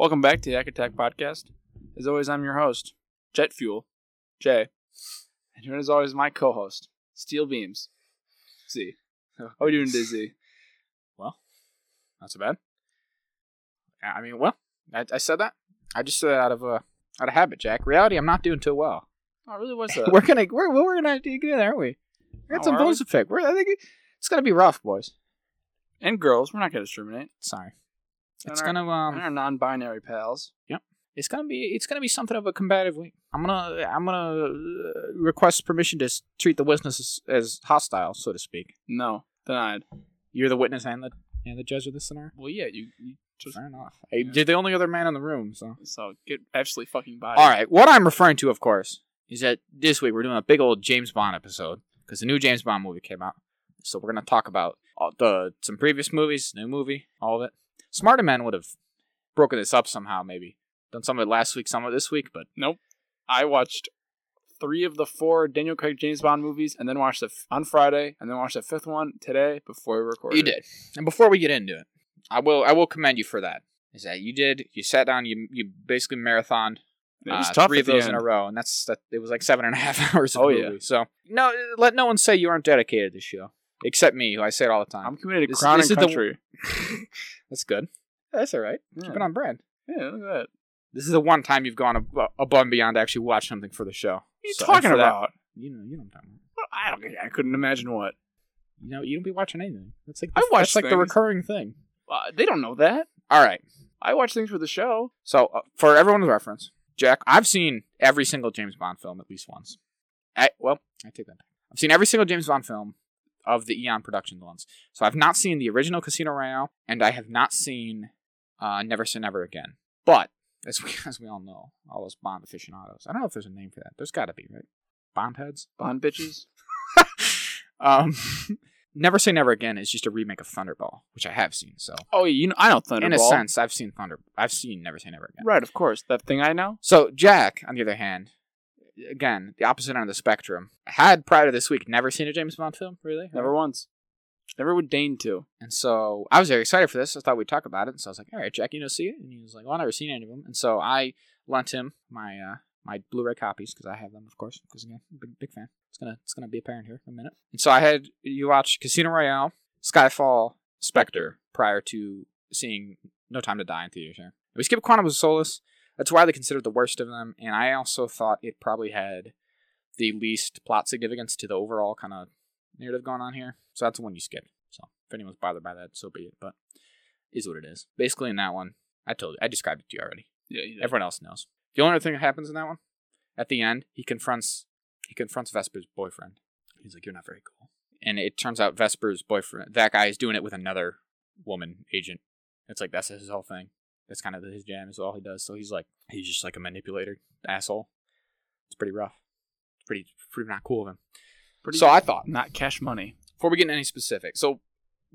Welcome back to the Hack Attack Podcast. As always, I'm your host, Jet Fuel, Jay. And here, as always, my co-host, Steel Beams, Z. How are we doing today, Z? Well, not so bad. I mean, well, I said that. I just said that out of habit, Jack. Reality, I'm not doing too well. Oh, really? What's that? we're gonna dig in, aren't we? We got some bones to pick. I think it's gonna be rough, boys and girls. We're not gonna discriminate. Sorry. It's gonna and our non-binary pals. Yep. It's gonna be something of a combative week. I'm gonna request permission to treat the witnesses as hostile, so to speak. No, denied. You're the witness and the judge of this scenario. Well, yeah, you just fair enough. Yeah. You're the only other man in the room, so get absolutely fucking by. All right, what I'm referring to, of course, is that this week we're doing a big old James Bond episode because the new James Bond movie came out. So we're gonna talk about some previous movies, new movie, all of it. Smarter men would have broken this up somehow, maybe. Done some of it last week, some of it this week, but... Nope. I watched 3 of the 4 Daniel Craig James Bond movies, and then watched it on Friday, and then watched the 5th one today before we recorded. You did. And before we get into it, I will commend you for that. Is that you did, you sat down, you basically marathoned it was tough 3 of those in a row, and it was like 7.5 hours of movie. Yeah. So, no, let no one say you aren't dedicated to this show. Except me, who I say it all the time. I'm committed to Crown and Country. That's good. That's all right. Yeah. Keep it on brand. Yeah, look at that. This is the one time you've gone above and beyond to actually watch something for the show. What are you talking about? You know what I'm talking about. Well, I couldn't imagine what. You know, you don't be watching anything. That's like the recurring thing. They don't know that. All right. I watch things for the show. So, for everyone's reference, Jack, I've seen every single James Bond film at least once. I take that back. I've seen every single James Bond film of the Eon Productions ones. So I've not seen the original Casino Royale, and I have not seen Never Say Never Again. But, as we all know, all those Bond aficionados. I don't know if there's a name for that. There's gotta be, right? Bond heads? Bond bitches? Never Say Never Again is just a remake of Thunderball, which I have seen, so... Oh, you know, I know Thunderball. In a sense, I've seen Never Say Never Again. Right, of course. That thing I know. So, Jack, on the other hand... Again, the opposite end of the spectrum. I had prior to this week never seen a James Bond film, really. Never once. Never would deign to. And so I was very excited for this. I thought we'd talk about it. And so I was like, all right, Jack, you know, see it? And he was like, well, I've never seen any of them. And so I lent him my my Blu-ray copies because I have them, of course, because, again, I'm a big fan. It's gonna be apparent here in a minute. And so I had you watch Casino Royale, Skyfall, Spectre prior to seeing No Time to Die in theaters. Here. We skipped Quantum of Solace. That's widely considered the worst of them, and I also thought it probably had the least plot significance to the overall kind of narrative going on here. So that's the one you skipped. So if anyone's bothered by that, so be it. But it is what it is. Basically, in that one, I told you, I described it to you already. Yeah, you did. Everyone else knows. The only other thing that happens in that one, at the end, he confronts Vesper's boyfriend. He's like, "You're not very cool." And it turns out Vesper's boyfriend, that guy, is doing it with another woman agent. It's like that's his whole thing. That's kind of his jam is all he does. So he's just like a manipulator asshole. It's pretty rough. Pretty not cool of him. So I thought. Not cash money. Before we get into any specifics. So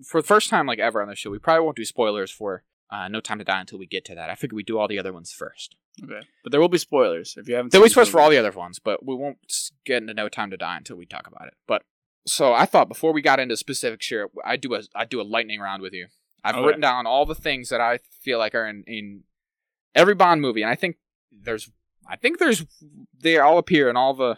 for the first time like ever on this show, we probably won't do spoilers for No Time to Die until we get to that. I figured we'd do all the other ones first. Okay. But there will be spoilers if you haven't seen it. There will be spoilers for all the other ones, but we won't get into No Time to Die until we talk about it. But so I thought before we got into specifics here, I'd do a lightning round with you. I've written down all the things that I feel like are in every Bond movie, and they all appear in all the,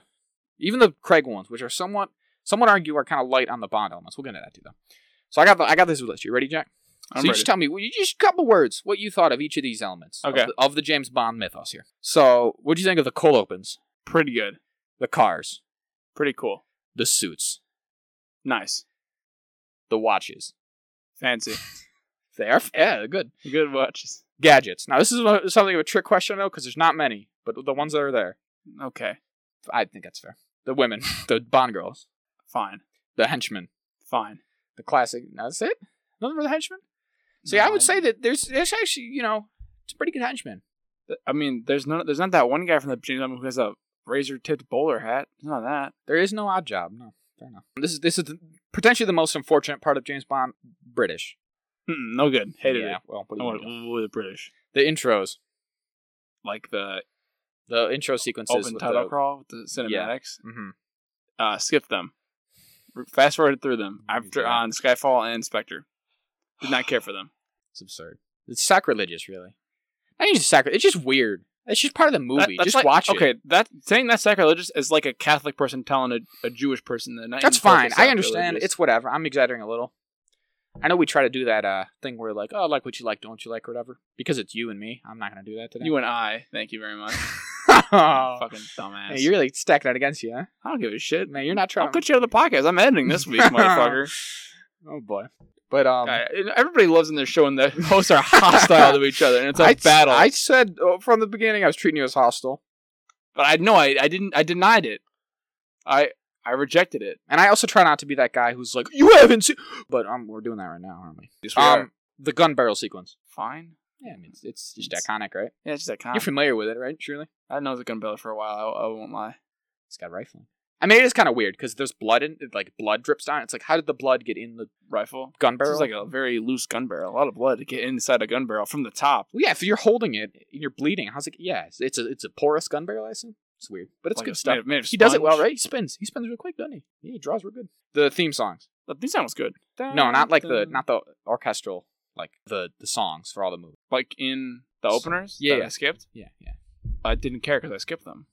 even the Craig ones, which are somewhat, some would argue are kind of light on the Bond elements. We'll get into that too, though. So I got this list. You ready, Jack? I'm ready. Just tell me, just a couple words, what you thought of each of these elements of the James Bond mythos here. So, what'd you think of the cold opens? Pretty good. The cars? Pretty cool. The suits? Nice. The watches? Fancy. They are, yeah, they're good. Good watches. Gadgets. Now, this is something of a trick question, though, because there's not many, but the ones that are there. Okay. I think that's fair. The women. The Bond girls. Fine. The henchmen. Fine. The classic. Now, that's it? None for the henchmen? See, no, I would say that there's actually, you know, it's a pretty good henchman. I mean, there's not that one guy from the James Bond who has a razor-tipped bowler hat. There's not that. There is no odd job. No, fair enough. This is potentially the most unfortunate part of James Bond. British. No good. Hated it. Well, what do you want the British? The intros. Like the intro sequences. Open title crawl with the cinematics. Yeah. Mm-hmm. Skip them. Fast forwarded through them on Skyfall and Spectre. Did not care for them. It's absurd. It's sacrilegious, really. I think it's just sacrilegious. It's just weird. It's just part of the movie. Just like, watch it. Okay, that saying that's sacrilegious is like a Catholic person telling a Jewish person that. That's fine. I understand. It's whatever. I'm exaggerating a little. I know we try to do that thing where like, oh, I like what you like, don't you like, or whatever. Because it's you and me. I'm not going to do that today. You and I. Thank you very much. Oh, fucking dumbass. Hey, you're really stacking that against you, huh? I don't give a shit. Man, you're not trying. I'll put you out of the podcast. I'm editing this week, motherfucker. Oh, boy. But everybody loves in their show and the hosts are hostile to each other, and it's a battle. I said from the beginning I was treating you as hostile, but I denied it. I rejected it, and I also try not to be that guy who's like, you haven't seen. But we're doing that right now, aren't we? Yes, we are. The gun barrel sequence. Fine. Yeah, I mean it's just iconic, right? Yeah, it's just iconic. You're familiar with it, right? Surely. I didn't know the gun barrel for a while. I won't lie. It's got rifling. I mean, it is kind of weird because there's blood in it, like blood drips down. It's like, how did the blood get in the rifle gun barrel? It's like a very loose gun barrel. A lot of blood to get inside a gun barrel from the top. Well, yeah, if you're holding it, you're bleeding. I was like, yeah, it's a porous gun barrel. I assume it's weird, but it's like good stuff. He does it well, right? He spins real quick, doesn't he? Yeah, he draws real good. The theme songs. The theme song was good. No, not like not the orchestral, like the songs for all the movies. Like in the openers. Yeah, I skipped. Yeah. I didn't care because I skipped them.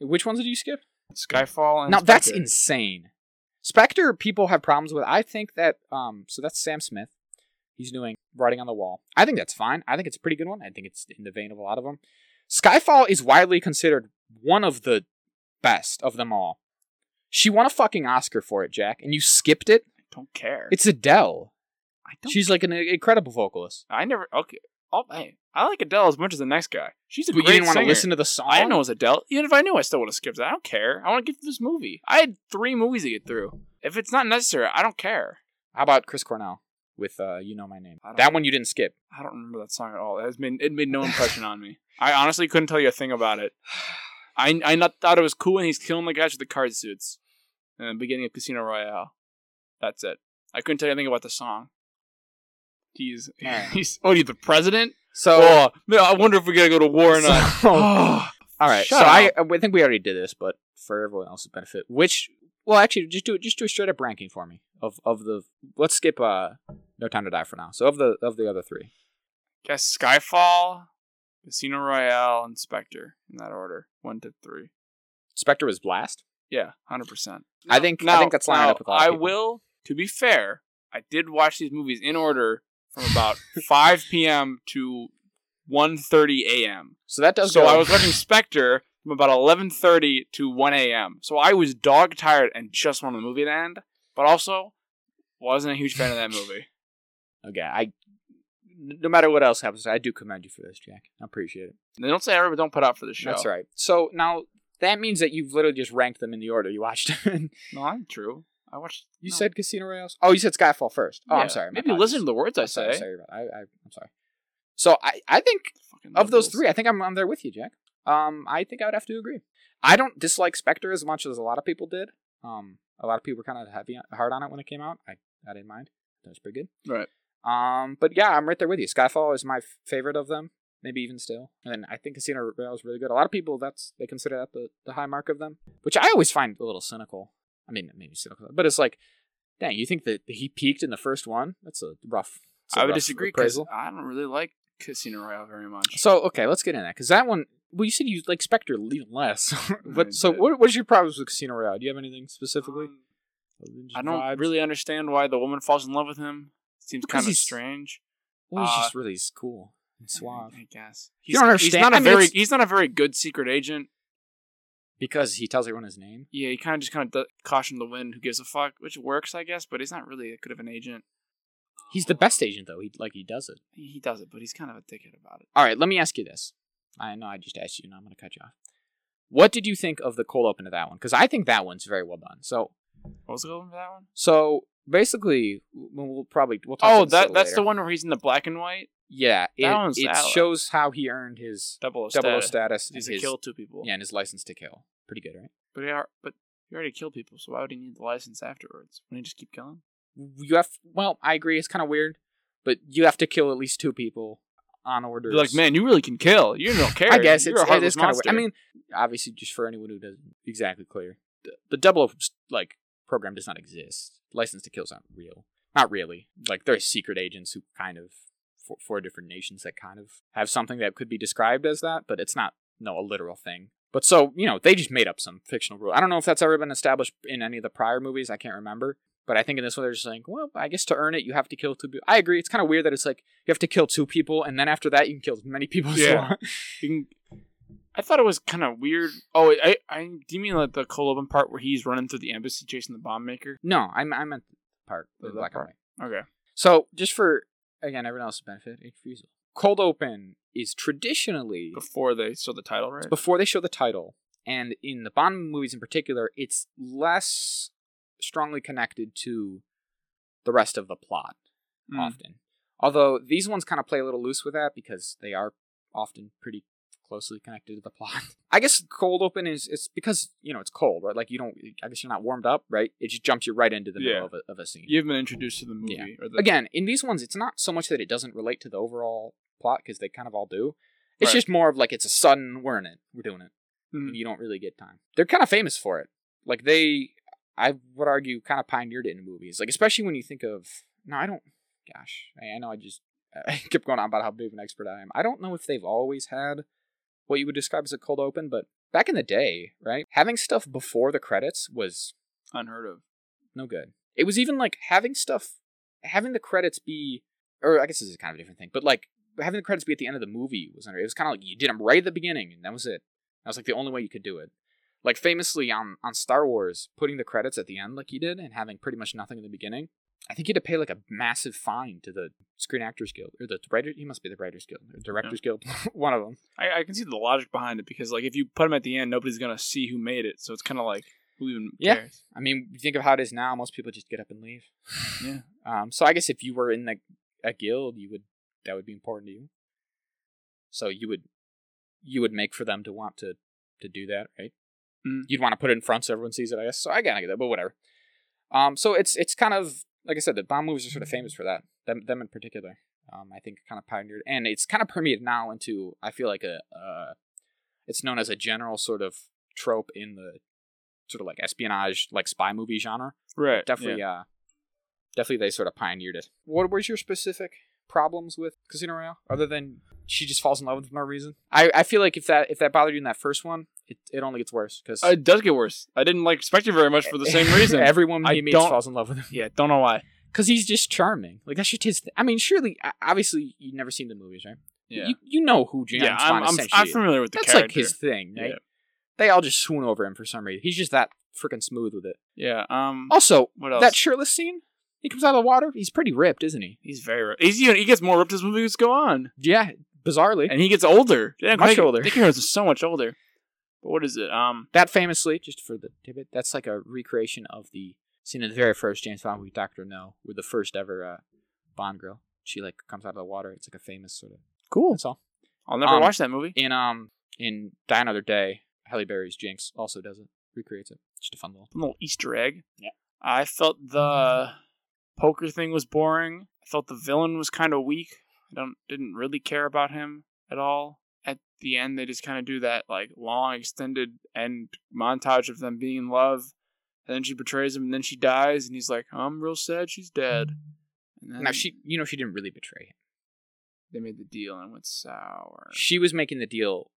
Which ones did you skip? Skyfall and now Spectre. That's insane. Spectre people have problems with. I think that so that's Sam Smith. He's doing Writing on the Wall. I think that's fine. I think it's a pretty good one. I think it's in the vein of a lot of them. Skyfall is widely considered one of the best of them all. She won a fucking Oscar for it, Jack, and you skipped it? I don't care. It's Adele. She's like an incredible vocalist. I never okay. Oh, hey, I like Adele as much as the next guy. She's a great singer. You didn't want to listen to the song? I didn't know it was Adele. Even if I knew, I still would have skipped it. I don't care. I want to get through this movie. I had 3 movies to get through. If it's not necessary, I don't care. How about Chris Cornell with You Know My Name? That one you didn't skip. I don't remember that song at all. It made no impression on me. I honestly couldn't tell you a thing about it. I thought it was cool when he's killing the guys with the card suits in the beginning of Casino Royale. That's it. I couldn't tell you anything about the song. He's the president? So I wonder if we're going to go to war or not. All right. So I think we already did this, but for everyone else's benefit, actually just do a straight up ranking for me of the, let's skip No Time to Die for now. So of the other 3. Guess Skyfall, Casino Royale, and Spectre in that order. 1 to 3. Spectre was blast? Yeah, 100%. I think that's lining up with a lot of people. I will, to be fair, I did watch these movies in order from about 5 p.m. to 1:30 a.m. So that does. So I was watching Spectre from about 11:30 to 1 a.m. So I was dog tired and just wanted the movie to end, but also wasn't a huge fan of that movie. Okay, no matter what else happens, I do commend you for this, Jack. I appreciate it. They don't say everybody don't put out for the show. That's right. So now that means that you've literally just ranked them in the order you watched them. No, that's true. I watched. You said Casino Royale. Oh, you said Skyfall first. Oh, yeah. I'm sorry. Maybe listen to the words I say. I'm sorry. So I think of those 3, I think I'm there with you, Jack. I think I would have to agree. I don't dislike Spectre as much as a lot of people did. A lot of people were kind of hard on it when it came out. I didn't mind. That was pretty good. Right. But yeah, I'm right there with you. Skyfall is my favorite of them. Maybe even still. And I think Casino Royale is really good. A lot of people they consider that the high mark of them, which I always find a little cynical. I mean, maybe cynical, but it's like, dang, you think that he peaked in the first one? That's a rough. I would disagree because I don't really like Casino Royale very much. So okay, let's get in that because that one. Well, you said you like Spectre even less, but so what's your problems with Casino Royale? Do you have anything specifically? I don't really understand why the woman falls in love with him. It seems kind of strange. Well, he's just really cool and suave, I guess. You don't understand. He's not a very good secret agent. Because he tells everyone his name? Yeah, he kind of cautioned the wind, who gives a fuck, which works, I guess, but he's not really good of an agent. He's the best agent, though. He does it. He does it, but he's kind of a dickhead about it. All right, let me ask you this. I know I just asked you, and I'm going to cut you off. What did you think of the cold open to that one? Because I think that one's very well done. So, what was the cold open to that one? So, basically, we'll talk about that later. That's the one where he's in the black and white? Yeah, it shows how he earned his 00 status. He's killed 2 people. Yeah, and his license to kill. Pretty good, right? But he already killed people, so why would he need the license afterwards? Wouldn't he just keep killing? Well, I agree. It's kind of weird, but you have to kill at least 2 people on orders. You're like, man, you really can kill. You don't care. I guess it is kind of weird. I mean, obviously, just for anyone who doesn't exactly clear, the 00 program does not exist. License to kills aren't real. Not really. Like, there are secret agents who kind of four different nations that kind of have something that could be described as that, but it's not, no, a literal thing. But so, you know, they just made up some fictional rule. I don't know if that's ever been established in any of the prior movies. I can't remember. But I think in this one, they're just like, well, I guess to earn it, you have to kill two people. I agree. It's kind of weird that it's like, you have to kill two people, and then after that, you can kill as many people as you want. I thought it was kind of weird. Oh, I do you mean like the cold open part where he's running through the embassy chasing the bomb maker? No, I meant the part. The black part. And white. Okay. So, just for, again, everyone else's benefit, refusal. Cold open is traditionally... Before they show the title, right? It's before they show the title. And in the Bond movies in particular, it's less strongly connected to the rest of the plot often. Although these ones kind of play a little loose with that because they are often pretty closely connected to the plot. I guess cold open is, it's because, you know, it's cold, right? Like you don't, I guess you're not warmed up, right? It just jumps you right into the middle of a scene. You've been introduced to the movie. Yeah. Or the... Again, in these ones, it's not so much that it doesn't relate to the overall plot because they kind of all do. It's just more of like, it's a sudden, we're in it. We're doing it. And you don't really get time. They're kind of famous for it. Like they... I would argue kind of pioneered it in movies, like especially when you think of. No, I don't. Gosh, I know I kept going on about how big of an expert I am. I don't know if they've always had what you would describe as a cold open, but back in the day, right, having stuff before the credits was unheard of. No good. It was even like having the credits be, or I guess this is kind of a different thing, but like having the credits be at the end of the movie was under. It was kind of like you did them right at the beginning, and that was it. That was like the only way you could do it. Like, famously on Star Wars, putting the credits at the end like he did and having pretty much nothing in the beginning, I think he had to pay, like, a massive fine to the Screen Actors Guild. Or the writer, he must be the Writers Guild. Or Directors Guild. One of them. I can see the logic behind it because, like, if you put them at the end, nobody's going to see who made it. So it's kind of like, who even cares? I mean, think of how it is now. Most people just get up and leave. Yeah. So I guess if you were in a guild, that would be important to you. So you would make for them to want to do that, right? You'd want to put it in front so everyone sees it, I guess. So I gotta get that, but whatever. So it's kind of, like I said, the Bond movies are sort of famous for that. Them in particular, I think kind of pioneered. And it's kind of permeated now into, I feel like it's known as a general sort of trope in the sort of like espionage, like spy movie genre. Right. Definitely they sort of pioneered it. What was your specific problems with Casino Royale? Other than she just falls in love with no reason. I feel like if that bothered you in that first one, it only gets worse. Cause it does get worse. I didn't like Spectre very much for the same reason. Every woman he meets falls in love with him. Yeah, don't know why. Because he's just charming. Like that's just his thing. I mean, surely, obviously, you've never seen the movies, right? Yeah. You know who James Bond essentially is. I'm familiar with the character. That's like his thing, right? Yeah. They all just swoon over him for some reason. He's just that freaking smooth with it. Yeah. Also, what else? That shirtless scene. He comes out of the water. He's pretty ripped, isn't he? He's very ripped. He gets more ripped as movies go on. Yeah, bizarrely. And he gets older. Yeah, much older. Dick Harris is so much older. But what is it? That famously, just for the tidbit, that's like a recreation of the scene in the very first James Bond movie, Dr. No, with the first ever Bond girl. She like comes out of the water. It's like a famous sort of... Cool. That's all. I'll never watch that movie. In Die Another Day, Halle Berry's Jinx also does it. Recreates it. Just a fun little Easter egg. Yeah. I felt the... poker thing was boring. I felt the villain was kind of weak. I didn't really care about him at all. At the end, they just kind of do that like long extended end montage of them being in love, and then she betrays him, and then she dies, and he's like, "I'm real sad she's dead." And then, now she didn't really betray him. They made the deal and went sour. She was making the deal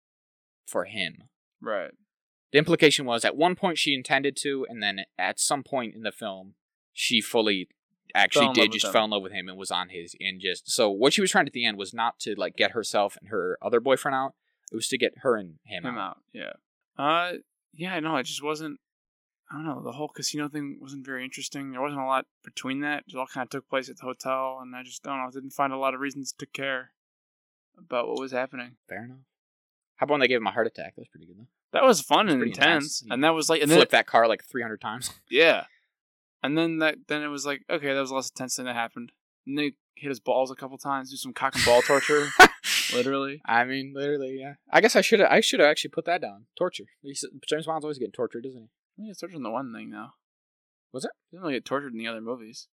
for him, right? The implication was at one point she intended to, and then at some point in the film, she fully. Actually did just fell in love with him and was on his and just so what she was trying to at the end was not to like get herself and her other boyfriend out, it was to get her and him out. It just wasn't, I don't know, the whole casino thing wasn't very interesting. There wasn't a lot between that. It all kind of took place at the hotel, and I just don't know, I didn't find a lot of reasons to care about what was happening. Fair enough. How about when they gave him a heart attack? That was pretty good though. That was fun and intense. And that was like, and flip that car like 300 times. Yeah. And then it was like, okay, that was less intense than it happened. And they hit his balls a couple times, do some cock and ball torture. Literally. I mean, literally, yeah. I guess I should have actually put that down. Torture. James Bond's always getting tortured, isn't he? He gets tortured in the one thing, though. Was it? He doesn't really get tortured in the other movies.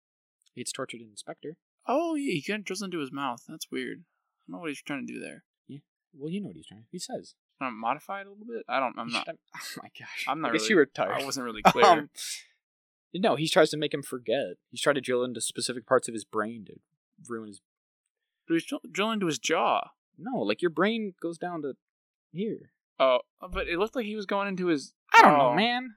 He gets tortured in Spectre. Oh, yeah, he kind of drills into his mouth. That's weird. I don't know what he's trying to do there. Yeah. Well, you know what he's trying to do. He says. I'm modified a little bit? I'm not. Oh, my gosh. I'm not really. I guess you were tired. I wasn't really clear. No, he tries to make him forget. He's trying to drill into specific parts of his brain to ruin his... But he was drilling into his jaw. No, like your brain goes down to here. Oh, but it looked like he was going into his... I don't know, man.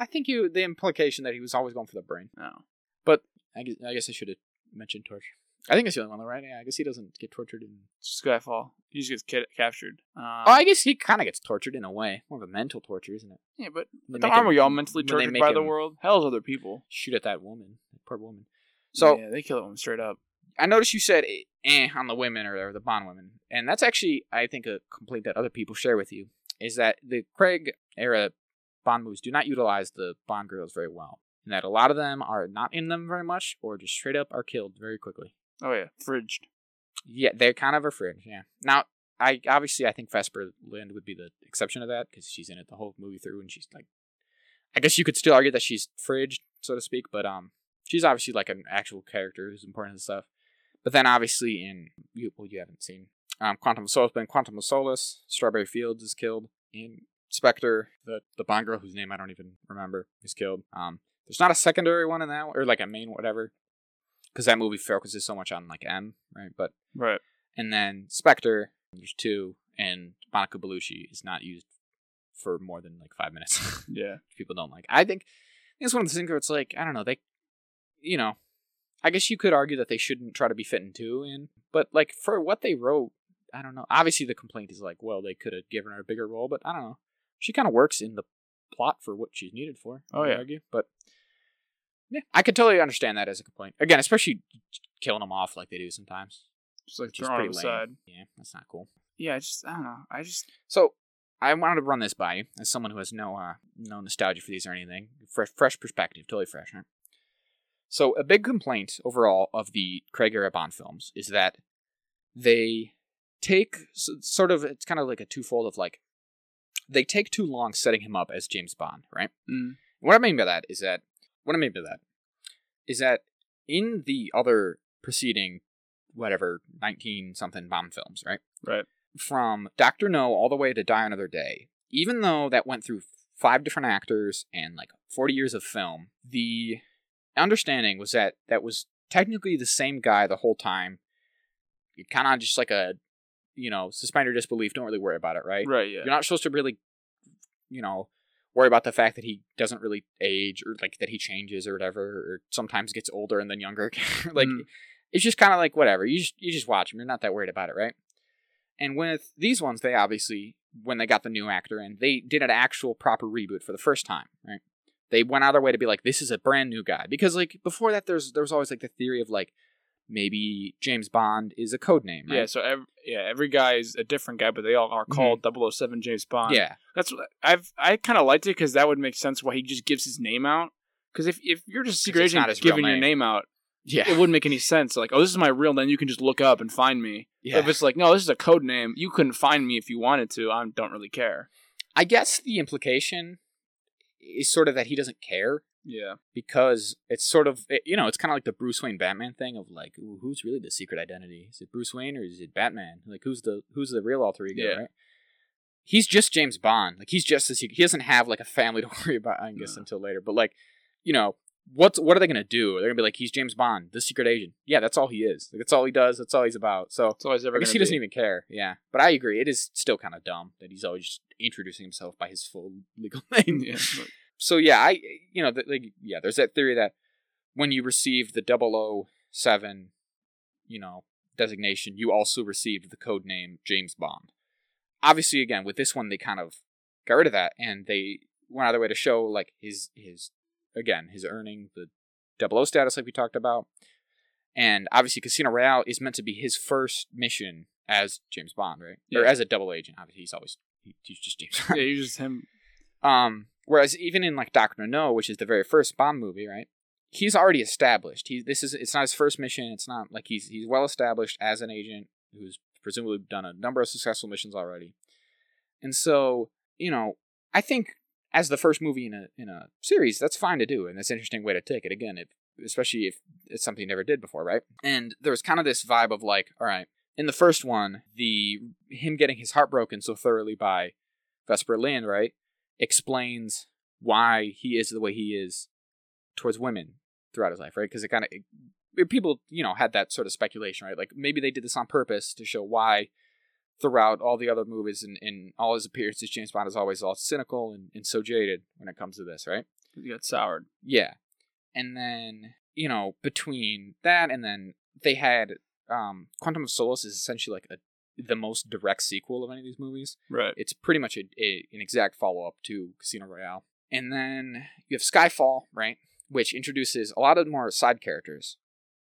I think the implication that he was always going for the brain. Oh. But I guess I should have mentioned torture. I think that's the only one, though, right? Yeah, I guess he doesn't get tortured in Skyfall. He just gets captured. I guess he kind of gets tortured in a way. More of a mental torture, isn't it? Yeah, but aren't we all mentally tortured by the world? Hell's other people. Shoot at that woman. Poor woman. So, yeah, they kill that woman straight up. I noticed you said on the women or the Bond women. And that's actually, I think, a complaint that other people share with you. Is that the Craig era Bond movies do not utilize the Bond girls very well. And that a lot of them are not in them very much or just straight up are killed very quickly. Oh, yeah. Fridged. Yeah, they're kind of a fridge, yeah. Now, I think Vesper Lind would be the exception to that because she's in it the whole movie through and she's like... I guess you could still argue that she's fridged, so to speak, but she's obviously like an actual character who's important and stuff. But then obviously in... you haven't seen Quantum of Solace, but in Quantum of Solace, Strawberry Fields is killed. In Spectre, the Bond girl whose name I don't even remember is killed. There's not a secondary one in that one, or like a main whatever. Because that movie focuses so much on, like, M, right? But right. And then Spectre, there's two, and Monica Bellucci is not used for more than, like, 5 minutes. Yeah. People don't like. I think it's one of the things where it's like, I don't know, they, you know, I guess you could argue that they shouldn't try to be fit in two, and, but, like, for what they wrote, I don't know. Obviously, the complaint is like, well, they could have given her a bigger role, but I don't know. She kind of works in the plot for what she's needed for, I would argue, but... Yeah, I could totally understand that as a complaint. Again, especially killing them off like they do sometimes. Just like throwing them aside. Yeah, that's not cool. Yeah, I don't know. So, I wanted to run this by you as someone who has no nostalgia for these or anything. Fresh perspective, totally fresh, right? So, a big complaint overall of the Craig era Bond films is that they take sort of, it's kind of like a twofold of like, they take too long setting him up as James Bond, right? Mm. What I mean by that is that in the other preceding, whatever, 19-something Bond films, right? Right. From Dr. No all the way to Die Another Day, even though that went through 5 different actors and like 40 years of film, the understanding was that that was technically the same guy the whole time. It kind of just like a, you know, suspend your disbelief, don't really worry about it, right? Right, yeah. You're not supposed to really, you know... worry about the fact that he doesn't really age or like that he changes or whatever, or sometimes gets older and then younger. Like It's just kind of like whatever. You just watch him. You're not that worried about it, right? And with these ones, they obviously, when they got the new actor in, they did an actual proper reboot for the first time, right? They went out of their way to be like, this is a brand new guy. Because like before that, there was always like the theory of like, maybe James Bond is a code name, right? Yeah, so every guy is a different guy, but they all are called 007 James Bond. Yeah. That's what I kind of liked it because that would make sense why he just gives his name out. Because if you're just a secret agent giving your name out, yeah, it wouldn't make any sense. Like, oh, this is my real name, you can just look up and find me. Yeah. But if it's like, no, this is a code name, you couldn't find me if you wanted to, I don't really care. I guess the implication is sort of that he doesn't care. Yeah, because it's sort of, you know, it's kind of like the Bruce Wayne Batman thing of like, ooh, who's really the secret identity? Is it Bruce Wayne or is it Batman? Like, who's the real alter ego? Yeah. Right? He's just James Bond. Like, he's just the secret. He doesn't have like a family to worry about, I guess, until later. But like, you know, what are they gonna do? They're gonna be like, he's James Bond, the secret agent. Yeah, that's all he is. Like, that's all he does. That's all he's about. So I guess he doesn't even care. Yeah, but I agree. It is still kind of dumb that he's always introducing himself by his full legal name. Yeah. So, yeah, there's that theory that when you receive the 007, you know, designation, you also received the code name James Bond. Obviously, again, with this one, they kind of got rid of that, and they went out of their way to show, like, his earning the 00 status like we talked about. And obviously, Casino Royale is meant to be his first mission as James Bond, right? Yeah. Or as a double agent. Obviously, he's just James Bond. Yeah, he's just him. Whereas even in like Doctor No, which is the very first Bond movie, right? He's already established. It's not his first mission. It's not like he's well established as an agent who's presumably done a number of successful missions already. And so, you know, I think as the first movie in a series, that's fine to do, and that's an interesting way to take it. Again, especially if it's something you never did before, right? And there was kind of this vibe of like, all right, in the first one, him getting his heart broken so thoroughly by Vesper Lind, right? Explains why he is the way he is towards women throughout his life, right? Because it kind of people, you know, had that sort of speculation, right? Like, maybe they did this on purpose to show why throughout all the other movies and all his appearances, James Bond is always all cynical and so jaded when it comes to this, right? He got soured. Yeah. And then, you know, between that and then they had Quantum of Solace is essentially like the most direct sequel of any of these movies. Right. It's pretty much an exact follow-up to Casino Royale. And then you have Skyfall, right? Which introduces a lot of more side characters,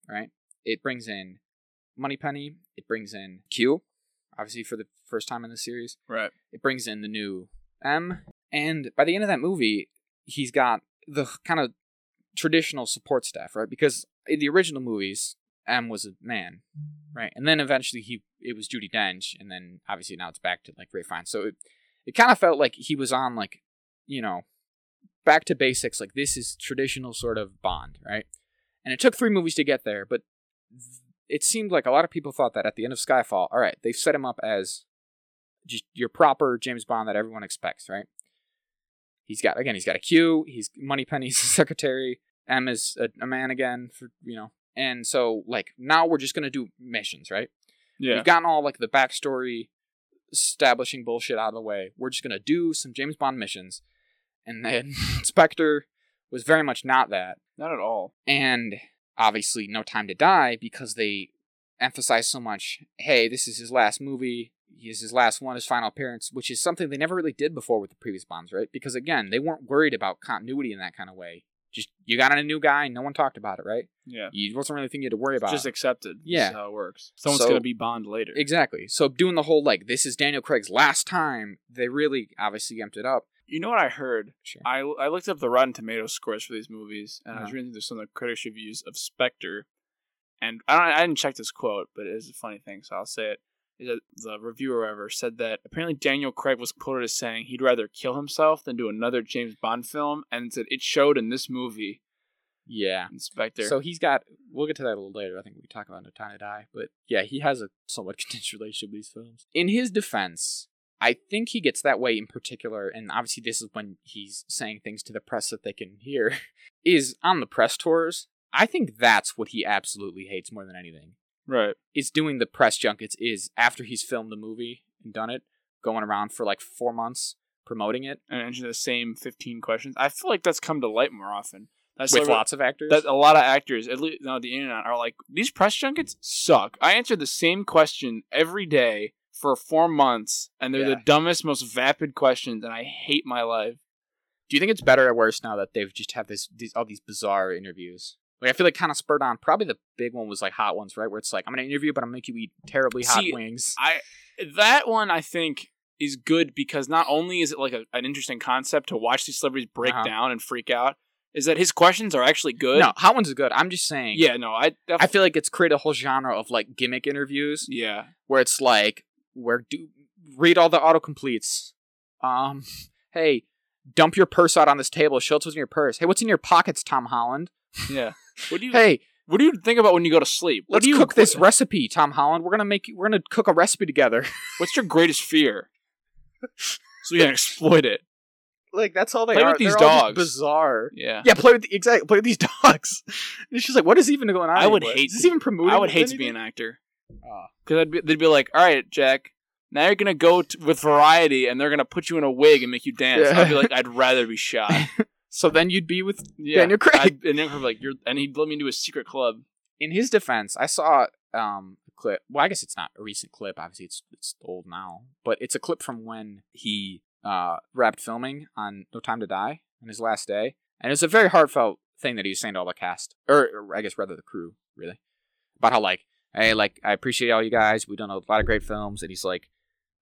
right? It brings in Moneypenny. It brings in Q, obviously for the first time in the series. Right. It brings in the new M. And by the end of that movie, he's got the kind of traditional support staff, right? Because in the original movies, M was a man, right? And then eventually it was Judi Dench, and then obviously now it's back to like Ralph Fiennes. So it kind of felt like he was on like, you know, back to basics, like this is traditional sort of Bond, right? And it took 3 movies to get there, but it seemed like a lot of people thought that at the end of Skyfall, all right, they've set him up as just your proper James Bond that everyone expects, right? He's got a Q, he's Moneypenny's secretary, M is a man again, for, you know. And so, like, now we're just going to do missions, right? Yeah. We've gotten all, like, the backstory establishing bullshit out of the way. We're just going to do some James Bond missions. And then Spectre was very much not that. Not at all. And, obviously, No Time to Die, because they emphasize so much, hey, this is his last movie. He is his last one, his final appearance, which is something they never really did before with the previous Bonds, right? Because, again, they weren't worried about continuity in that kind of way. Just, you got a new guy, no one talked about it, right? Yeah. You wasn't really thinking you had to worry about it. Just accepted. Yeah. That's how it works. Someone's going to be Bond later. Exactly. So doing the whole, like, this is Daniel Craig's last time, they really obviously amped it up. You know what I heard? Sure. I looked up the Rotten Tomatoes scores for these movies, and I was reading through some of the critics' reviews of Spectre, and I didn't check this quote, but it is a funny thing, so I'll say it. The reviewer ever said that apparently Daniel Craig was quoted as saying he'd rather kill himself than do another James Bond film, and said it showed in this movie. Yeah, Spectre. So he's got. We'll get to that a little later. I think we talk about No Time to Die, but yeah, he has a somewhat contentious relationship with these films. In his defense, I think he gets that way in particular, and obviously this is when he's saying things to the press that they can hear. Is on the press tours. I think that's what he absolutely hates more than anything. Right. It's doing the press junkets is after he's filmed the movie and done it, going around for like 4 months promoting it. And answering the same 15 questions. I feel like that's come to light more often. That's with lots of actors? That, a lot of actors, at least on the internet, are like, these press junkets suck. I answered the same question every day for 4 months, and they're the dumbest, most vapid questions, and I hate my life. Do you think it's better or worse now that they've just have these all these bizarre interviews? Like, I feel like kind of spurred on. Probably the big one was like Hot Ones, right? Where it's like, I'm going to interview, but I'm going to make you eat terribly hot wings. That one, I think, is good because not only is it like an interesting concept to watch these celebrities break down and freak out, is that his questions are actually good. No, Hot Ones is good. I'm just saying. Yeah, no. I feel like it's created a whole genre of like gimmick interviews. Yeah. Where it's like, read all the autocompletes. Hey, dump your purse out on this table. Show us what's in your purse. Hey, what's in your pockets, Tom Holland? Yeah. What do you think about when you go to sleep? Let's cook this recipe, Tom Holland. We're gonna cook a recipe together. What's your greatest fear? So you can exploit it. Like that's all they play with these dogs. Bizarre. Yeah. Yeah. Play with these dogs. And she's like, what is even going on? Is this even promoting? I would hate to be an actor. Because they'd be like, all right, Jack. Now you're gonna go with Variety, and they're gonna put you in a wig and make you dance. Yeah. I'd be like, I'd rather be shot. So then you'd be with Daniel Craig. And he'd let me into a secret club. In his defense, I saw a clip. Well, I guess it's not a recent clip. Obviously, it's old now. But it's a clip from when he wrapped filming on No Time to Die on his last day. And it's a very heartfelt thing that he was saying to all the cast. Or I guess rather the crew, really. About how, like, hey, like, I appreciate all you guys. We've done a lot of great films. And he's like,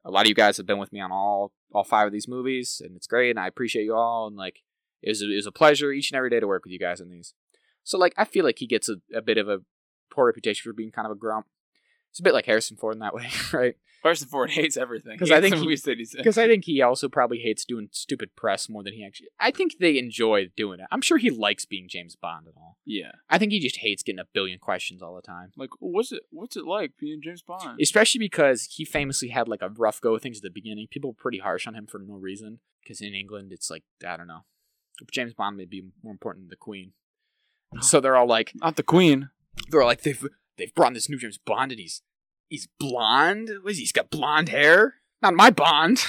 a lot of you guys have been with me on all 5 of these movies. And it's great. And I appreciate you all. And, like, it was a pleasure each and every day to work with you guys on these. So, like, I feel like he gets a bit of a poor reputation for being kind of a grump. It's a bit like Harrison Ford in that way, right? Harrison Ford hates everything. Because I think he also probably hates doing stupid press more than he actually... I think they enjoy doing it. I'm sure he likes being James Bond and all. Yeah. I think he just hates getting a billion questions all the time. Like, what's it like being James Bond? Especially because he famously had, like, a rough go of things at the beginning. People were pretty harsh on him for no reason. Because in England, it's like, I don't know. James Bond may be more important than the Queen. So they're all like... Not the Queen. They're like, they've brought in this new James Bond, and he's blonde. What is he? He's got blonde hair. Not my Bond.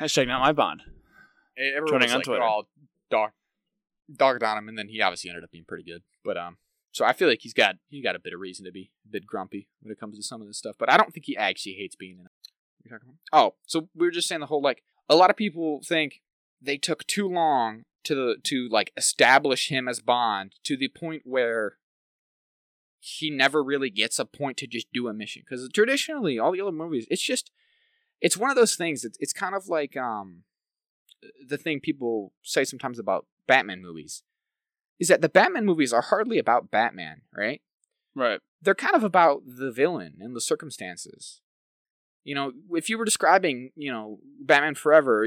Hashtag not my Bond. Everyone's like, Twitter. They're all dogged on him, and then he obviously ended up being pretty good. But so I feel like he's got a bit of reason to be a bit grumpy when it comes to some of this stuff. But I don't think he actually hates being in it. You're talking about? Oh, so we were just saying the whole, like, a lot of people think they took too long to establish him as Bond to the point where he never really gets a point to just do a mission. Because traditionally, all the other movies, it's one of those things. It's kind of like the thing people say sometimes about Batman movies is that the Batman movies are hardly about Batman, right? Right. They're kind of about the villain and the circumstances. You know, if you were describing, you know, Batman Forever,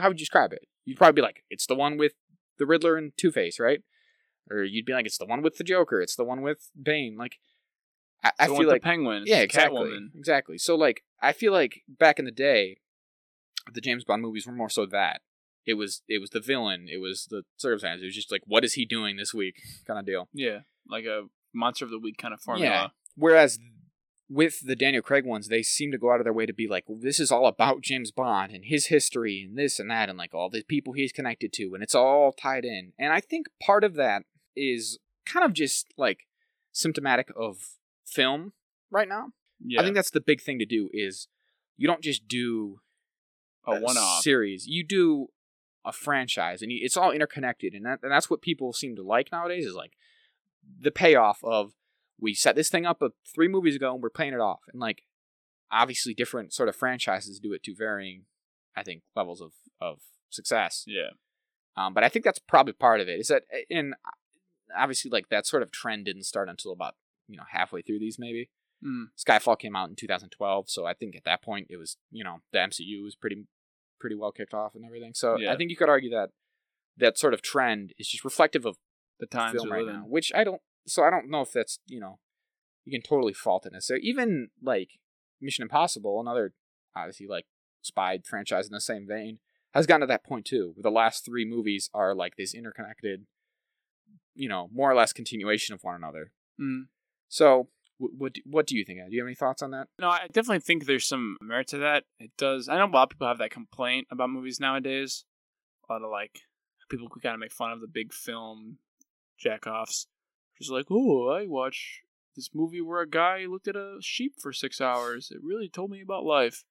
how would you describe it? You'd probably be like, it's the one with the Riddler and Two-Face, right? Or you'd be like, it's the one with the Joker. It's the one with Bane. Like, I feel like the Penguin. Yeah, exactly. So, like, I feel like back in the day, the James Bond movies were more so that it was the villain. It was the circumstances. It was just like, what is he doing this week, kind of deal. Yeah, like a monster of the week kind of formula. Yeah. Whereas with the Daniel Craig ones, they seem to go out of their way to be like, this is all about James Bond and his history and this and that and like all the people he's connected to, and it's all tied in. And I think part of that is kind of just like symptomatic of film right now. Yeah. I think that's the big thing to do is you don't just do a one-off series. You do a franchise, and it's all interconnected. And that's what people seem to like nowadays is like the payoff of we set this thing up 3 movies ago and we're paying it off. And like obviously different sort of franchises do it to varying, I think, levels of success. Yeah. But I think that's probably part of it is that, and obviously like that sort of trend didn't start until about, you know, halfway through these maybe. Mm. Skyfall came out in 2012, so I think at that point it was, you know, the MCU was pretty well kicked off and everything. So yeah. I think you could argue that that sort of trend is just reflective of the times film right now, which I don't know if that's, you know, you can totally fault it necessarily. Even like Mission Impossible, another obviously like spy franchise in the same vein, has gotten to that point too, where the last 3 movies are like this interconnected, you know, more or less continuation of one another. Mm. So what do you think? Do you have any thoughts on that? No, I definitely think there's some merit to that. It does. I know a lot of people have that complaint about movies nowadays. A lot of like people kind of make fun of the big film jackoffs. Just like, oh, I watch this movie where a guy looked at a sheep for 6 hours. It really told me about life.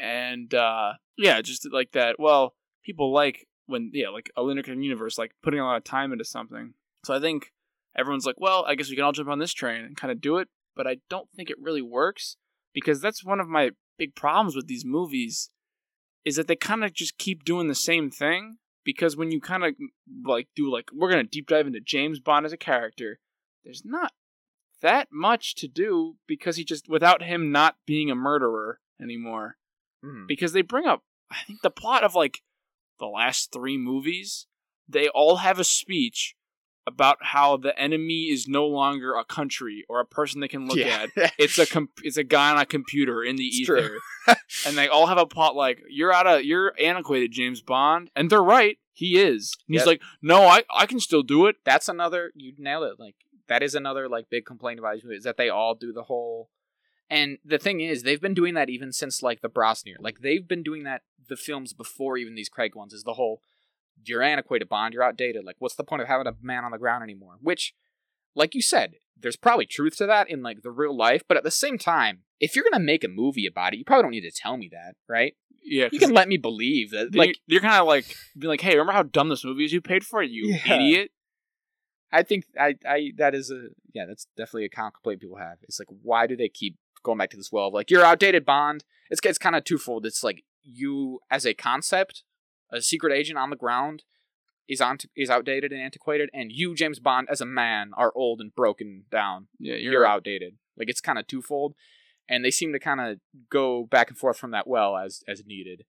And yeah, just like that. Well, people like when, yeah, like a interconnected universe, like putting a lot of time into something. So I think everyone's like, well, I guess we can all jump on this train and kind of do it. But I don't think it really works, because that's one of my big problems with these movies is that they kind of just keep doing the same thing. Because when you kind of like do like, we're going to deep dive into James Bond as a character, there's not that much to do, because he just, without him not being a murderer anymore, because they bring up, I think the plot of like the last 3 movies, they all have a speech about how the enemy is no longer a country or a person they can look at. It's a guy on a computer in the ether. And they all have a plot like, you're antiquated, James Bond. And they're right. He is. And he's like, no, I can still do it. That's another, you nailed it. Like, that is another like big complaint about these movies, is that they all do the whole, and the thing is, they've been doing that even since like the Brosnan. Like they've been doing that, the films before even these Craig ones, is the whole, you're antiquated, Bond, you're outdated. Like, what's the point of having a man on the ground anymore? Which, like you said, there's probably truth to that in, like, the real life. But at the same time, if you're going to make a movie about it, you probably don't need to tell me that, right? Yeah. You can let me believe that, like... You're kind of, like, being like, hey, remember how dumb this movie is? You paid for it, you idiot. I think that is a... Yeah, that's definitely a complaint people have. It's like, why do they keep going back to this well of, like, you're outdated, Bond? It's kind of twofold. It's like, you, as a concept... A secret agent on the ground is outdated and antiquated, and you, James Bond, as a man, are old and broken down. Yeah, you're outdated. Like, it's kind of twofold, and they seem to kind of go back and forth from that well as needed.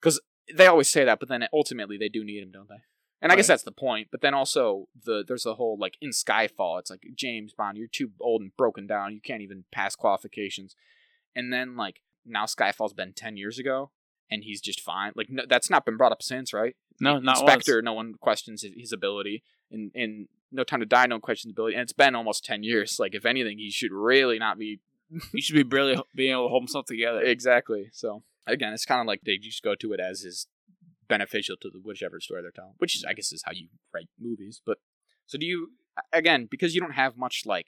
Because they always say that, but then ultimately they do need him, don't they? And I guess that's the point. But then also there's the whole like in Skyfall, it's like, James Bond, you're too old and broken down. You can't even pass qualifications. And then like now Skyfall's been 10 years ago. And he's just fine. Like, no, that's not been brought up since, right? No, not Spectre, no one questions his ability. And No Time to Die, No Questionability, and it's been almost 10 years. Like, if anything, he should really not be... he should be barely being able to hold himself together. Exactly. So, again, it's kind of like they just go to it as is beneficial to the whichever story they're telling, which is, I guess, is how you write movies. But, so do you... Again, because you don't have much, like,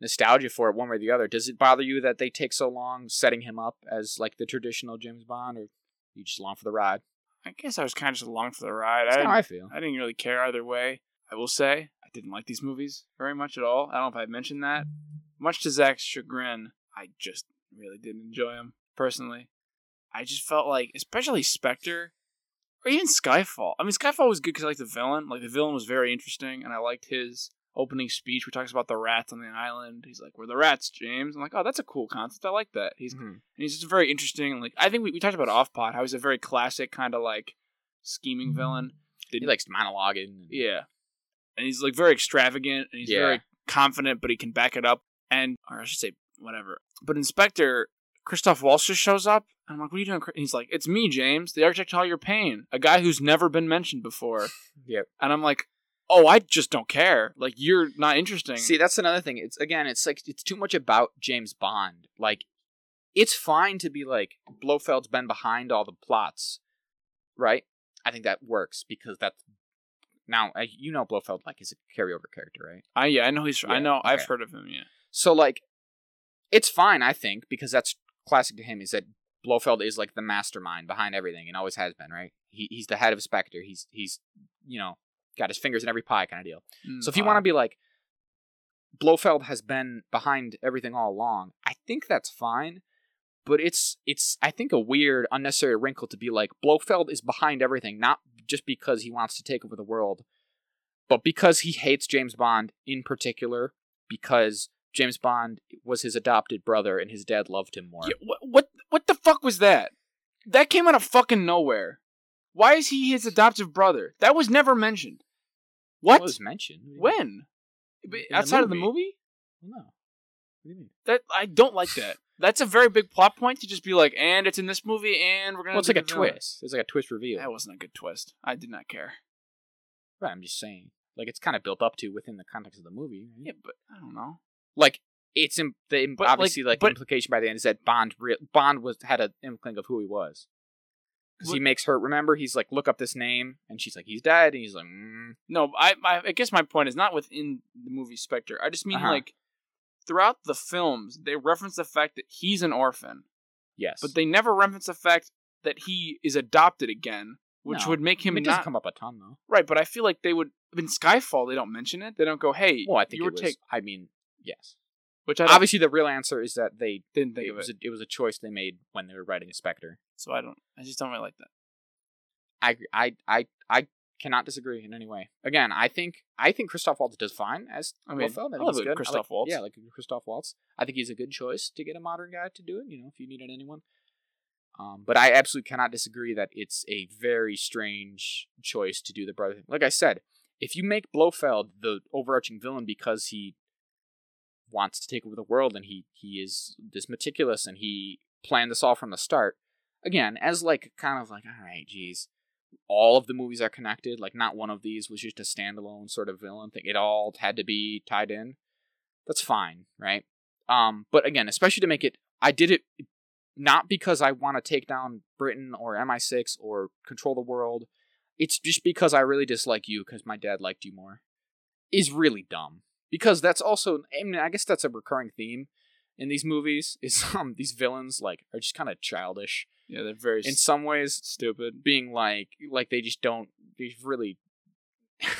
nostalgia for it one way or the other, does it bother you that they take so long setting him up as, like, the traditional James Bond, or you just long for the ride? I guess I was kind of just along for the ride. That's how I feel. I didn't really care either way. I will say, I didn't like these movies very much at all. I don't know if I mentioned that. Much to Zach's chagrin, I just really didn't enjoy them, personally. I just felt like, especially Spectre, or even Skyfall. I mean, Skyfall was good because I liked the villain. Like, the villain was very interesting, and I liked his opening speech where he talks about the rats on the island. He's like, we're the rats, James. I'm like, oh, that's a cool concept. I like that. And he's just very interesting. Like, I think we talked about Offpod, how he's a very classic kind of, like, scheming villain. He likes monologuing. Yeah. And he's, like, very extravagant, and he's very confident, but he can back it up. And, or I should say, whatever. But Inspector... Christoph Waltz just shows up, and I'm like, what are you doing? And he's like, it's me, James, the architect of all your pain, a guy who's never been mentioned before. Yep. And I'm like, oh, I just don't care. Like, you're not interesting. See, that's another thing. It's, again, it's like, it's too much about James Bond. Like, it's fine to be like, Blofeld's been behind all the plots, right? I think that works, because that's, now, you know Blofeld, like, is a carryover character, right? Yeah, I know he's, yeah, I know, okay. I've heard of him, yeah. So, like, it's fine, I think, because that's classic to him, is that Blofeld is like the mastermind behind everything and always has been, right? He's the head of Spectre. He's you know, got his fingers in every pie kind of deal. So if you want to be like, Blofeld has been behind everything all along, I think that's fine. But it's I think a weird, unnecessary wrinkle to be like, Blofeld is behind everything, not just because he wants to take over the world, but because he hates James Bond in particular, because James Bond was his adopted brother, and his dad loved him more. Yeah, what the fuck was that? That came out of fucking nowhere. Why is he his adoptive brother? That was never mentioned. What? It was mentioned. When? Outside of the movie? No. That I don't like that. That's a very big plot point to just be like, and it's in this movie, and we're going to... Well, it's like a twist. It's like a twist reveal. That wasn't a good twist. I did not care. Right, I'm just saying. Like, it's kind of built up to within the context of the movie. Right? Yeah, but I don't know. Like, it's obviously, like, the implication by the end is that Bond had an inkling of who he was. Because he makes her, remember, he's like, look up this name, and she's like, he's dead, and he's like, No, I guess my point is not within the movie Spectre. I just mean, like, throughout the films, they reference the fact that he's an orphan. Yes. But they never reference the fact that he is adopted again, which would make him It doesn't come up a ton, though. Right, but I feel like they would, in Skyfall, they don't mention it. They don't go, hey, well, I think yes. Which obviously the real answer is that they didn't think of it. It was a choice they made when they were writing Spectre. So I just don't really like that. I cannot disagree in any way. Again, I think Christoph Waltz does fine as Blofeld. I love Christoph Waltz. Yeah, like Christoph Waltz. I think he's a good choice to get a modern guy to do it, you know, if you needed anyone. But I absolutely cannot disagree that it's a very strange choice to do the brother thing. Like I said, if you make Blofeld the overarching villain because he wants to take over the world, and he is this meticulous, and he planned this all from the start. Again, as like kind of like, all right, geez, all of the movies are connected. Like, not one of these was just a standalone sort of villain thing. It all had to be tied in. That's fine, right? But again, especially to make it, I did it not because I want to take down Britain or MI6 or control the world. It's just because I really dislike you because my dad liked you more. Is really dumb. Because that's also, I mean, I guess that's a recurring theme in these movies, is these villains, like, are just kind of childish. Yeah, they're very... In some ways, stupid. Being like, they just don't, they really,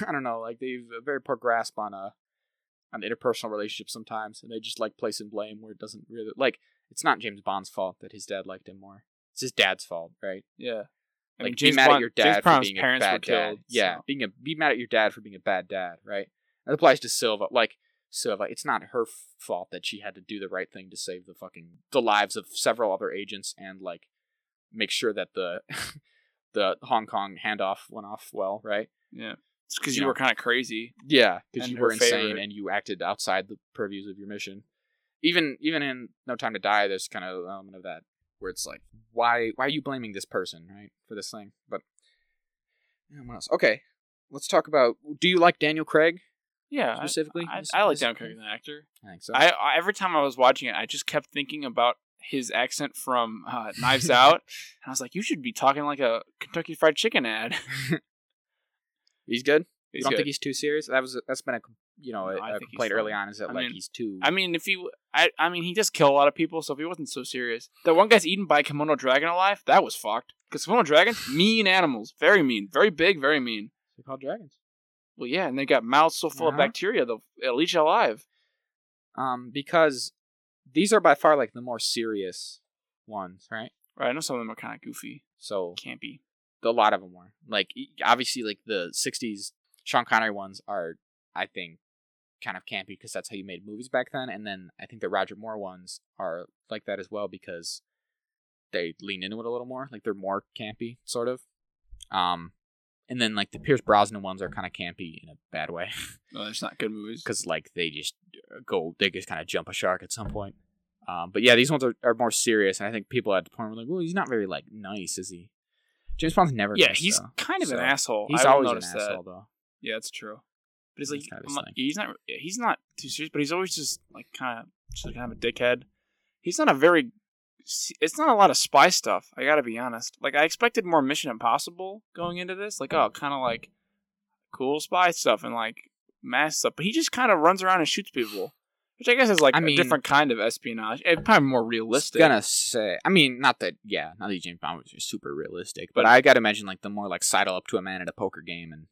I don't know, like, they've a very poor grasp on an interpersonal relationship sometimes, and they just, like, place and blame where it doesn't really, like, it's not James Bond's fault that his dad liked him more. It's his dad's fault, right? Yeah. I mean, like, be mad at your dad for being a bad dad. Yeah, be mad at your dad for being a bad dad, right? It applies to Silva. Like, Silva, it's not her fault that she had to do the right thing to save the lives of several other agents and, like, make sure that the Hong Kong handoff went off well, right? Yeah. It's because you were kind of crazy. Yeah, because you were insane and you acted outside the purviews of your mission. Even in No Time to Die, there's kind of an element of that where it's like, why are you blaming this person, right, for this thing? But, what else? Okay, let's talk about, do you like Daniel Craig? Yeah, specifically. I like Daniel Craig as an actor. I think so. I every time I was watching it, I just kept thinking about his accent from Knives Out, and I was like, "You should be talking like a Kentucky Fried Chicken ad." He's good. You don't think he's too serious? That's been a complaint early on, is that he's too. I mean, he does kill a lot of people, so if he wasn't so serious, that one guy's eaten by a kimono dragon alive. That was fucked, because kimono dragons, mean animals, very mean, very big, very mean. They're called dragons. Well, yeah, and they got mouths so full of bacteria they'll eat you alive. Because these are by far the more serious ones, right? Right. I know some of them are kind of goofy, so campy. A lot of them were obviously the '60s. Sean Connery ones are, I think, kind of campy because that's how you made movies back then. And then I think the Roger Moore ones are like that as well because they lean into it a little more. They're more campy, sort of. And then the Pierce Brosnan ones are kind of campy in a bad way. No, it's not good movies because they just kind of jump a shark at some point. But yeah, these ones are more serious, and I think people at the point were like, "Well, he's not very nice, is he?" James Bond's never. Yeah, nice, he's though. Kind of an asshole. He's always an asshole, though. Yeah, that's true. But it's he's not too serious, but he's always just kind of a dickhead. He's not a very. It's not a lot of spy stuff. I gotta be honest. I expected more Mission Impossible going into this. Cool spy stuff and mass stuff. But he just kind of runs around and shoots people, which I guess is different kind of espionage. It's probably more realistic. I was gonna say. I mean, not that James Bond was super realistic, but I gotta imagine the more sidle up to a man at a poker game and.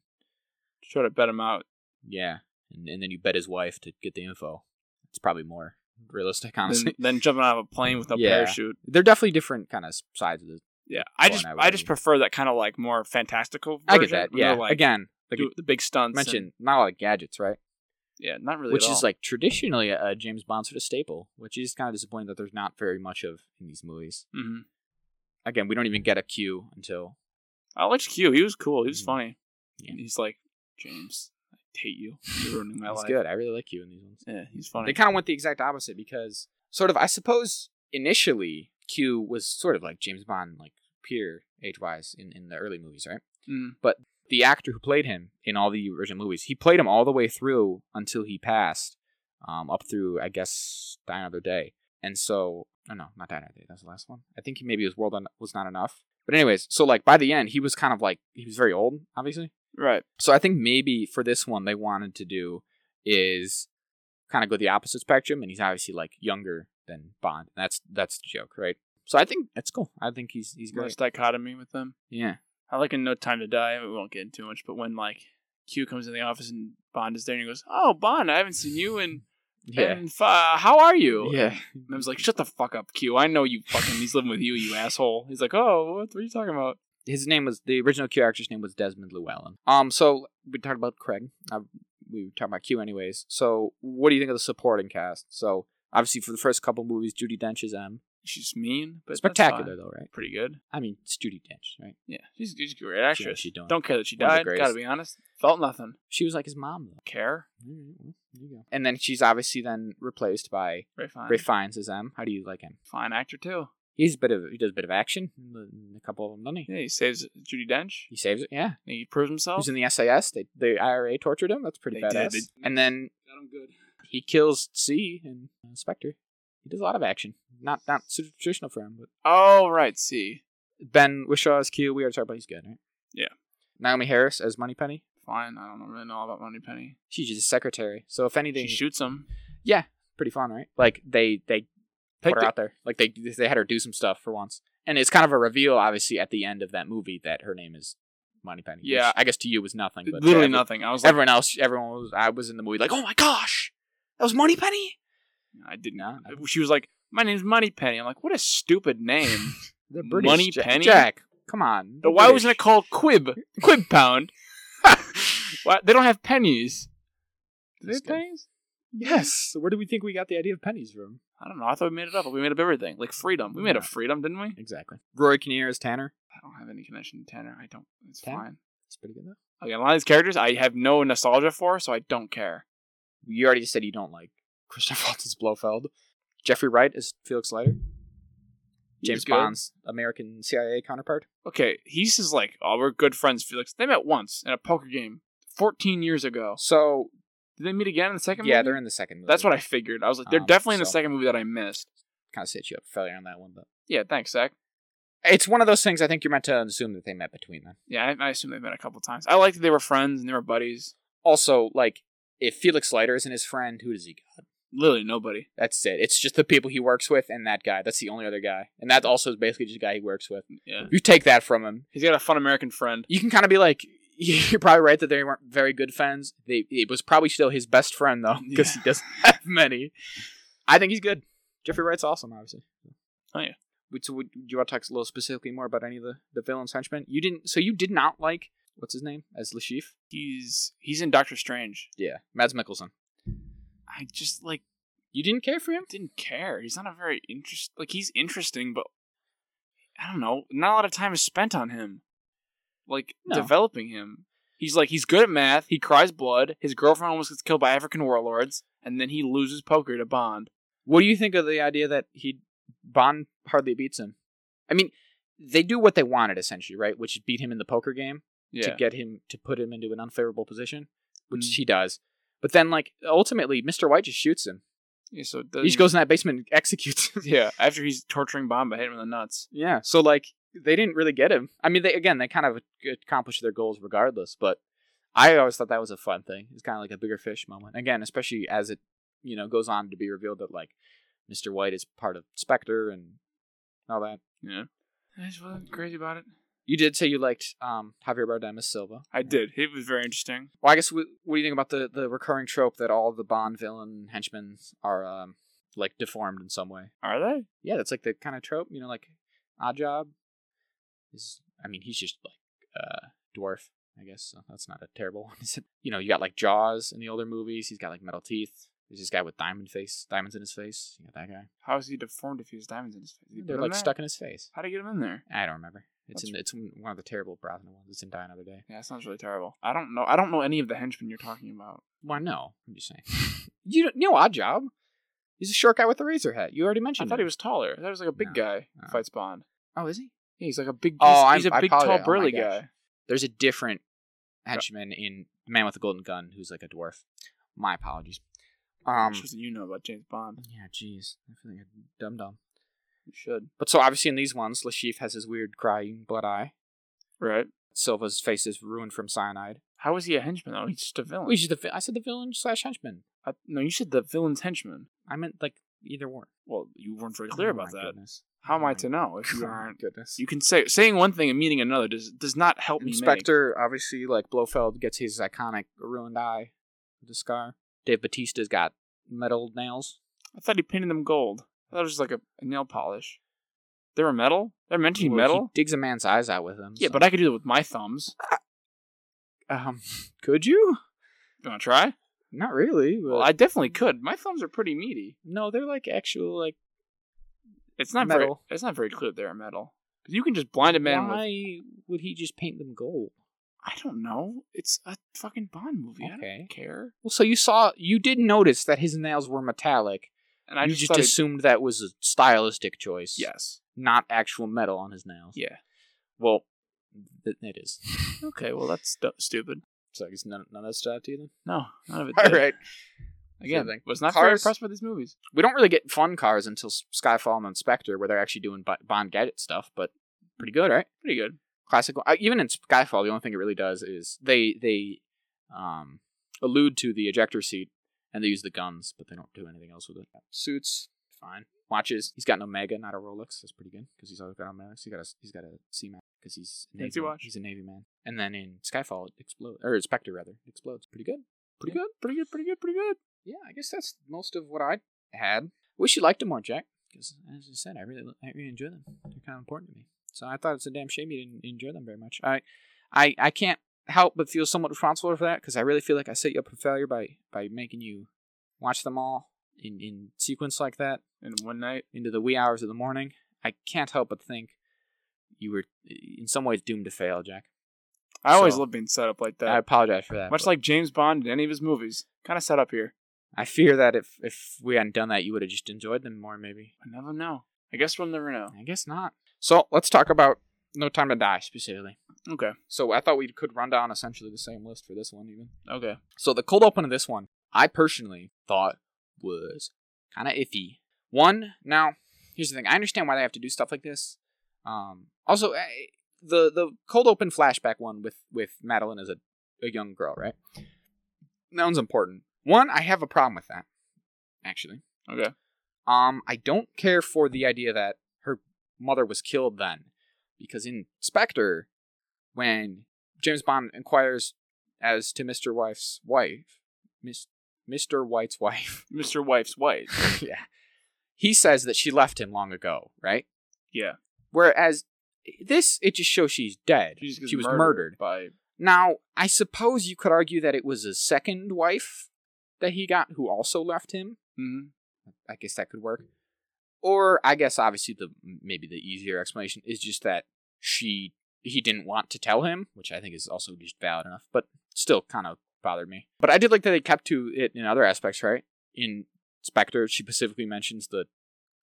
Try to bet him out. Yeah, and then you bet his wife to get the info. It's probably more realistic, honestly. Than jumping out of a plane with parachute. They're definitely different kind of sides of this. Yeah, I just prefer that kind of more fantastical version. I get that. Yeah, again, the big stunts. Mentioned not a lot of gadgets, right? Yeah, not really. Which is traditionally a James Bond sort of staple. Which is kind of disappointing that there's not very much of in these movies. Mm-hmm. Again, we don't even get a Q until. I liked Q. He was cool. He was funny. Yeah. He's James, I hate you. You're ruining my life. He's good. I really like you in these ones. Yeah, he's funny. They kind of went the exact opposite because, I suppose, initially, Q was sort of like James Bond, peer age-wise in the early movies, right? Mm. But the actor who played him in all the original movies, he played him all the way through until he passed, up through, I guess, Die Another Day. And so, oh no, not Die Another Day. That's the last one. I think his world was not enough. But anyways, so by the end, he was kind of he was very old, obviously. Right. So I think maybe for this one, they wanted to do is kind of go the opposite spectrum. And he's obviously younger than Bond. That's the joke, right? So I think that's cool. I think he's great. Nice dichotomy with them. Yeah. I like in No Time to Die. We won't get into too much. But when Q comes in the office and Bond is there and he goes, "Oh, Bond, I haven't seen you in... Yeah. And how are you?" Yeah. And I was like, "Shut the fuck up, Q. I know you fucking... He's living with you, you asshole." He's like, "Oh, what are you talking about?" His name was... The original Q actor's name was Desmond Llewellyn. So we talked about Craig. We were talking about Q anyways. So what do you think of the supporting cast? So obviously for the first couple movies, Judi Dench is M. She's mean, but spectacular though, right? Pretty good. I mean, it's Judi Dench, right? Yeah, she's a great actress. She don't care that she died. Gotta be honest, felt nothing. She was like his mom. Though. Care. Mm-hmm. There you go. And then she's obviously then replaced by Ray Fiennes as M. How do you like him? Fine actor too. He does a bit of action in a couple of them, doesn't he? Yeah, he saves Judi Dench. He saves it. Yeah, and he proves himself. He's in the SAS. The IRA tortured him. That's pretty badass. And then got him good. He kills C in Spectre. He does a lot of action. Not traditional for him. But... Oh, right. See. Ben Whishaw as Q. We already talked about he's good, right? Yeah. Naomi Harris as Moneypenny. Fine. I don't really know about Moneypenny. She's just a secretary. So if anything... She shoots him. Yeah. Pretty fun, right? They put her out there. They had her do some stuff for once. And it's kind of a reveal, obviously, at the end of that movie that her name is Moneypenny. Yeah. Which I guess to you was nothing. But literally nothing. I was everyone was in the movie oh my gosh! That was Moneypenny? I did not. She was like, "My name's Moneypenny." I'm like, what a stupid name. The British Moneypenny? Jack, come on. So why wasn't it called Quib Pound? They don't have pennies. Do they have pennies? Yes. So where do we think we got the idea of pennies from? I don't know. I thought we made it up. We made up everything. Freedom. We made up freedom, didn't we? Exactly. Rory Kinnear is Tanner. I don't have any connection to Tanner. I don't. It's fine. It's pretty good though. Okay, a lot of these characters I have no nostalgia for, so I don't care. You already said you don't like Christoph Waltz is Blofeld. Jeffrey Wright is Felix Leiter. James Bond's American CIA counterpart. Okay, he's just we're good friends, Felix. They met once in a poker game 14 years ago. So Did they meet again in the second movie? Yeah, they're in the second movie. That's what I figured. I was like, they're definitely in the second movie that I missed. Kind of set you up for failure on that one, but... Yeah, thanks, Zach. It's one of those things I think you're meant to assume that they met between them. Yeah, I assume they've met a couple times. I liked that they were friends and they were buddies. Also, like, if Felix Leiter isn't his friend, who does he got? Literally nobody. That's it. It's just the people he works with and that guy. That's the only other guy. And that also is basically just a guy he works with. Yeah. You take that from him. He's got a fun American friend. You can kind of be like... You're probably right that they weren't very good friends. It was probably still his best friend, though, because he doesn't have many. I think he's good. Jeffrey Wright's awesome, obviously. Oh, yeah. So, do you want to talk a little specifically more about any of the villains, henchmen? You did not like, what's his name, as Lashif? He's in Doctor Strange. Yeah, Mads Mikkelsen. I just, like... You didn't care for him? Didn't care. He's not a very interesting... Like, he's interesting, but... I don't know. Not a lot of time is spent on him. Like, no. Developing him. He's good at math. He cries blood. His girlfriend almost gets killed by African warlords. And then he loses poker to Bond. What do you think of the idea that Bond hardly beats him? I mean, they do what they wanted, essentially, right? Which is beat him in the poker game. Yeah. To get him, to put him into an unfavorable position. Which he does. But then, like, ultimately, Mr. White just shoots him. Yeah, so he just goes in that basement and executes him. Yeah, after he's torturing Bond by hitting him in the nuts. Yeah, so, like... They didn't really get him. I mean, they kind of accomplished their goals regardless, but I always thought that was a fun thing. It's kind of like a bigger fish moment. Again, especially as it, goes on to be revealed that, like, Mr. White is part of Spectre and all that. Yeah. That's what's crazy about it. You did say you liked Javier Bardem as Silva. I did. It was very interesting. Well, I guess, what do you think about the recurring trope that all the Bond villain henchmen are, like, deformed in some way? Are they? Yeah, that's, like, the kind of trope, like, odd job. He's just like dwarf, I guess. So that's not a terrible one. You got like Jaws in the older movies. He's got like metal teeth. There's this guy with diamonds in his face. You got that guy. How is he deformed if he has diamonds in his face? They're like stuck in his face. How do you get him in there? I don't remember. It's one of the terrible Brosnan ones. It's in Die Another Day. Yeah, that sounds really terrible. I don't know any of the henchmen you're talking about. Well, no, I'm just saying. You know Odd Job. He's a short guy with a razor hat. You already mentioned. I thought he was taller. I thought he was like a big guy who fights Bond. Oh, is he? Yeah, he's like a big, tall, burly guy. There's a different henchman in Man with a Golden Gun who's like a dwarf. My apologies. Just you know about James Bond. Yeah, jeez. I feel like a dum-dum. You should. But so obviously in these ones, Lashif has his weird crying blood eye. Right. Silva's face is ruined from cyanide. How is he a henchman, though? He's just a villain. I said the villain/henchman. No, you said the villain's henchman. I meant like either one. Well, you weren't very clear about that. Goodness. How am I to know if you aren't? Goodness. You can say saying one thing and meaning another does not help me. Spectre, obviously, like Blofeld, gets his iconic ruined eye, the scar. Dave Bautista's got metal nails. I thought he painted them gold. I thought it was like a nail polish. They were metal? They're meant to be metal? He digs a man's eyes out with them. Yeah, so. But I could do that with my thumbs. Could you? You want to try? Not really. But... Well, I definitely could. My thumbs are pretty meaty. No, they're like actual like. It's not metal. It's not very clear they're metal. Because you can just blind a man. Why would he just paint them gold? I don't know. It's a fucking Bond movie. Okay. I don't care. Well, so you did notice that his nails were metallic, and you just assumed that was a stylistic choice. Yes. Not actual metal on his nails. Yeah. Well, it is. Okay. Well, that's stupid. So I guess none of that stuff to you then. No, none of it. All right. Again, I was not very impressed by these movies. We don't really get fun cars until Skyfall and then Spectre, where they're actually doing Bond gadget stuff, but pretty good, right? Pretty good. Classical. Even in Skyfall, the only thing it really does is they allude to the ejector seat, and they use the guns, but they don't do anything else with it. Suits, fine. Watches. He's got an Omega, not a Rolex. That's pretty good, because he's always got an Omega. He's got a C-Max, because he's a Navy man. And then in Skyfall, it explodes. Or Spectre, rather. It explodes. Pretty good. Pretty good. Yeah, I guess that's most of what I had. Wish you liked them more, Jack, because as I said, I really enjoy them. They're kind of important to me. So I thought it's a damn shame you didn't enjoy them very much. I can't help but feel somewhat responsible for that, because I really feel like I set you up for failure by making you watch them all in sequence like that. In one night. Into the wee hours of the morning. I can't help but think you were in some ways doomed to fail, Jack. I always love being set up like that. I apologize for that. Much like James Bond in any of his movies. Kind of set up here. I fear that if we hadn't done that, you would have just enjoyed them more, maybe. I never know. I guess we'll never know. I guess not. So, let's talk about No Time to Die, specifically. Okay. So, I thought we could run down essentially the same list for this one, even. Okay. So, the cold open of this one, I personally thought was kind of iffy. One, now, here's the thing. I understand why they have to do stuff like this. Also, the cold open flashback one with Madeline as a young girl, right? That one's important. One, I have a problem with that, actually. Okay. I don't care for the idea that her mother was killed then. Because in Spectre, when James Bond inquires as to Mr. Wife's wife, Mr. White's wife. Mr. Wife's wife. Yeah. He says that she left him long ago, right? Yeah. Whereas this, it just shows she's dead. She was murdered. By... Now, I suppose you could argue that it was a second wife that he got who also left him. Mm-hmm. I guess that could work. Or I guess obviously maybe the easier explanation is just that he didn't want to tell him, which I think is also just valid enough, but still kind of bothered me. But I did like that they kept to it in other aspects, right? In Spectre, she specifically mentions the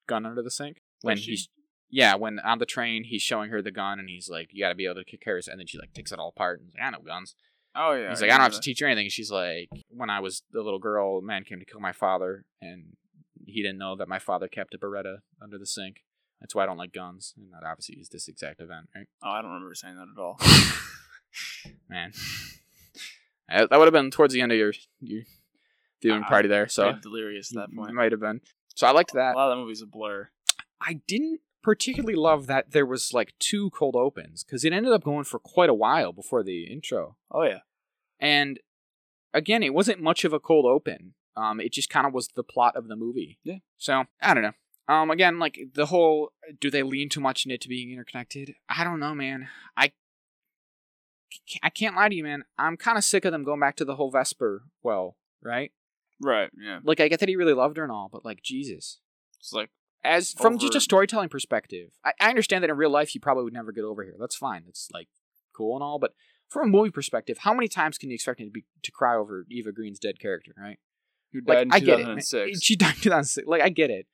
gun under the sink. When on the train, he's showing her the gun and he's like, you gotta be able to kick hers. And then she like takes it all apart and is like, I know guns. Oh, yeah. He's like, I don't have to teach her anything. And she's like, when I was a little girl, a man came to kill my father and he didn't know that my father kept a Beretta under the sink. That's why I don't like guns. And that obviously is this exact event, right? Oh, I don't remember saying that at all. Man. That would have been towards the end of your viewing party there. So I'm delirious at that point. It might have been. So I liked that. A lot of that movie's a blur. I didn't particularly love that there was like two cold opens because it ended up going for quite a while before the intro. Oh, yeah. And again, it wasn't much of a cold open. It just kind of was the plot of the movie. Yeah. So I don't know. Again, like the whole, do they lean too much into it to being interconnected? I don't know, man. I can't lie to you, man. I'm kind of sick of them going back to the whole Vesper well, right? Right, yeah. Like, I get that he really loved her and all, but, like, Jesus. It's like... From just a storytelling perspective, I understand that in real life you probably would never get over here. That's fine. That's, like, cool and all, but from a movie perspective, how many times can you expect me to cry over Eva Green's dead character, right? Who died in 2006. I get it. She died in 2006. Like, I get it.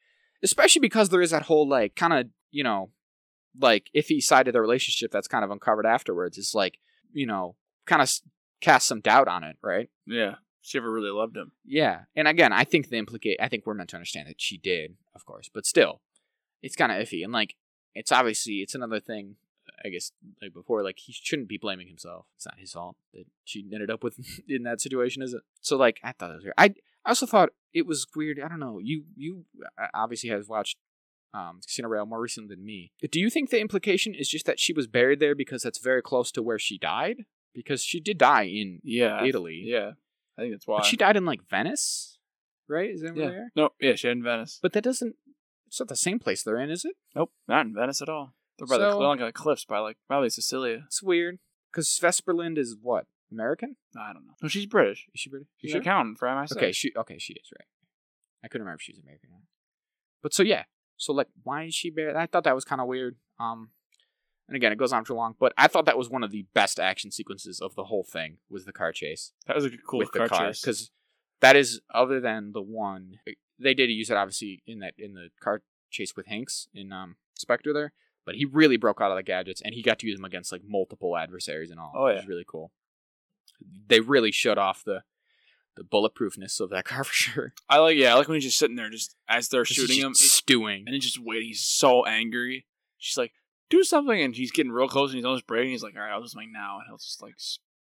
Especially because there is that whole, like, kind of, you know, like, iffy side of the relationship that's kind of uncovered afterwards. It's like... you know, kind of cast some doubt on it, right? Yeah. She ever really loved him. Yeah. And again, I think we're meant to understand that she did, of course, but still, it's kind of iffy. And like, it's another thing, I guess, like before, like he shouldn't be blaming himself. It's not his fault that she ended up with in that situation, is it? So like, I thought it was weird. I also thought it was weird. I don't know. You obviously have watched Casino Royale more recently than me. Do you think the implication is just that she was buried there because that's very close to where she died? Because she did die in Italy. Yeah, I think that's why. But she died in like Venice, right? Is that where they are? No, yeah, she died in Venice. But it's not the same place they're in, is it? Nope, not in Venice at all. They're by the cliffs by like probably Sicilia. It's weird because Vesperland is what, American? I don't know. No, she's British. Is she British? She's an accountant for MI6. Okay, she is right. I couldn't remember if she was American. But so yeah. So, like, why is she buried? I thought that was kind of weird. And again, it goes on for long, but I thought that was one of the best action sequences of the whole thing, was the car chase. That was a cool car chase. Because that is, other than the one, they did use it, obviously, in the car chase with Hanks in Spectre there, but he really broke out of the gadgets, and he got to use them against, like, multiple adversaries and all. Oh, yeah. It was really cool. They really showed off the bulletproofness of that car for sure. I like when he's just sitting there, just as they're shooting him, stewing, and then just waiting. He's so angry. She's like, "Do something!" And he's getting real close, and he's almost breaking. He's like, "All right, I'll do something now." And he'll just like,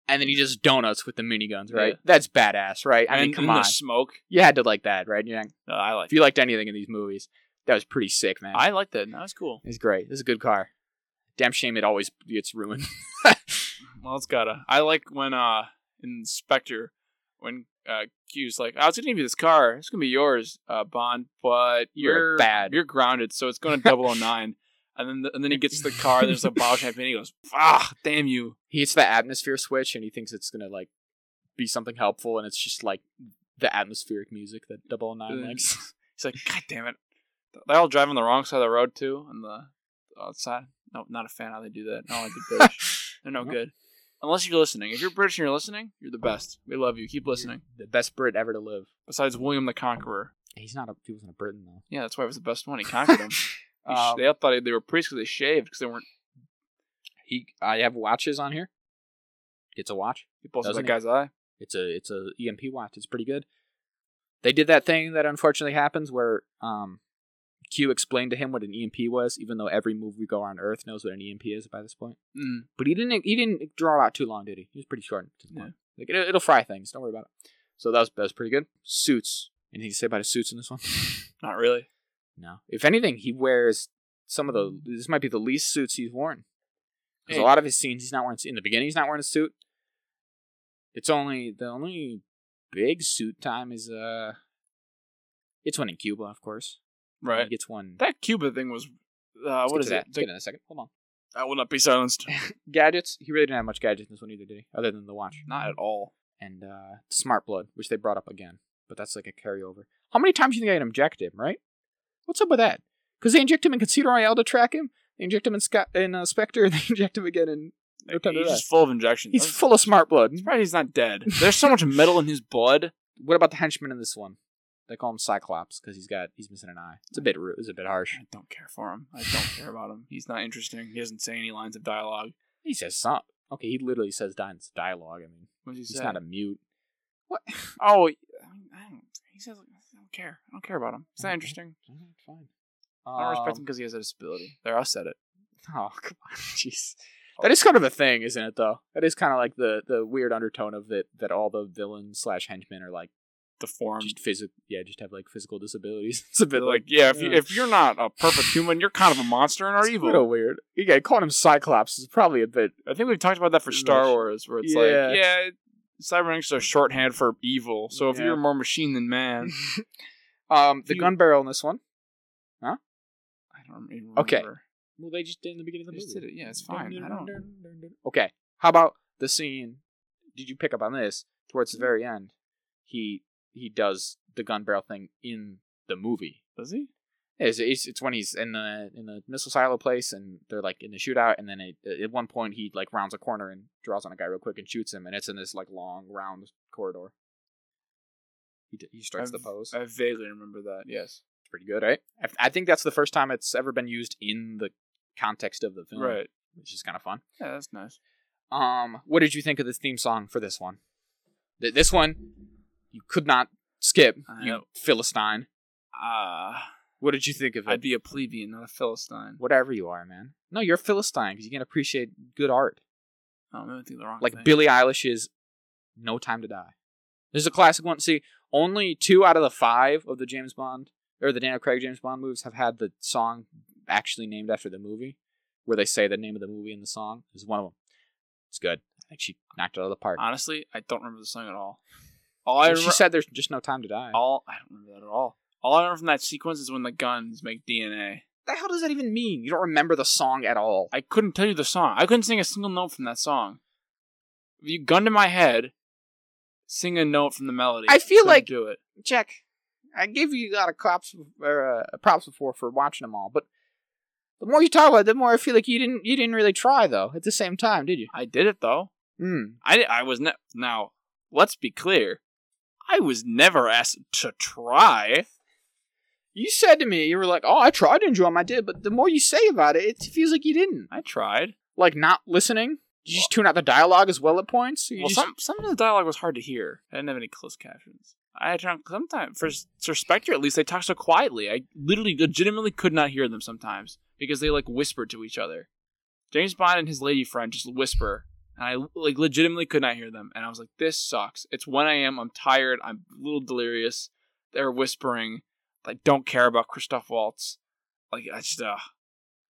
and then he just donuts with the miniguns, right? Yeah. That's badass, right? I mean, come on, the smoke. You had to like that, right? Yeah, I like. If you liked anything in these movies, that was pretty sick, man. I liked that. That was cool. It's great. It's a good car. Damn shame it always gets ruined. Well, it's gotta. I like when in Spectre. When Q's like, I was gonna give you this car, it's gonna be yours, Bond, but you're bad. You're grounded, so it's going to 009. And then he gets the car. There's a bottle of champagne. He goes, ah, damn you. He hits the atmosphere switch, and he thinks it's gonna like be something helpful, and it's just like the atmospheric music that 009 likes. He's like, God damn it! They all drive on the wrong side of the road too, on the outside. No, not a fan how they do that. No, I like the British. They're no good. Unless you're listening. If you're British and you're listening, you're the best. We love you. Keep listening. You're the best Brit ever to live. Besides William the Conqueror. He wasn't a Briton, though. Yeah, that's why he was the best one. He conquered them. They all thought they were priests because they shaved, because they weren't... I have watches on here. It's a watch. It pulls that guy's eye. It's a EMP watch. It's pretty good. They did that thing that unfortunately happens where Q explained to him what an EMP was, even though every moviegoer on Earth knows what an EMP is by this point. Mm. But he didn't draw it out too long, did he? He was pretty short to the point. Like, it'll fry things. Don't worry about it. So that was pretty good. Suits. Anything to say about his suits in this one? Not really. No. If anything, he wears some of the... This might be the least suits he's worn. Because a lot of his scenes, he's not wearing... In the beginning, he's not wearing a suit. It's only... The only big suit time is... It's one in Cuba, of course. Right. He gets one... That Cuba thing was... what is that? Let's get in a second. Hold on. I will not be silenced. Gadgets. He really didn't have much gadgets in this one either, did he? Other than the watch. Not at all. And Smart Blood, which they brought up again. But that's like a carryover. How many times do you think I can inject him, right? What's up with that? Because they inject him in Casino Royale to track him. They inject him in Spectre. And they inject him again in... No Time to Die. He's just full of injections. He's full of Smart Blood. It's probably he's not dead. There's so much metal in his blood. What about the henchman in this one? They call him Cyclops because he's missing an eye. It's a bit rude. It's a bit harsh. I don't care for him. I don't care about him. He's not interesting. He doesn't say any lines of dialogue. He says something. Okay, he literally says dialogue. I mean, what does he say? He's not a mute. What? Oh, he says I don't care. I don't care about him. It's not interesting. Fine. I don't respect him because he has a disability. There, I said it. Oh, come on, jeez. That is kind of a thing, isn't it, though? That is kind of like the weird undertone of it, that all the villains / henchmen are like deformed. Just have like physical disabilities. It's a bit like if you're not a perfect human, you're kind of a monster and are evil. It's a little weird. Yeah, calling him Cyclops is probably a bit... I think we've talked about that for Star Wars, where it's cybernetics are shorthand for evil, so if you're more machine than man... The gun barrel in this one. Huh? I don't even remember. Okay. Well, they just did in the beginning of the movie. Did it. Yeah, it's fine. I don't... Okay, how about the scene? Did you pick up on this? Towards the very end, he does the gun barrel thing in the movie. Does he? It's when he's in the missile silo place, and they're like in the shootout, and then at one point he like rounds a corner and draws on a guy real quick and shoots him, and it's in this like long round corridor. He starts the pose. I vaguely remember that. Yes, it's pretty good, right? I think that's the first time it's ever been used in the context of the film, right? Which is kind of fun. Yeah, that's nice. What did you think of the theme song for this one? This one you could not skip. You philistine. What did you think of it? I'd be a plebeian, not a philistine. Whatever you are, man. No, you're a philistine because you can't appreciate good art. Oh, I think the wrong thing. Like Billie Eilish's "No Time to Die." This is a classic one. See, only 2 out of 5 of the James Bond or the Daniel Craig James Bond movies have had the song actually named after the movie, where they say the name of the movie in the song. Is one of them. It's good. I think she knocked it out of the park. Honestly, I don't remember the song at all. She said there's just no time to die. I don't remember that at all. All I remember from that sequence is when the guns make DNA. The hell does that even mean? You don't remember the song at all. I couldn't tell you the song. I couldn't sing a single note from that song. If you gun to my head, sing a note from the melody. I feel like... do it. Check. I gave you a lot of props before for watching them all, but the more you talk about it, the more I feel like you didn't really try, though, at the same time, did you? I did it, though. Mm. I was... Now, let's be clear. I was never asked to try. You said to me, you were like, oh, I tried to enjoy them, I did, but the more you say about it, it feels like you didn't. I tried. Like, not listening? Did you just tune out the dialogue as well at points? Well, some of the dialogue was hard to hear. I didn't have any closed captions. Sometimes, for Sir Spectre at least, they talk so quietly. I literally, legitimately could not hear them sometimes. Because they, like, whisper to each other. James Bond and his lady friend just whisper. And I, like, legitimately could not hear them. And I was like, this sucks. It's 1 a.m. I'm tired. I'm a little delirious. They're whispering. I don't care about Christoph Waltz. Like, I just, All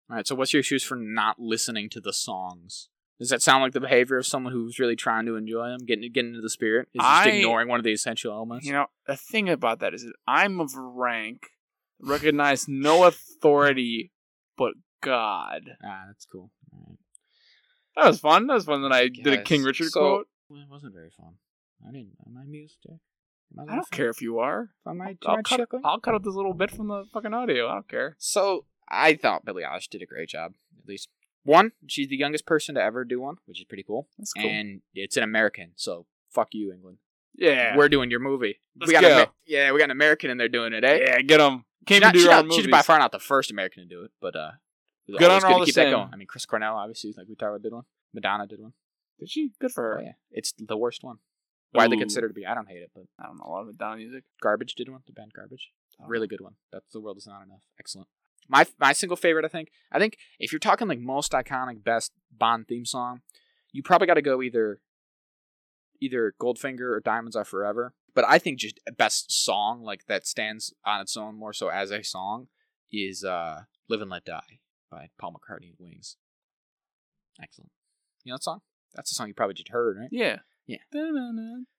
right, so what's your excuse for not listening to the songs? Does that sound like the behavior of someone who's really trying to enjoy them, getting into the spirit? Is just ignoring one of the essential elements? You know, the thing about that is that I'm of rank, recognize no authority... but God. Ah, that's cool. Right. That was fun. That was fun that I did a King Richard quote. Well, it wasn't very fun. I didn't. Am I amused, Jack? I don't care if you are. I'll cut up this little bit from the fucking audio. I don't care. So, I thought Billie Eilish did a great job. At least one, she's the youngest person to ever do one, which is pretty cool. That's cool. And it's an American, so fuck you, England. Yeah. We're doing your movie. We got an American in there doing it, eh? Yeah, get him. She's by far not the first American to do it, but good on her. All the same. That going. I mean, Chris Cornell, obviously, like we talked about, did one. Madonna did one. Did she? Good for her. Oh, yeah. It's the worst one. Widely considered to be. I don't hate it, but I don't know. A lot of the down music. Garbage did one. The band Garbage. Oh. Really good one. That's The World Is Not Enough. Excellent. My single favorite, I think if you're talking like most iconic, best Bond theme song, you probably got to go either Goldfinger or Diamonds Are Forever. But I think just best song, like that stands on its own more so as a song, is Live and Let Die by Paul McCartney and Wings. Excellent. You know that song? That's a song you probably just heard, right? Yeah. Yeah.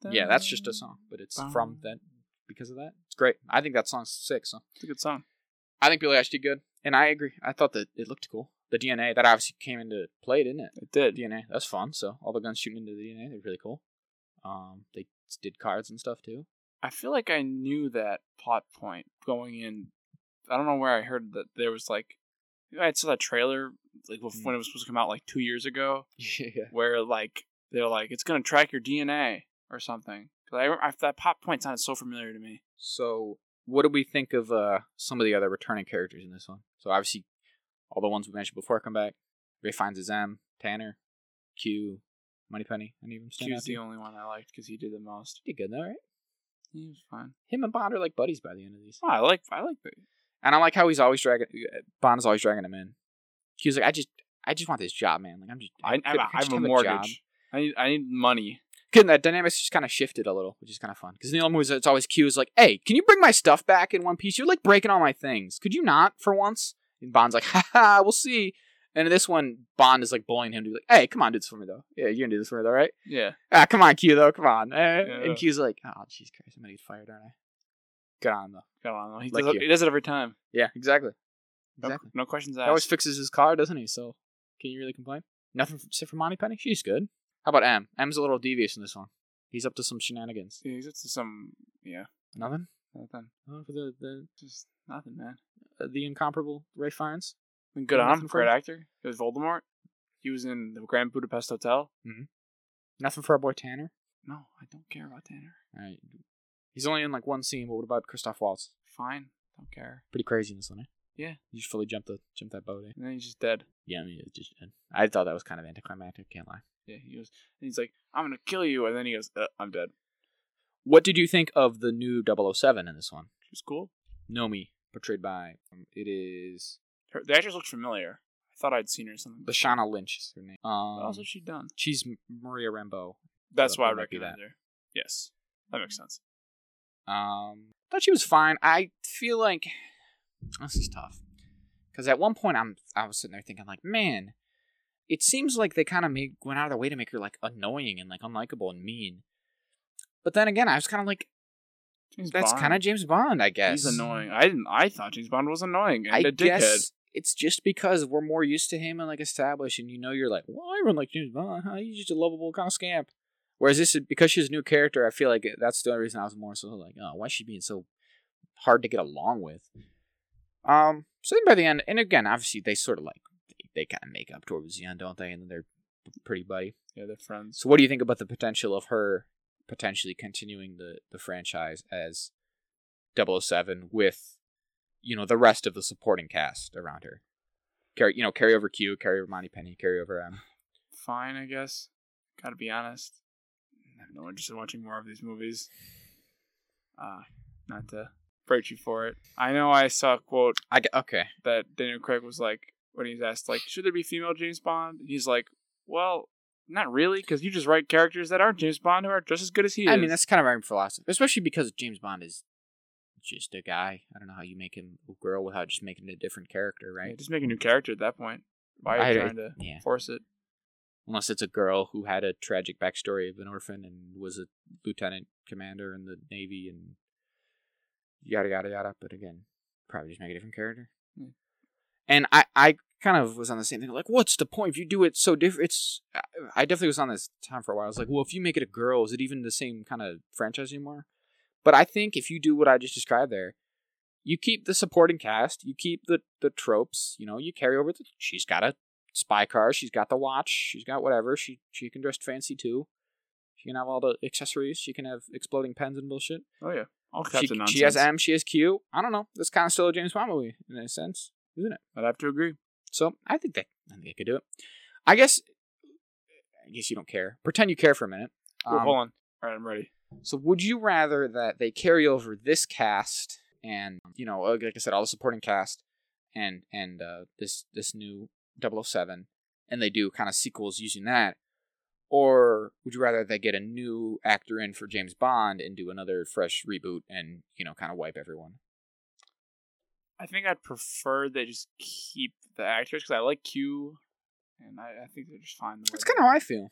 Yeah, that's just a song, but it's from that because of that. It's great. I think that song's sick. So it's a good song. I think Billie Eilish did good, and I agree. I thought that it looked cool. The DNA, that obviously came into play, didn't it? It did. DNA, that's fun. So all the guns shooting into the DNA, they're really cool. They did cards and stuff too. I feel like I knew that plot point going in. I don't know where I heard that there was like, I saw that trailer like when it was supposed to come out like 2 years ago, yeah. Where like they're like it's gonna track your DNA or something. Because that plot point sounded so familiar to me. So. What do we think of some of the other returning characters in this one? So obviously, all the ones we mentioned before come back. Ray finds his M, Tanner, Q, Moneypenny. Any of them stand out? Q's the only one I liked because he did the most. He did good though, right? He was fine. Him and Bond are like buddies by the end of these. Oh, I like that. And I like how Bond is always dragging him in. Q's like, I just want this job, man. Like I have a mortgage. Job. I need money. Good, that dynamic's just kind of shifted a little, which is kind of fun. Because in the old movies, it's always Q is like, hey, can you bring my stuff back in one piece? You're like breaking all my things. Could you not for once? And Bond's like, ha, we'll see. And in this one, Bond is like bullying him to be like, hey, come on, do this for me, though. Yeah, you're going to do this for me, though, right? Yeah. Ah, come on, Q, though, come on. Yeah. And Q's like, oh, jeez, Christ, I'm going to get fired, aren't I? Good on, though. He does it every time. Yeah, exactly. No questions asked. He always fixes his car, doesn't he? So can you really complain? Nothing except for Moneypenny? She's good. How about M? M's a little devious in this one. He's up to some shenanigans. Yeah, he's up to some, yeah. Nothing. Oh, for the just nothing, man. The incomparable Ralph Fiennes. Good on him, great actor. It was Voldemort. He was in the Grand Budapest Hotel. Mm-hmm. Nothing for our boy Tanner. No, I don't care about Tanner. All right. He's only in like one scene, but what about Christoph Waltz? Fine, don't care. Pretty crazy in this one, eh? Yeah. You just fully jumped that boat, eh? And then he's just dead. Yeah, I mean, he's just dead. I thought that was kind of anticlimactic, can't lie. Yeah, he's like, I'm going to kill you. And then he goes, I'm dead. What did you think of the new 007 in this one? She's cool. Nomi, portrayed by, the actress looks familiar. I thought I'd seen her or something. Lashana Lynch is her name. What else has she done? She's Maria Rambeau. That's why I recognize her. Yes, that makes sense. I thought she was fine. I feel like, this is tough. Because at one point, I was sitting there thinking like, man, it seems like they kind of went out of their way to make her, like, annoying and, like, unlikable and mean. But then again, I was kind of like, that's kind of James Bond, I guess. He's annoying. I thought James Bond was annoying and a dickhead. I guess it's just because we're more used to him and, like, established, and you know you're like, well, everyone likes James Bond, huh? He's just a lovable kind of scamp. Whereas this, because she's a new character, I feel like that's the only reason I was more so like, oh, why is she being so hard to get along with? So then by the end, and again, obviously, they sort of, like, they kind of make up towards the end, don't they? And they're pretty buddy. Yeah, they're friends. So what do you think about the potential of her potentially continuing the franchise as 007 with, you know, the rest of the supporting cast around her? Carry over Q, carry over Moneypenny, carry over M. Fine, I guess. Gotta be honest. I have no interest in watching more of these movies. Not to berate you for it. I know I saw a quote that Daniel Craig was like, when he's asked, like, should there be female James Bond? He's like, well, not really, because you just write characters that aren't James Bond who are just as good as he is. I mean, that's kind of our philosophy, especially because James Bond is just a guy. I don't know how you make him a girl without just making it a different character, right? Yeah, just make a new character at that point. Why are you trying to force it? Unless it's a girl who had a tragic backstory of an orphan and was a lieutenant commander in the Navy and yada, yada, yada. But again, probably just make a different character. Yeah. And I kind of was on the same thing. Like, what's the point if you do it so different? I definitely was on this time for a while. I was like, well, if you make it a girl, is it even the same kind of franchise anymore? But I think if you do what I just described there, you keep the supporting cast, you keep the tropes, you know, you carry over. She's got a spy car. She's got the watch. She's got whatever. She can dress fancy, too. She can have all the accessories. She can have exploding pens and bullshit. Oh, yeah. All kinds of nonsense. She has M. She has Q. I don't know. That's kind of still a James Bond movie in a sense. Isn't it? I'd have to agree. So I think they could do it. I guess you don't care. Pretend you care for a minute. Well, hold on. All right, I'm ready. So would you rather that they carry over this cast and, you know, like I said, all the supporting cast and this new 007, and they do kind of sequels using that? Or would you rather they get a new actor in for James Bond and do another fresh reboot and, you know, kind of wipe everyone? I think I'd prefer they just keep the actors, because I like Q, and I think they're just fine. That's kind of how I feel.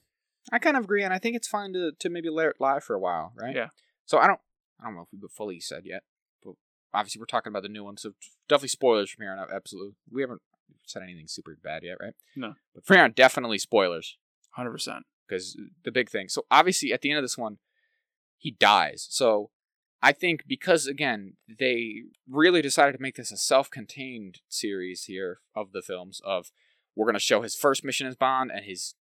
I kind of agree, and I think it's fine to maybe let it lie for a while, right? Yeah. So I don't know if we've fully said yet, but obviously we're talking about the new one, so definitely spoilers from here on out. Absolutely, we haven't said anything super bad yet, right? No. But from here on, definitely spoilers. 100%. Because the big thing. So obviously, at the end of this one, he dies. So I think because again, they really decided to make this a self-contained series here of the films of we're going to show his first mission as Bond and his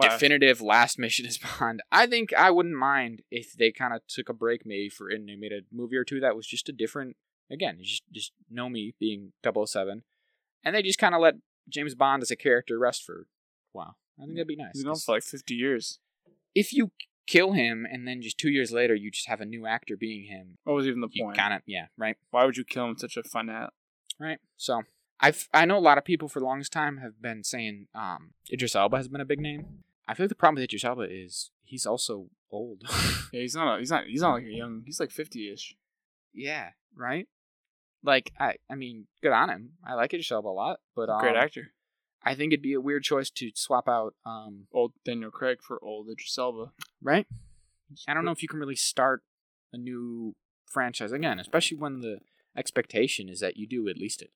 definitive last mission is Bond. I think I wouldn't mind if they kind of took a break maybe for and they made a movie or two that was just a different, again, just Nomi being 007. And they just kind of let James Bond as a character rest for a while. I think that'd be nice. He's known for like 50 years. If you kill him and then just 2 years later you just have a new actor being him. What was even the point? Kinda, yeah, right. Why would you kill him in such a finale? Right. So I know a lot of people for the longest time have been saying Idris Elba has been a big name. I feel like the problem with Idris Elba is he's also old. Yeah, he's not like a young. He's like 50-ish. Yeah, right. Like I mean, good on him. I like Idris Elba a lot, but great actor. I think it'd be a weird choice to swap out old Daniel Craig for old Idris Elba. Right. I don't know if you can really start a new franchise again, especially when the expectation is that you do at least a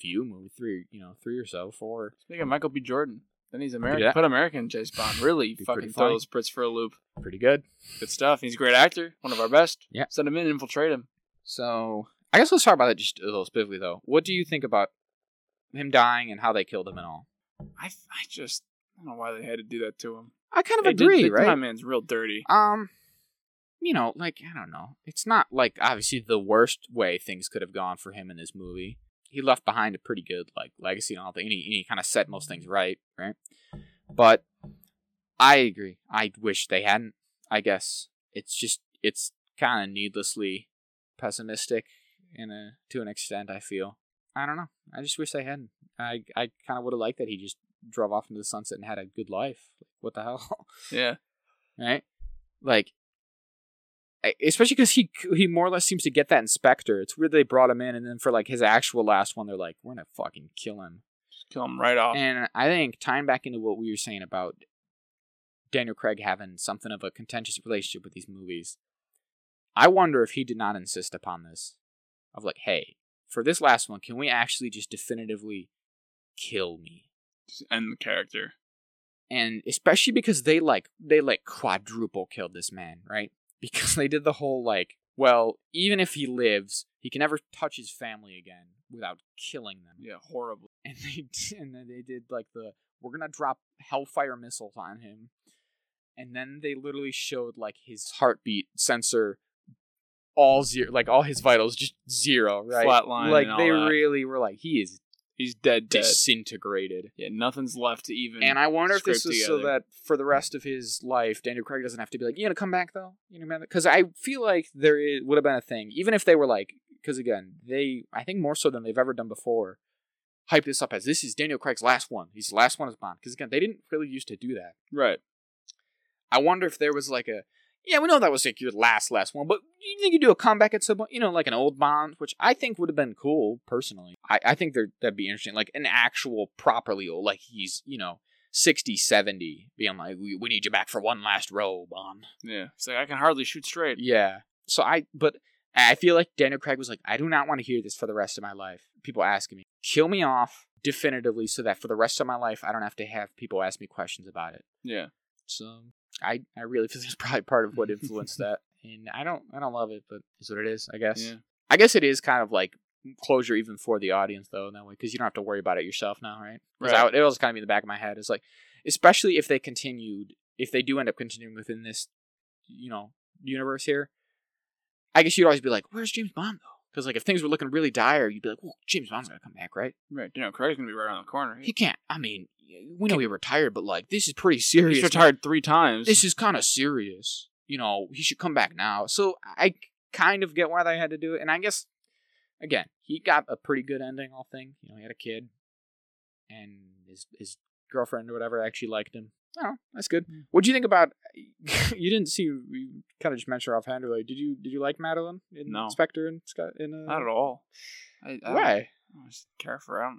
few, maybe three or so, four. Think of Michael B. Jordan. Then he's American. Yeah. Put American James Bond. Really fucking throw those Brits for a loop. Pretty good. Good stuff. He's a great actor. One of our best. Yeah. Send him in and infiltrate him. So, I guess let's talk about that just a little specifically, though. What do you think about him dying and how they killed him and all? I just I don't know why they had to do that to him. I kind of agree, right? My man's real dirty. You know, like, I don't know. It's not, like, obviously the worst way things could have gone for him in this movie. He left behind a pretty good like legacy and all that, and he kind of set most things right? But I agree. I wish they hadn't. I guess it's kind of needlessly pessimistic to an extent. I feel. I don't know. I just wish they hadn't. I kind of would have liked that he just drove off into the sunset and had a good life. What the hell? Yeah. Right. Like. Especially because he more or less seems to get that in Spectre. It's weird they brought him in, and then for like his actual last one, they're like, "We're gonna fucking kill him, just kill him right off." And I think tying back into what we were saying about Daniel Craig having something of a contentious relationship with these movies, I wonder if he did not insist upon this, of like, "Hey, for this last one, can we actually just definitively kill me, just end the character?" And especially because they quadruple killed this man, right? Because they did the whole, like, well, even if he lives, he can never touch his family again without killing them. Yeah, horribly. And then they did, like, we're going to drop Hellfire missiles on him. And then they literally showed, like, his heartbeat sensor, all zero, like, all his vitals, just zero, right? Flatline. Like, they really were like, He's dead. Disintegrated. Yeah, nothing's left to even. And I wonder if this is so that for the rest of his life, Daniel Craig doesn't have to be like, "You gonna come back though?" You know, man. Because I feel like there would have been a thing, even if they were like, because again, I think more so than they've ever done before, hype this up as this is Daniel Craig's last one. He's the last one as Bond. Because again, they didn't really used to do that. Right. I wonder if there was like a, yeah, we know that was like your last one, but you think you do a comeback at some point, you know, like an old Bond, which I think would have been cool, personally. I think that'd be interesting, like an actual properly old, like he's, you know, 60, 70, being like, we need you back for one last row, Bond. Yeah, it's like, I can hardly shoot straight. Yeah, so but I feel like Daniel Craig was like, I do not want to hear this for the rest of my life. People asking me, kill me off definitively so that for the rest of my life, I don't have to have people ask me questions about it. Yeah. So I really feel that's probably part of what influenced that, and I don't love it, but it's what it is, I guess. Yeah. I guess it is kind of like closure even for the audience though, in that way, because you don't have to worry about it yourself now, right? Because right. It was kind of in the back of my head. It's like, especially if they continued, if they do end up continuing within this, you know, universe here, I guess you'd always be like, "Where's James Bond though?" Because like if things were looking really dire, you'd be like, "Well, James Bond's gonna come back, right?" Right. You know, Craig's gonna be right around the corner. He can't. I mean. We know he retired, but like this is pretty serious. He's retired 3 times. This is kind of serious. you know, he should come back now. So I kind of get why they had to do it. And I guess, again, he got a pretty good ending, all thing. You know, he had a kid, and his girlfriend or whatever actually liked him. Oh, that's good. Mm-hmm. What do you think about? You didn't see. You kind of just mentioned offhand. Like, did you like Madeline in Spectre and Scott? Not at all. Why? I don't care for her.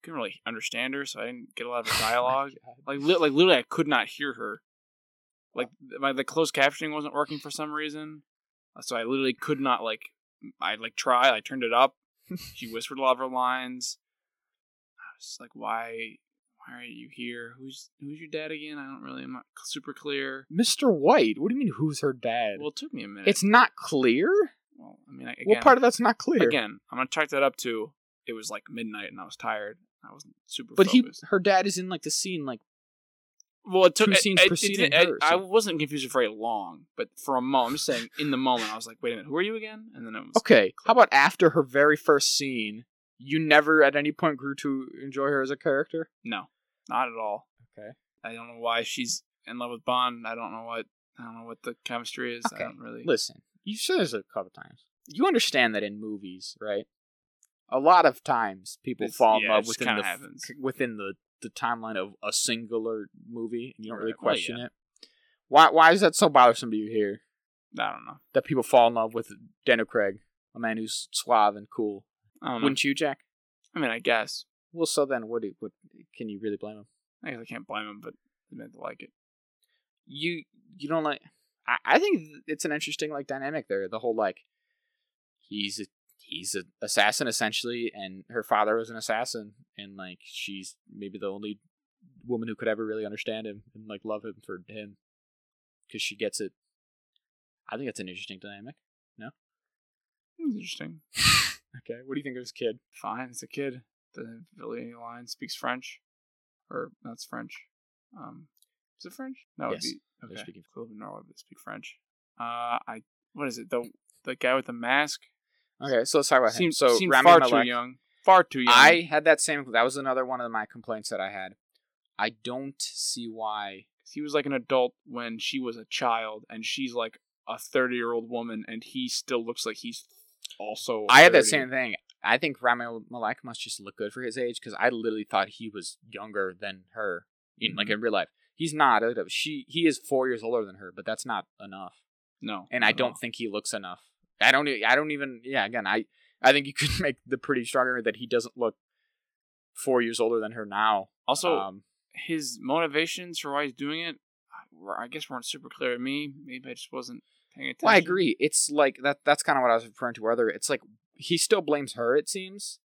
Couldn't really understand her, so I didn't get a lot of the dialogue. Literally, I could not hear her. The closed captioning wasn't working for some reason, so I literally could not try. I turned it up. She whispered a lot of her lines. I was just like, why are you here? Who's your dad again? I'm not super clear. Mr. White? What do you mean, who's her dad? Well, it took me a minute. It's not clear? Well, again, what part of that's not clear? Again, I'm going to check that up, too. It was, midnight, and I was tired. I wasn't super focused. But her dad is in, the scene, Well, it took... Two scenes preceding her. I wasn't confused for very long, but for a moment, I'm just saying, in the moment, I was like, wait a minute, who are you again? And then it was... Okay, how about after her very first scene, you never at any point grew to enjoy her as a character? No. Not at all. Okay. I don't know why she's in love with Bond. I don't know what the chemistry is. Okay. I don't really... Listen, you've said this a couple times. You understand that in movies, right? A lot of times people fall in love within the timeline of a singular movie, and you don't really question it. Why is that so bothersome to you here? I don't know. That people fall in love with Daniel Craig, a man who's suave and cool. I don't know. Wouldn't you, Jack? I guess. Well, so then, what can you really blame him? I guess I can't blame him, but I meant to like it. You don't like... I think it's an interesting dynamic there. The whole he's an assassin essentially, and her father was an assassin, and she's maybe the only woman who could ever really understand him and love him for him because she gets it. I think that's an interesting dynamic. No? Interesting. Okay, what do you think of his kid? Fine, it's a kid. The Billy line speaks French. Or, that's French. Is it French? No, yes. Okay. They're speaking Norway, but they speak French. What is it? The guy with the mask? Okay, so let's talk about him. So, Rami Malek. Far too young. I had that same... That was another one of my complaints that I had. I don't see why... He was an adult when she was a child, and she's a 30-year-old woman, and he still looks like he's... Also, I had that same thing. I think Rami Malek must just look good for his age, because I literally thought he was younger than her in in real life. He's not. He is 4 years older than her, but that's not enough. No, and I don't think he looks enough. I don't even. Yeah, again, I think you could make the pretty strong argument that he doesn't look 4 years older than her now. Also, his motivations for why he's doing it, I guess, weren't super clear to me. Maybe I just wasn't. Well, I agree. It's that's kind of what I was referring to earlier. It's he still blames her, it seems.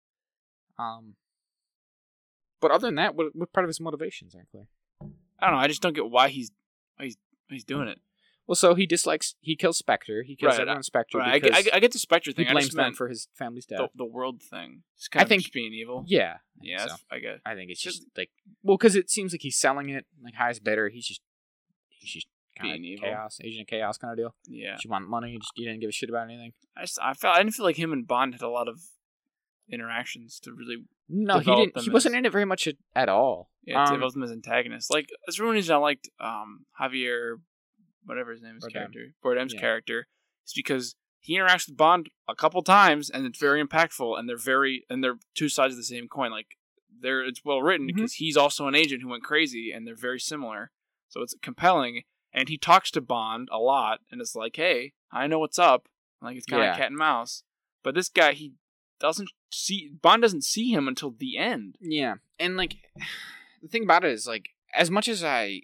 But other than that, what part of his motivations aren't clear? I don't know. I just don't get why he's doing it. Well, so he kills Spectre. He kills everyone on Spectre. Right. I get the Spectre thing. He blames them for his family's death. The world thing. It's kind of just being evil. Yeah. Yeah. So. I guess. I think it's just well, because it seems he's selling it highest bidder. He's just. Kind of chaos, Agent of Chaos kind of deal. Yeah, she wanted money. You didn't give a shit about anything. I didn't feel like him and Bond had a lot of interactions to really. No, he didn't. He wasn't in it very much at all. Yeah, to develop them as antagonists. As Rooney's, I liked Javier, whatever his name is, Bardem's character. It's because he interacts with Bond a couple times, and it's very impactful. And they're two sides of the same coin. It's well written because he's also an agent who went crazy, and they're very similar. So it's compelling. And he talks to Bond a lot, and it's hey, I know what's up. It's kind of cat and mouse. But this guy, Bond doesn't see him until the end. Yeah. And, the thing about it is, as much as this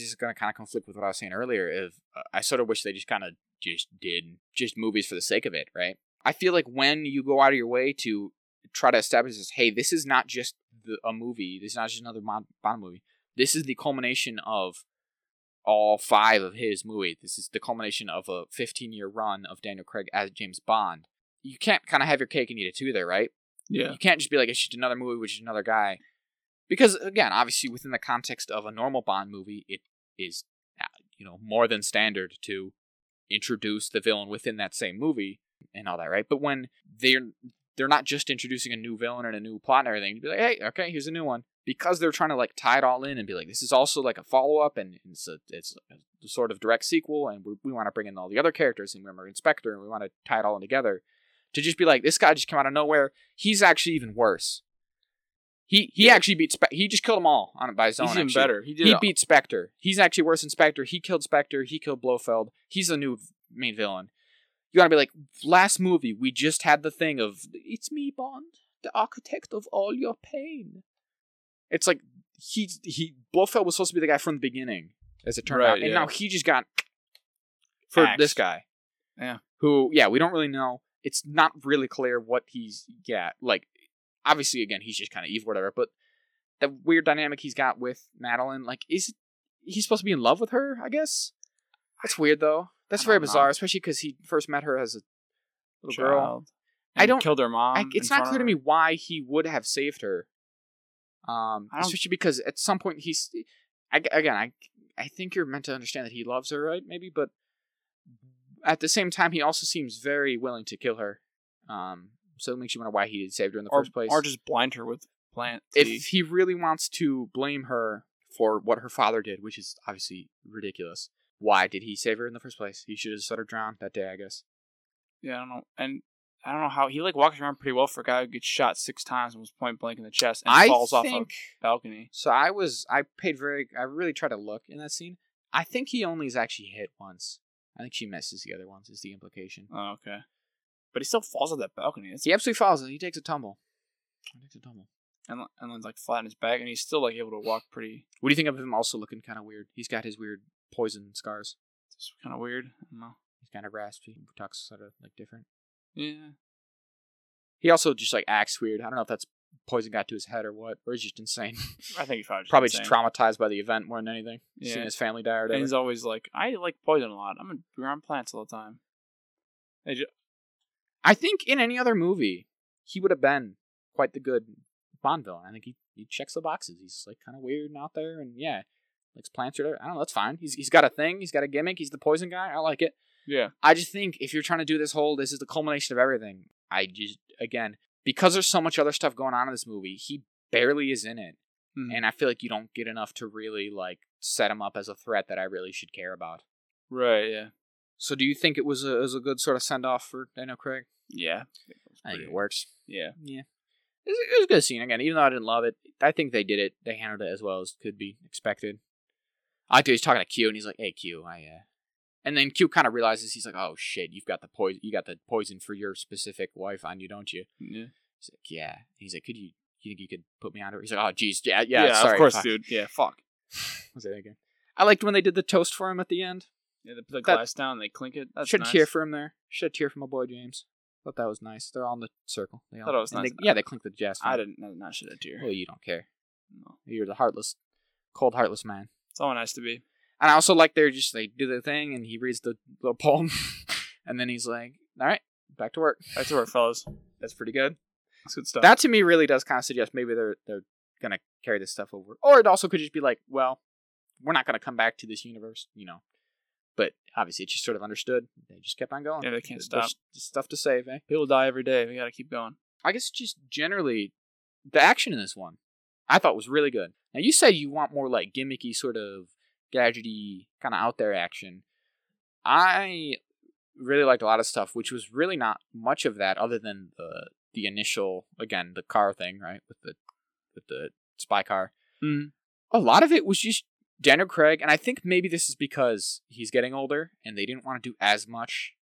is going to kind of conflict with what I was saying earlier, I sort of wish they just kind of just did just movies for the sake of it, right? I feel when you go out of your way to try to establish this, hey, this is not just a movie. This is not just another Bond movie. This is the culmination of all five of his movies. This is the culmination of a 15-year run of Daniel Craig as James Bond. You can't kind of have your cake and eat it too, there, right? Yeah. You can't just be it's just another movie with just another guy. Because, again, obviously within the context of a normal Bond movie, it is, more than standard to introduce the villain within that same movie and all that, right? But when they're not just introducing a new villain and a new plot and everything, you'd be hey, okay, here's a new one. because they're trying to like tie it all in and be like, this is also like a follow-up and it's a sort of direct sequel, and we want to bring in all the other characters, and remember Inspector, and we want to tie it all in together, to just be like, this guy just came out of nowhere. He's actually even worse. He actually beat Spectre. He just killed them all on it by his own. He's even better. He beat Spectre. He's actually worse than Spectre. He killed Spectre. He killed Blofeld. He's the new main villain. You gotta be like, last movie, we just had the thing of, it's me, Bond, the architect of all your pain. It's like, Blofeld was supposed to be the guy from the beginning, as it turned out. And now he just got axed. This guy. Yeah. Who, yeah, we don't really know. It's not really clear what obviously, again, he's just kind of evil, whatever. But the weird dynamic he's got with Madeline, like, is he supposed to be in love with her? I guess that's weird, though. That's very bizarre, especially because he first met her as a little girl. And killed her mom. It's not clear to me why he would have saved her. Especially because at some point I think you're meant to understand that he loves her, right? Maybe, but at the same time, he also seems very willing to kill her. So it makes you wonder why he saved her in the first place. Or just blind her with plant tea. If he really wants to blame her for what her father did, which is obviously ridiculous, why did he save her in the first place? He should have just let her drown that day, I guess. Yeah, I don't know. And I don't know how... He walks around pretty well for a guy who gets shot 6 times and was point blank in the chest and falls off a balcony. So I really tried to look in that scene. I think he only is actually hit once. I think she misses the other ones is the implication. Oh, okay. But he still falls off that balcony. He absolutely falls, and he takes a tumble. And then flat on his back, and he's still able to walk pretty... What do you think of him also looking kind of weird? He's got his weird poison scars. It's kind of weird. I don't know. He's kind of raspy. He talks sort of different. Yeah. He also just acts weird. I don't know if that's poison got to his head or what, or he's just insane. I think he's probably just traumatized by the event more than anything. Yeah. Seeing his family die or whatever. And he's always like, I like poison a lot. I'm around plants all the time. I think in any other movie, he would have been quite the good Bond villain. I think he checks the boxes. He's kind of weird and out there, and yeah, likes plants or whatever. I don't know. That's fine. He's got a thing. He's got a gimmick. He's the poison guy. I like it. Yeah. I just think if you're trying to do this is the culmination of everything. Because there's so much other stuff going on in this movie, he barely is in it, and I feel like you don't get enough to really set him up as a threat that I really should care about. Right. Yeah. So do you think it was a good sort of send off for Daniel Craig? Yeah. I think it works. Yeah. Yeah. It was a good scene. Again, even though I didn't love it, I think they did it. They handled it as well as could be expected. I think he's talking to Q, and he's like, hey, Q, And then Q kind of realizes, he's like, oh, shit, you got the poison for your specific wife on you, don't you? Yeah. He's like, yeah. And he's like, you think you could put me on her? He's like, oh, geez. Yeah, sorry, of course, dude. Yeah, fuck. What's that again? I liked when they did the toast for him at the end. Yeah, they put the glass down, and they clink it. That's nice. Cheer for him there. Should cheer for my boy, James. Thought that was nice. They're all in the circle. Thought it was nice. They clinked the jazz. I did not shed a tear. Well, you don't care. No. You're the cold, heartless man. It's all nice to be. And I also like they do their thing, and he reads the little poem, and then he's like, all right, back to work. Back to work, fellas. That's pretty good. That's good stuff. That, to me, really does kind of suggest maybe they're going to carry this stuff over. Or it also could just be like, well, we're not going to come back to this universe, But obviously, it's just sort of understood. They just kept on going. Yeah, they can't stop. There's stuff to save, eh? People die every day. We got to keep going. I guess just generally, the action in this one, I thought was really good. Now, you said you want more gimmicky, sort of gadgety, kind of out there action. I really liked a lot of stuff, which was really not much of that other than the initial, again, the car thing, right? With the spy car. Mm. A lot of it was just Daniel Craig, and I think maybe this is because he's getting older and they didn't want to do as much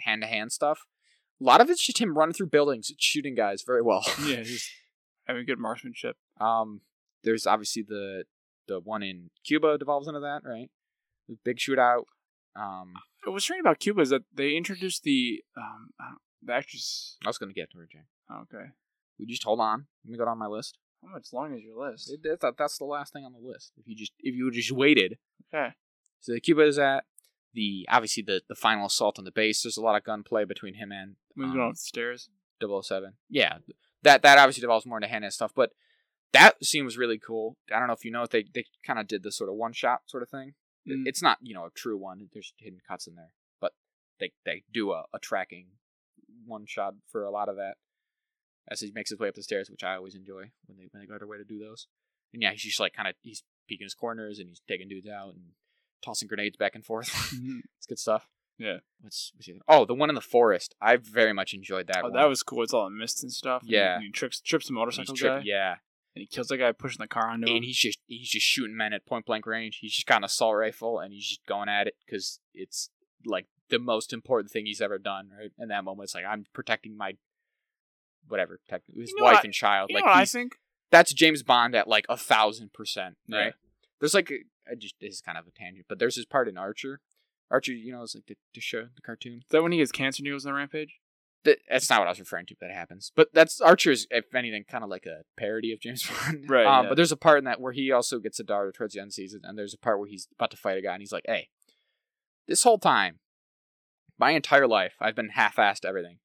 hand-to-hand stuff. A lot of it's just him running through buildings and shooting guys very well. Yeah, he's having good marksmanship. There's obviously the one in Cuba devolves into that, right? The big shootout. What's strange about Cuba is that they introduced the actress... I was going to get to her, Jane. Okay. We just hold on. Let me go down my list. How much long is your list? That's the last thing on the list. If you just waited. Okay. So the Cuba is at the final assault on the base. There's a lot of gunplay between him and moving on upstairs. 007. Yeah. That obviously devolves more into hand and stuff, but that scene was really cool. I don't know if you know, they kind of did this sort of one shot sort of thing. Mm. It's not, a true one. There's hidden cuts in there, but they do a tracking one shot for a lot of that. As he makes his way up the stairs, which I always enjoy when they go their way to do those. And yeah, he's just like kind of, he's peeking his corners and he's taking dudes out and tossing grenades back and forth. It's good stuff. Yeah. The one in the forest. I very much enjoyed that one. Oh, that was cool. It's all in mist and stuff. Yeah. And he trips the motorcycle guy. Yeah. And he kills the guy pushing the car onto him. And he's just shooting men at point blank range. He's just got an assault rifle and he's just going at it because it's like the most important thing he's ever done. Right in that moment, it's like I'm protecting my whatever, technically his wife and child. You like know what I think that's James Bond at like 1,000%. Right. Yeah. There's like this is kind of a tangent, but there's this part in Archer. Archer, you know, it's like the show, the cartoon. Is that when he gets cancer and he goes on the rampage? That's not what I was referring to, but it happens. But that's Archer's, if anything, kind of like a parody of James Bond. Right. Yeah. But there's a part in that where he also gets a daughter towards the end of the season, and there's a part where he's about to fight a guy, and he's like, hey, this whole time, my entire life, I've been half-assed everything.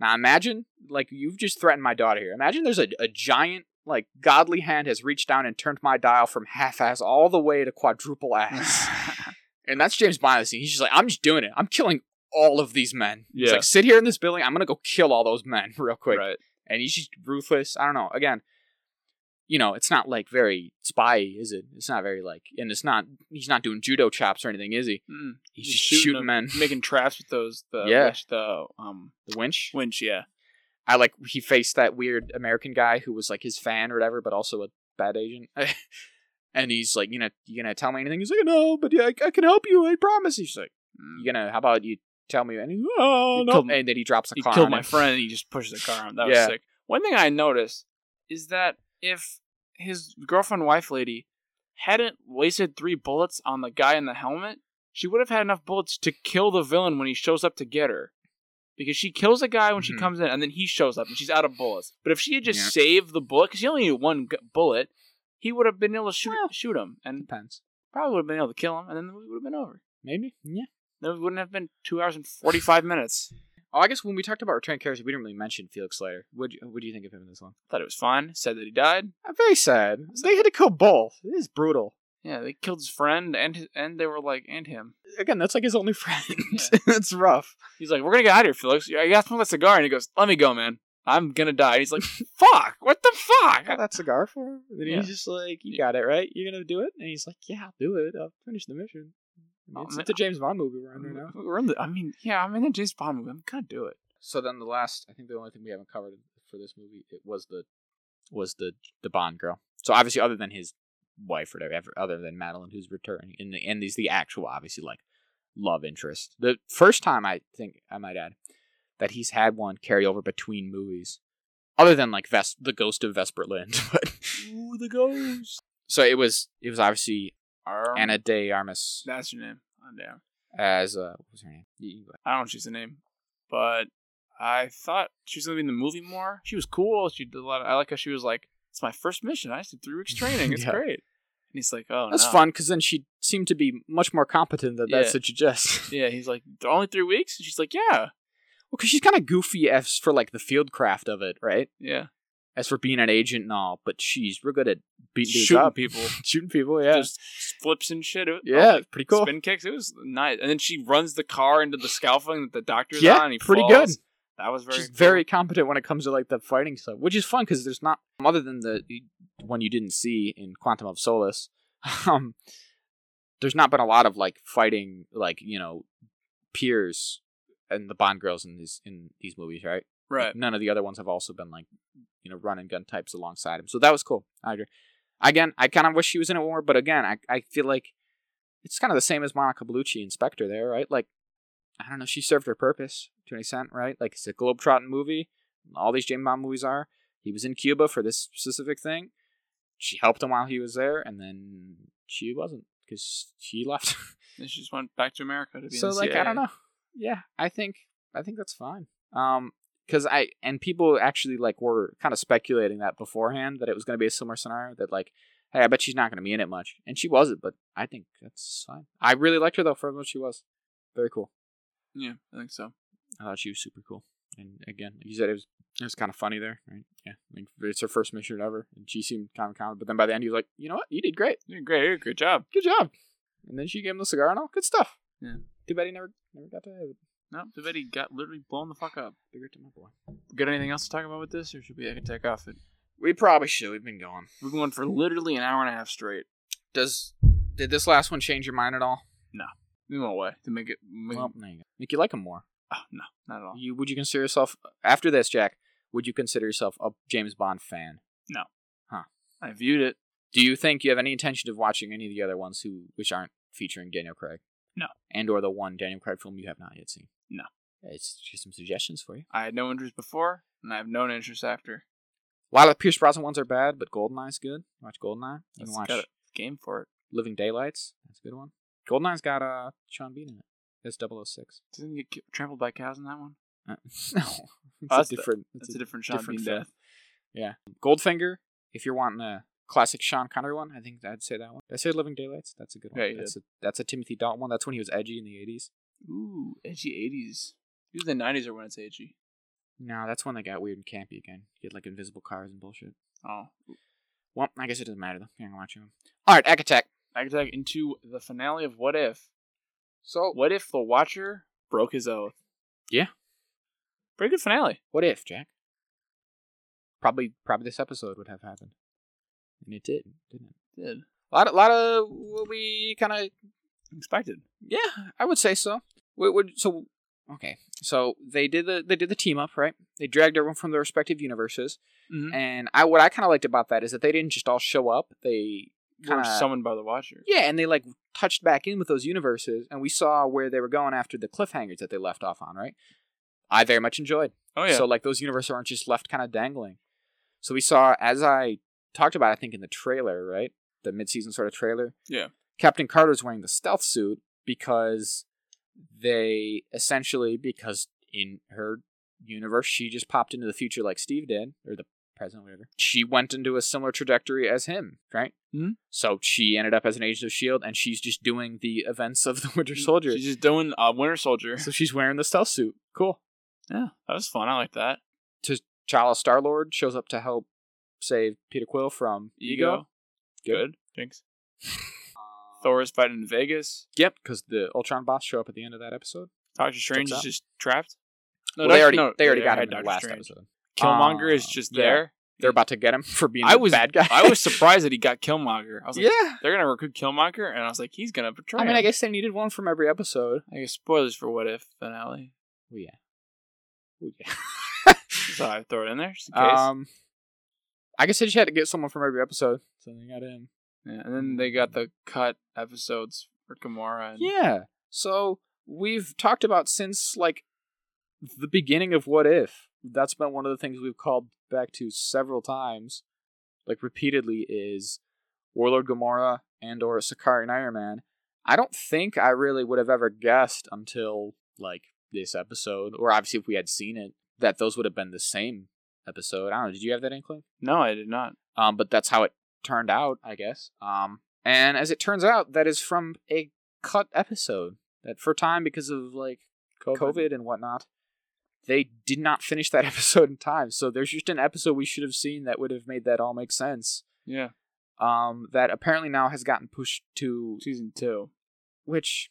Now imagine, like, you've just threatened my daughter here. Imagine there's a giant, like, godly hand has reached down and turned my dial from half-ass all the way to quadruple ass. And that's James Bond. He's just like, I'm just doing it. I'm killing all of these men. Yeah. He's like, sit here in this building. I'm going to go kill all those men real quick. Right. And he's just ruthless. I don't know. Again, you know, it's not like very spy-y, is it? It's not very like, and it's not, he's not doing judo chops or anything, is he? Mm. He's just shooting men. Making traps with those, the winch. Winch, yeah. I like, he faced that weird American guy who was like his fan or whatever, but also a bad agent. And he's like, you gonna tell me anything? He's like, no, but yeah, I can help you. I promise. He's like, you gonna? How about you tell me? And, and then he drops the car. He killed my friend. And he just pushes the car on. That was sick. One thing I noticed is that if his girlfriend, wife, lady hadn't wasted 3 bullets on the guy in the helmet, she would have had enough bullets to kill the villain when he shows up to get her. Because she kills a guy when she comes in, and then he shows up, and she's out of bullets. But if she had just saved the bullet, because she only needed 1 bullet. He would have been able to shoot him, and depends. Probably would have been able to kill him, and then it would have been over. Maybe, yeah. Then it wouldn't have been 2 hours and 45 minutes. Oh, I guess when we talked about return characters, we didn't really mention Felix Leiter. What do you think of him in this one? I thought it was fine. Sad that he died. I'm very sad. They had to kill both. It is brutal. Yeah, they killed his friend, and they were like, and him. Again, that's like his only friend. Yeah. It's rough. He's like, we're gonna get out of here, Felix. I got him that cigar, and he goes, let me go, man. I'm gonna die. And he's like, fuck, what the fuck? I got that cigar for him. And then he's just like, you got it, right? You're gonna do it? And he's like, yeah, I'll do it. I'll finish the mission. It's a James Bond movie we're on right now. I'm in a James Bond movie. I'm gonna do it. So then I think the only thing we haven't covered for this movie, it was the Bond girl. So obviously other than his wife or whatever, other than Madeline, who's returning, in the end is the actual, obviously, like, love interest. The first time, I think, I might add, that he's had one carry over between movies. Other than, like, the ghost of Vesper Lind. But ooh, the ghost. So it was obviously Ana de Armas. That's her name. As, what was her name? I don't know if she's the name. But I thought she was going to be in the movie more. She was cool. She did a lot. I like how she was like, it's my first mission. I just did 3 weeks training. It's great. And he's like, oh, that's fun, because then she seemed to be much more competent than that suggests. Yeah, he's like, only 3 weeks? And she's like, yeah. Well, because she's kind of goofy as for, like, the field craft of it, right? Yeah. As for being an agent and all, but she's real good at beating people. Shooting people, yeah. Just flips and shit. Pretty cool. Spin kicks. It was nice. And then she runs the car into the scaffolding that the doctor's on, and he falls. Yeah, pretty good. That was very cool. Very competent when it comes to, like, the fighting stuff, which is fun, because there's not, other than the one you didn't see in Quantum of Solace, there's not been a lot of, like, fighting, like, you know, peers and the Bond girls in these movies, right? Right. Like, none of the other ones have also been, like, you know, run and gun types alongside him. So that was cool. I agree. Again, I kind of wish she was in it more, but again, I feel like it's kind of the same as Monica Bellucci in Spectre there, right? Like, I don't know, she served her purpose to an extent, right? Like, it's a globetrotting movie. All these James Bond movies are. He was in Cuba for this specific thing. She helped him while he was there, and then she wasn't, because she left. And she just went back to America to be in the CIA. So, like, I don't know. Yeah, I think that's fine. Because people actually, like, were kind of speculating that beforehand, that it was going to be a similar scenario, that, like, hey, I bet she's not going to be in it much. And she wasn't, but I think that's fine. I really liked her, though, for what she was. Very cool. Yeah, I think so. I thought she was super cool. And again, like you said, it was kind of funny there, right? Yeah. Like, it's her first mission ever, and she seemed kind of calm. But then by the end, he was like, you know what? You did great. You did great. You did a good job. Good job. And then she gave him the cigar and all. Good stuff. Yeah. Too bad he never got to have it. No, too bad he got literally blown the fuck up. Bigger to my boy. Got anything else to talk about with this, or should we take off it? We probably should. We've been going. We've been going for literally an hour and a half straight. Did this last one change your mind at all? No. We went away to make it. Make you like him more. Oh, no, not at all. Would you consider yourself, after this, Jack, would you consider yourself a James Bond fan? No. Huh. I viewed it. Do you think you have any intention of watching any of the other ones which aren't featuring Daniel Craig? No. And or the one Daniel Craig film you have not yet seen? No. It's just some suggestions for you. I had no interest before, and I have no interest after. A lot of Pierce Brosnan ones are bad, but GoldenEye's good. Watch GoldenEye. You can watch got a game for it. Living Daylights. That's a good one. GoldenEye's got Sean Bean in it. It's 006. Doesn't he get trampled by cows in that one? No. It's a different Sean Bean death. Yeah. Goldfinger, if you're wanting a classic Sean Connery one, I think I'd say that one. Did I say Living Daylights? That's a good one. Yeah, that's a Timothy Dalton one. That's when he was edgy in the 80s. Ooh, edgy 80s. Usually the 90s are when it's edgy. No, that's when they got weird and campy again. You get like invisible cars and bullshit. Oh. Well, I guess it doesn't matter though. You're gonna watch them. Alright, Ack Attack. Ack Attack into the finale of What If. So, what if the Watcher broke his oath? Yeah. Pretty good finale. What if, Jack? Probably this episode would have happened. And it did, didn't it? It did. A lot of what we kind of expected. Yeah, I would say so. So they did the team up, right? They dragged everyone from their respective universes. Mm-hmm. And what I kind of liked about that is that they didn't just all show up. They were summoned by the Watcher. Yeah, and they touched back in with those universes, and we saw where they were going after the cliffhangers that they left off on, right? I very much enjoyed. Oh, yeah. So, those universes aren't just left kind of dangling. So we saw, as I talked about, I think, in the trailer, right? The mid-season sort of trailer. Yeah. Captain Carter's wearing the stealth suit because because in her universe, she just popped into the future like Steve did, or the present, whatever. She went into a similar trajectory as him, right? Mm-hmm. So she ended up as an agent of S.H.I.E.L.D., and she's just doing the events of the Winter Soldier. She's just doing Winter Soldier. So she's wearing the stealth suit. Cool. Yeah, that was fun. I like that. T'Challa, Star Lord, shows up to help save Peter Quill from Ego. Good. Thanks. Thor is fighting in Vegas. Yep, because the Ultron boss show up at the end of that episode. Doctor Strange is just trapped. They already got him in the last episode. Killmonger is just there. Yeah. They're about to get him for being a bad guy. I was surprised that he got Killmonger. I was like, yeah. They're going to recruit Killmonger, and I was like, he's going to betray him. I guess they needed one from every episode. I guess spoilers for What If finale. Well, yeah. So I throw it in there just in case. I guess they just had to get someone from every episode, so they got him. Yeah, and then they got the cut episodes for Gamora. Yeah. So we've talked about since the beginning of What If. That's been one of the things we've called back to several times, repeatedly, is Warlord Gamora and or Sakaar and Iron Man. I don't think I really would have ever guessed until, this episode, or obviously if we had seen it, that those would have been the same episode. I don't know, did you have that inkling? No, I did not. But that's how it turned out, I guess. And as it turns out, that is from a cut episode. That for time, because of, COVID and whatnot, they did not finish that episode in time. So there's just an episode we should have seen that would have made that all make sense. Yeah. That apparently now has gotten pushed to season 2, which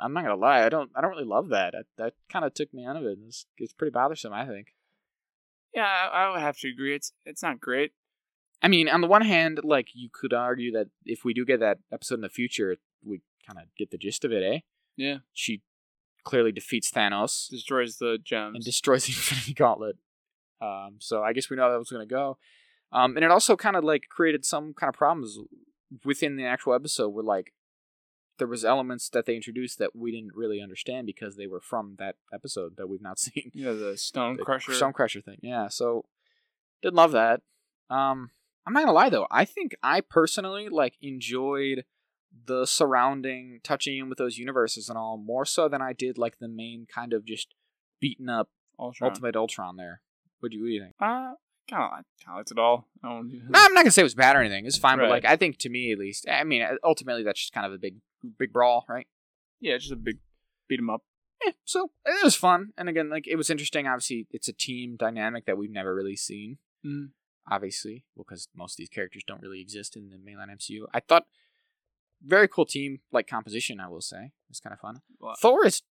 I'm not going to lie. I don't really love that. That kind of took me out of it. It's pretty bothersome, I think. Yeah, I would have to agree. It's not great. I mean, on the one hand, you could argue that if we do get that episode in the future, we kind of get the gist of it, eh? Yeah. She clearly defeats Thanos. Destroys the gems. And destroys the Infinity Gauntlet. So I guess we know that was going to go. And it also kind of created some kind of problems within the actual episode where there was elements that they introduced that we didn't really understand because they were from that episode that we've not seen. Yeah, the Stone Crusher. Stone Crusher thing, yeah. So, didn't love that. I'm not going to lie, though. I think I personally, enjoyed the surrounding touching in with those universes and all more so than I did the main kind of just beaten up Ultron. Ultimate Ultron there. What do you think? I liked it all. No, I'm not gonna say it was bad or anything. It's fine, right. But I think to me at least, ultimately that's just kind of a big brawl, right? Yeah, just a big beat 'em up. Yeah, so it was fun, and again, it was interesting. Obviously, it's a team dynamic that we've never really seen. Mm. Obviously, because most of these characters don't really exist in the mainline MCU. I thought. Very cool team, composition, I will say. It's kind of fun. Well, Thor is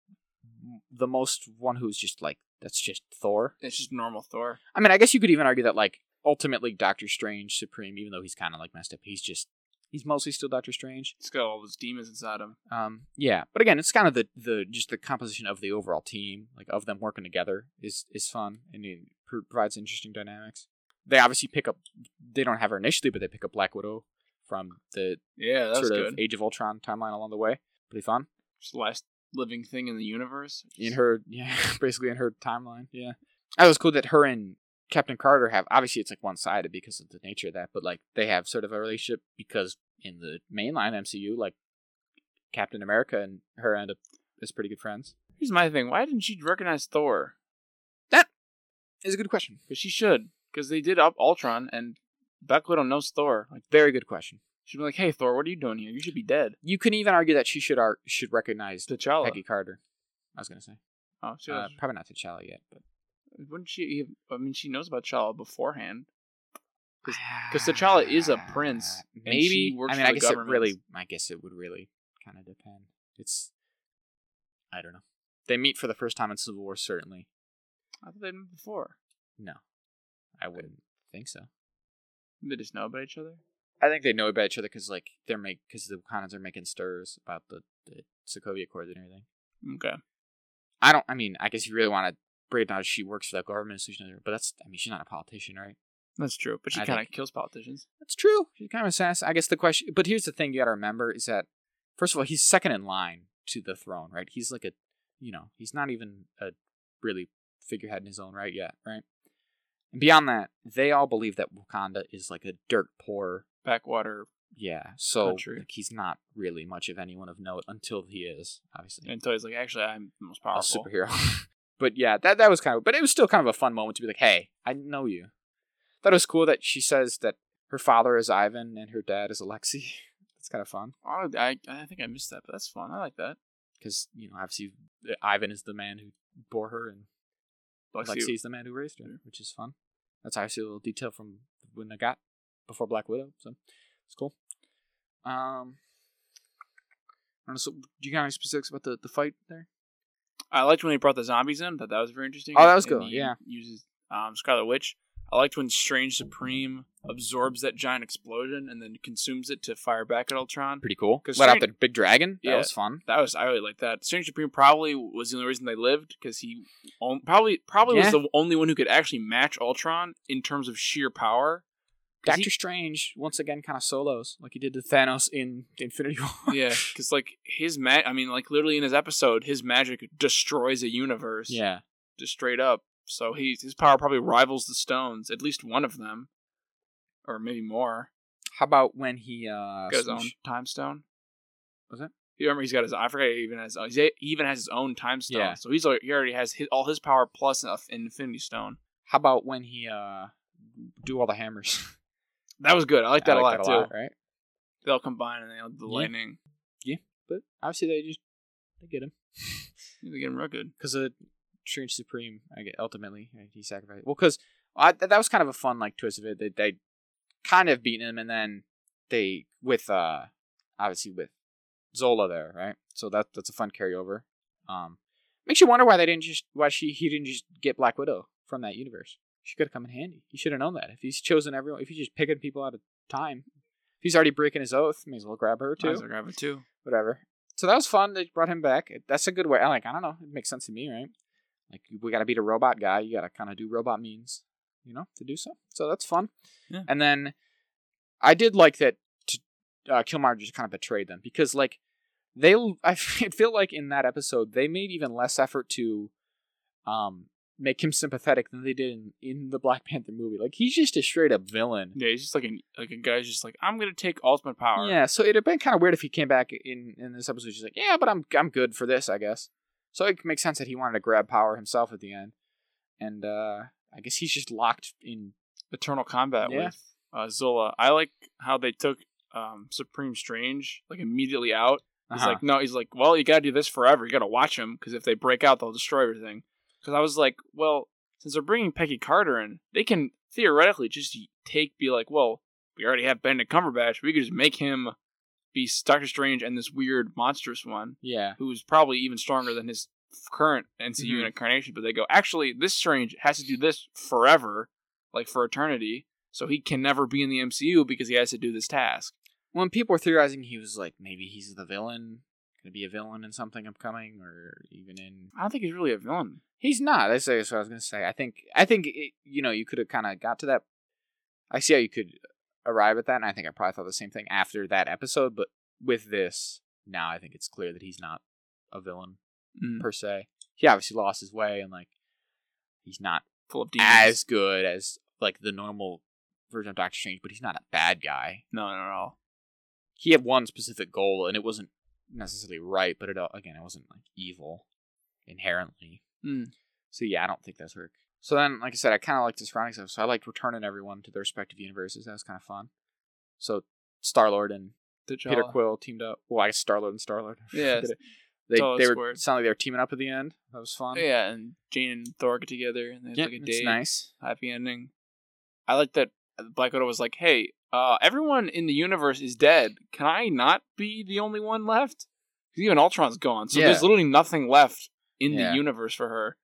the most one who's just, That's just Thor. It's just normal Thor. I mean, I guess you could even argue that, like, ultimately Doctor Strange Supreme, even though he's kind of, like, messed up, he's mostly still Doctor Strange. He's got all those demons inside him. Yeah. But again, it's kind of the composition of the overall team, like, of them working together is fun, and it provides interesting dynamics. They obviously they don't have her initially, but they pick up Black Widow from the sort of Age of Ultron timeline along the way. Pretty fun. It's the last living thing in the universe. Basically in her timeline. Yeah. It was cool that her and Captain Carter have, obviously it's like one-sided because of the nature of that, but like they have sort of a relationship because in the mainline MCU, like Captain America and her end up as pretty good friends. Here's my thing. Why didn't she recognize Thor? That is a good question. Because she should. Because they did up Ultron and Black Widow knows Thor. Like, very good question. She'd be like, "Hey, Thor, what are you doing here? You should be dead." You can even argue that she should recognize T'Challa. Peggy Carter. I was going to say. Oh, she was. Probably not T'Challa yet, but wouldn't she? I mean, she knows about T'Challa beforehand. Because T'Challa is a prince. Maybe. I guess it really. I guess it would really kind of depend. It's. I don't know. They meet for the first time in Civil War, certainly. I thought they'd met before. No, I wouldn't think so. They just know about each other. I think they know about each other because, like, because the Wakandans are making stirs about the Sokovia Accord and everything. Okay. I guess you really want to break down she works for that government, but she's not a politician, right? That's true, but she kind of kills politicians. That's true. She's kind of an assassin. I guess the question, but here's the thing you got to remember is that, first of all, he's second in line to the throne, right? He's like he's not even a really figurehead in his own right yet, right? And beyond that, they all believe that Wakanda is like a dirt poor backwater. Yeah, so like, he's not really much of anyone of note until he is, obviously. Until he's like, actually, I'm the most powerful a superhero. But yeah, that was kind of. But it was still kind of a fun moment to be like, "Hey, I know you." That was cool that she says that her father is Ivan and her dad is Alexei. That's kind of fun. Oh, I think I missed that, but that's fun. I like that because obviously Ivan is the man who bore her, and Alexei is the man who raised her, which is fun. That's obviously a little detail from when I got. Before Black Widow, so it's cool. I don't know, so do you got any specifics about the fight there? I liked when he brought the zombies in. That was very interesting. Oh, that was cool. Yeah, uses Scarlet Witch. I liked when Strange Supreme absorbs that giant explosion and then consumes it to fire back at Ultron. Pretty cool. Let out the big dragon. That was fun. I really liked that. Strange Supreme probably was the only reason they lived because he probably was the only one who could actually match Ultron in terms of sheer power. Doctor Strange, once again, kind of solos, like he did to Thanos in Infinity War. Yeah, because, like, literally in his episode, his magic destroys a universe. Yeah. Just straight up. So his power probably rivals the stones, at least one of them. Or maybe more. How about when he, got his own time stone? Was it? You remember he's got his, I forgot he even has his own time stone. Yeah. So he already has all his power plus an Infinity Stone. How about when he, do all the hammers? That was good. I like that a lot, too. Right? They all combine and they all do the lightning. Yeah, but obviously they get him. They get him real good. Because of Strange Supreme, ultimately, he sacrificed. Well, because that was kind of a fun twist of it. They kind of beaten him, and then they, with Zola there, right? So that's a fun carryover. Makes you wonder why he didn't just get Black Widow from that universe. She could have come in handy. He should have known that. If he's chosen everyone, if he's just picking people out of time, if he's already breaking his oath, may as well grab her too. Might as well grab her too. Whatever. So that was fun. They brought him back. That's a good way. I don't know. It makes sense to me, right? Like, we got to beat a robot guy. You got to kind of do robot means, to do so. So that's fun. Yeah. And then I did like that Killmonger just kind of betrayed them because, like, I feel like in that episode, they made even less effort to, make him sympathetic than they did in the Black Panther movie. Like, he's just a straight up villain. Yeah, he's just like a guy's just like, I'm gonna take ultimate power. Yeah, so it'd have been kind of weird if he came back in this episode. She's like, yeah, but I'm good for this, I guess. So it makes sense that he wanted to grab power himself at the end, and I guess he's just locked in eternal combat with Zola. I like how they took Supreme Strange immediately out. He's like, no, he's like, well, you gotta do this forever. You gotta watch him because if they break out, they'll destroy everything. Because I was like, well, since they're bringing Peggy Carter in, they can theoretically just we already have Benedict Cumberbatch. We could just make him be Doctor Strange and this weird, monstrous one. Yeah. Who's probably even stronger than his current MCU incarnation, but they go, actually, this Strange has to do this forever, like for eternity, so he can never be in the MCU because he has to do this task. When people were theorizing, he was like, maybe he's the villain, going to be a villain in something upcoming, or even in... I don't think he's really a villain. He's not. That's what I was going to say. I think it, you know, you could have kind of got to that. I see how you could arrive at that, and I think I probably thought the same thing after that episode, but with this, now I think it's clear that he's not a villain, per se. He obviously lost his way, and, like, he's not full of demons, as good as, like, the normal version of Doctor Strange, but he's not a bad guy. No, not at all. He had one specific goal, and it wasn't necessarily right, but it wasn't, like, evil inherently. So, yeah, I don't think that's her. So then, like I said, I kind of liked the surrounding stuff, so I liked returning everyone to their respective universes. That was kind of fun. So, Star-Lord and T'Challa. Peter Quill teamed up. Well, I guess Star-Lord. Yeah. They sounded like they were teaming up at the end. That was fun. Yeah, and Jane and Thor get together, and they had like a date. Nice. Happy ending. I like that Black Widow was like, hey, everyone in the universe is dead. Can I not be the only one left? Because even Ultron's gone, so there's literally nothing left in the universe for her.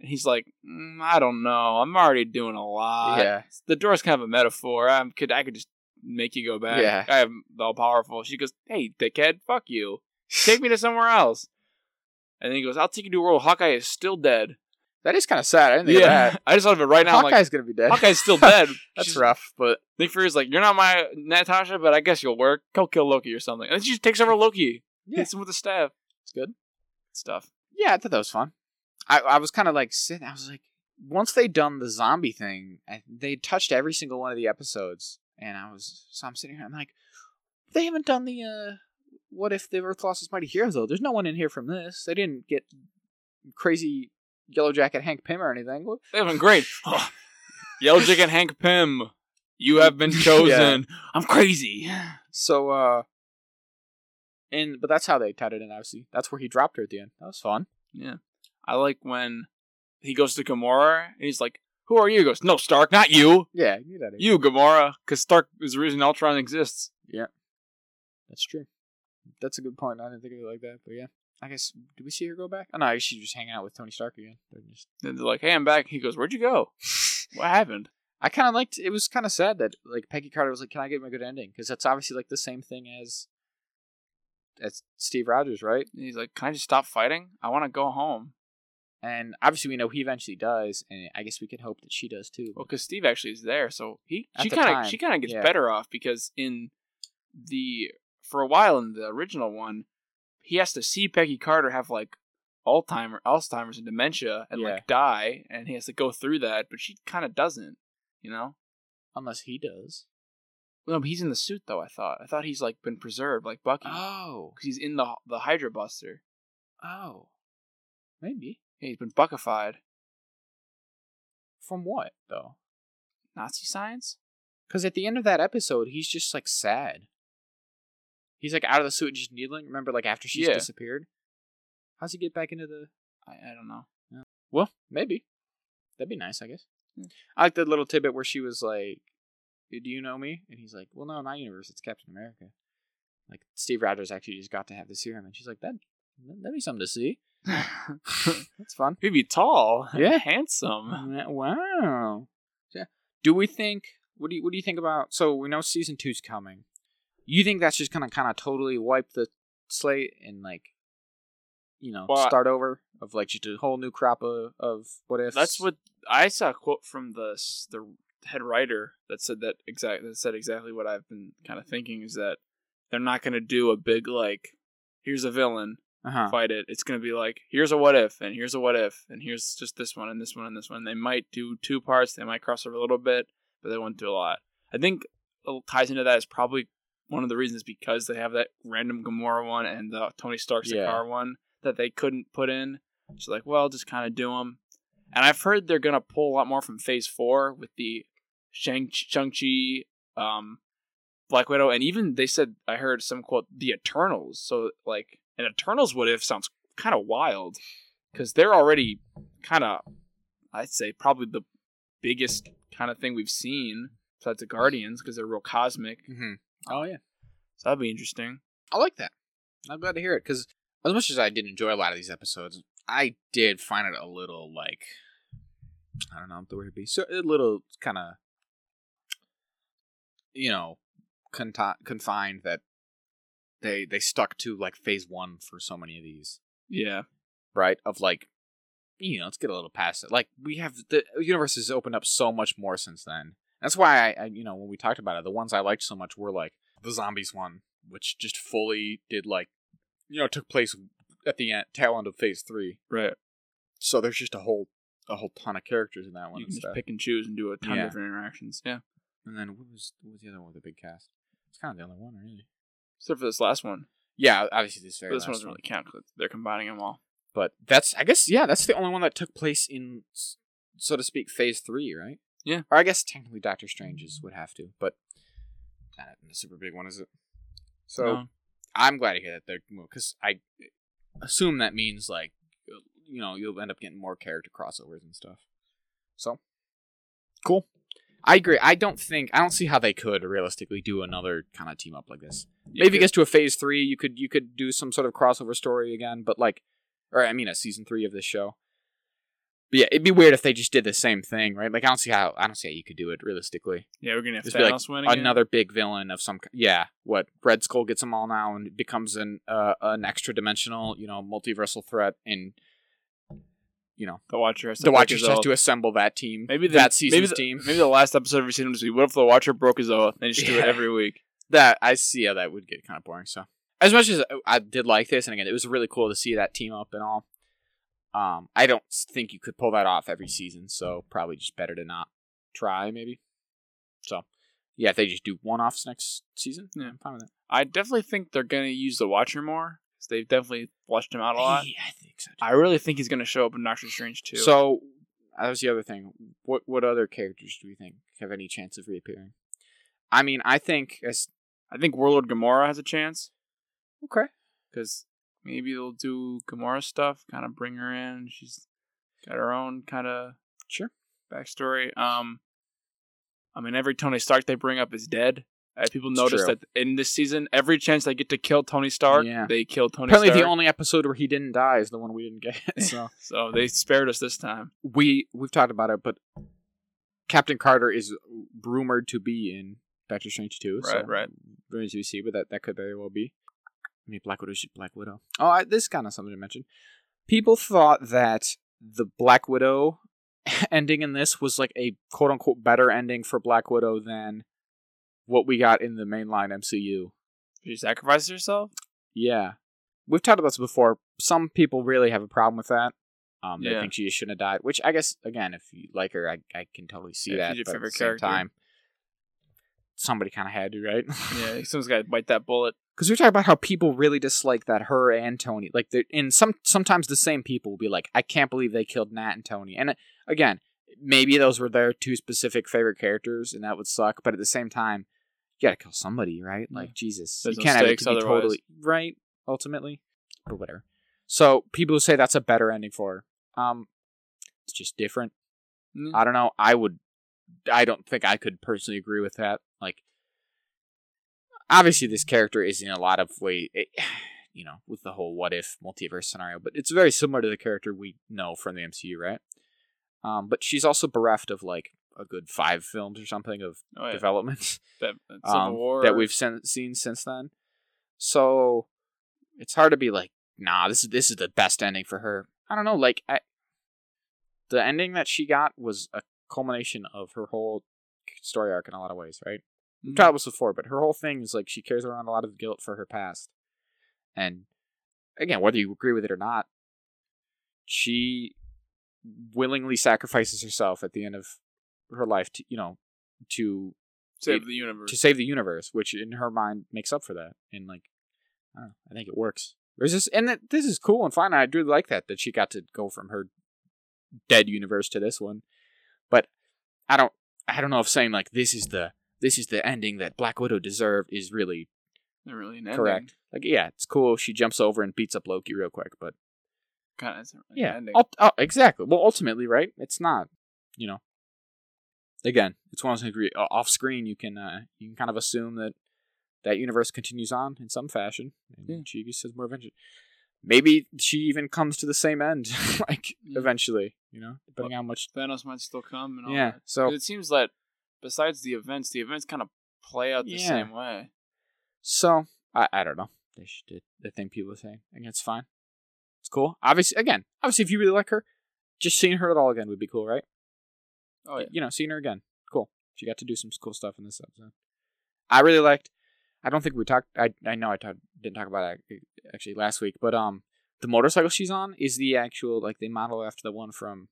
And he's like, I don't know. I'm already doing a lot. Yeah. The door's kind of a metaphor. I could just make you go back. Yeah. I am all powerful. She goes, hey, dickhead, fuck you. Take me to somewhere else. And then he goes, I'll take you to a world. Hawkeye is still dead. That is kind of sad. I didn't think of that. I just thought of it right now. Hawkeye's going to be dead. Hawkeye's still dead. That's rough, but... Nick Fury's like, you're not my Natasha, but I guess you'll work. Go kill Loki or something. And then she just takes over Loki. Yeah. Hits him with a staff. It's good stuff. Yeah, I thought that was fun. I was kind of like sitting, I was like, once they'd done the zombie thing, they touched every single one of the episodes, and I'm sitting here, I'm like, they haven't done the, what if the Earth lost its mighty heroes, though? There's no one in here from this. They didn't get crazy Yellow Jacket Hank Pym or anything. They've been great. Yellow Jacket Hank Pym, you have been chosen. Yeah. I'm crazy. So, but that's how they tied it in, obviously. That's where he dropped her at the end. That was fun. Yeah. I like when he goes to Gamora, and he's like, who are you? He goes, no, Stark, not you. Yeah, you that. You, Gamora, because Stark is the reason Ultron exists. Yeah, that's true. That's a good point. I didn't think of it like that, but yeah. I guess, did we see her go back? Oh, no, I guess she's just hanging out with Tony Stark again. They're like, hey, I'm back. He goes, where'd you go? What happened? I kind of liked, it was kind of sad that, like, Peggy Carter was like, can I give him a good ending? Because that's obviously, like, the same thing as Steve Rogers, right? And he's like, can I just stop fighting? I want to go home. And obviously, we know he eventually does, and I guess we can hope that she does too. Well, because Steve actually is there, so she kind of gets better off because for a while in the original one, he has to see Peggy Carter have like Alzheimer's and dementia and like die, and he has to go through that, but she kind of doesn't, you know, unless he does. No, but he's in the suit though. I thought he's like been preserved like Bucky. Oh, because he's in the Hydra Buster. Oh, maybe. Yeah, he's been buckified. From what, though? Nazi science? Because at the end of that episode, he's just, like, sad. He's, like, out of the suit just needling. Remember, like, after she's disappeared? How's he get back into the... I don't know. Yeah. Well, maybe. That'd be nice, I guess. Yeah. I like that little tidbit where she was like, do you know me? And he's like, well, no, not universe. It's Captain America. Like, Steve Rogers actually just got to have the serum. And she's like, that'd be something to see. That's fun. He'd be tall, handsome. Wow. Yeah. Do we think? What do you think about? So we know season 2's coming. You think that's just gonna kind of totally wipe the slate and like, you know, start over of like just a whole new crop of what ifs? That's what I saw a quote from the head writer that said exactly what I've been kind of thinking is that they're not gonna do a big like, here's a villain. Uh-huh. Fight it. It's going to be like, here's a what if, and here's a what if, and here's just this one, and this one, and this one. They might do two parts. They might cross over a little bit, but they won't do a lot. I think it ties into that is probably one of the reasons because they have that random Gamora one and the Tony Stark's Sakaar one that they couldn't put in. So like, well, just kind of do them. And I've heard they're going to pull a lot more from Phase 4 with the Shang-Chi, Black Widow, and even they said, I heard some quote, the Eternals. So like... And Eternals what if sounds kind of wild because they're already kind of, I'd say, probably the biggest kind of thing we've seen besides the Guardians because they're real cosmic. Mm-hmm. Oh, yeah. So that'd be interesting. I like that. I'm glad to hear it because as much as I did enjoy a lot of these episodes, I did find it a little, like, I don't know the word to be, so a little kind of, you know, confined that they stuck to, like, phase one for so many of these. Yeah. Right? Of, like, you know, let's get a little past it. Like, we have, the universe has opened up so much more since then. That's why, I you know, when we talked about it, the ones I liked so much were, like, the zombies one, which just fully did, like, you know, took place at the end, tail end of phase three. Right. So there's just a whole ton of characters in that one. You can just pick and choose and do a ton of different interactions. Yeah. And then what was the other one with the big cast? It's kind of the only one, really. Except for this last one. Yeah, obviously this very last one. This one doesn't really count because they're combining them all. But that's, I guess, yeah, that's the only one that took place in, so to speak, phase three, right? Yeah. Or I guess technically Doctor Strange's would have to, but not a super big one, is it? So no. I'm glad to hear that they're moving, because I assume that means, like, you know, you'll end up getting more character crossovers and stuff. So, cool. I agree. I don't see how they could realistically do another kind of team up like this. Maybe it gets to a phase three, you could do some sort of crossover story again, but like, or I mean a season three of this show. But yeah, it'd be weird if they just did the same thing, right? Like, I don't see how you could do it realistically. Yeah, we're gonna have Thanos win again. Another big villain of some. Yeah, what Red Skull gets them all now and becomes an extra dimensional, you know, multiversal threat, and you know the Watcher. The Watcher has to assemble that team. Maybe that season's team. Maybe the last episode of season was, what if the Watcher broke his oath? They just do it every week. That I see how that would get kind of boring. So as much as I did like this, and again, it was really cool to see that team up and all. I don't think you could pull that off every season, so probably just better to not try, maybe. So, yeah, if they just do one-offs next season, yeah, I'm fine with that. I definitely think they're going to use the Watcher more, because they've definitely flushed him out a lot. Yeah, I think so, too. I really think he's going to show up in Doctor Strange, too. So, that was the other thing. What other characters do we think have any chance of reappearing? I mean, I think Warlord Gamora has a chance. Okay. Because maybe they'll do Gamora stuff, kind of bring her in. She's got her own kind of backstory. I mean, every Tony Stark they bring up is dead. People notice that in this season, every chance they get to kill Tony Stark, they kill Tony Stark. Apparently the only episode where he didn't die is the one we didn't get. So, so they spared us this time. We've talked about it, but Captain Carter is rumored to be in Doctor Strange 2. Right, so right. Rumored to see, but that could very well be. I mean, Black Widow. Oh, this is kind of something to mention. People thought that the Black Widow ending in this was like a quote-unquote better ending for Black Widow than what we got in the mainline MCU. She sacrificed herself? Yeah. We've talked about this before. Some people really have a problem with that. They think she just shouldn't have died, which I guess, again, if you like her, I can totally see that. She's your favorite character. At the same time, somebody kind of had to, right? Yeah, someone's got to bite that bullet. Because we're talking about how people really dislike that her and Tony, like, and sometimes the same people will be like, I can't believe they killed Nat and Tony. And again, maybe those were their two specific favorite characters, and that would suck. But at the same time, you gotta kill somebody, right? Like, Jesus, there's you can't have it to be totally right ultimately, or whatever. So people who say that's a better ending for her, it's just different. Mm-hmm. I don't know. I don't think I could personally agree with that. Like, obviously, this character is in a lot of way, you know, with the whole what if multiverse scenario, but it's very similar to the character we know from the MCU, right? But she's also bereft of like a good 5 films or something of development that we've seen since then. So it's hard to be like, nah, this is the best ending for her. I don't know. Like, the ending that she got was a culmination of her whole story arc in a lot of ways, right? We've tried this before, but her whole thing is like she carries around a lot of guilt for her past. And again, whether you agree with it or not, she willingly sacrifices herself at the end of her life to, you know, to save the universe. To save the universe, which in her mind makes up for that. And like, I don't know, I think it works. There's this, and this is cool and fine. I do like that she got to go from her dead universe to this one. But I don't know if saying like this is the ending that Black Widow deserved is really an correct. Ending. Like, yeah, it's cool. She jumps over and beats up Loki real quick, but kind of isn't really an ending. Oh, exactly. Well, ultimately, right? It's not. You know, again, it's one of those things. Off screen, you can kind of assume that universe continues on in some fashion, and she just has more vengeance. maybe she even comes to the same end, eventually, depending on how much Thanos might still come. And all that. So it seems that besides the events kind of play out the same way. So I don't know. The thing people are saying, I think it's fine. It's cool. Obviously, if you really like her, just seeing her at all again would be cool, right? Oh yeah. Seeing her again, cool. She got to do some cool stuff in this episode. I really liked. I don't think we talked. I know didn't talk about it actually last week, but the motorcycle she's on is the actual they model after the one from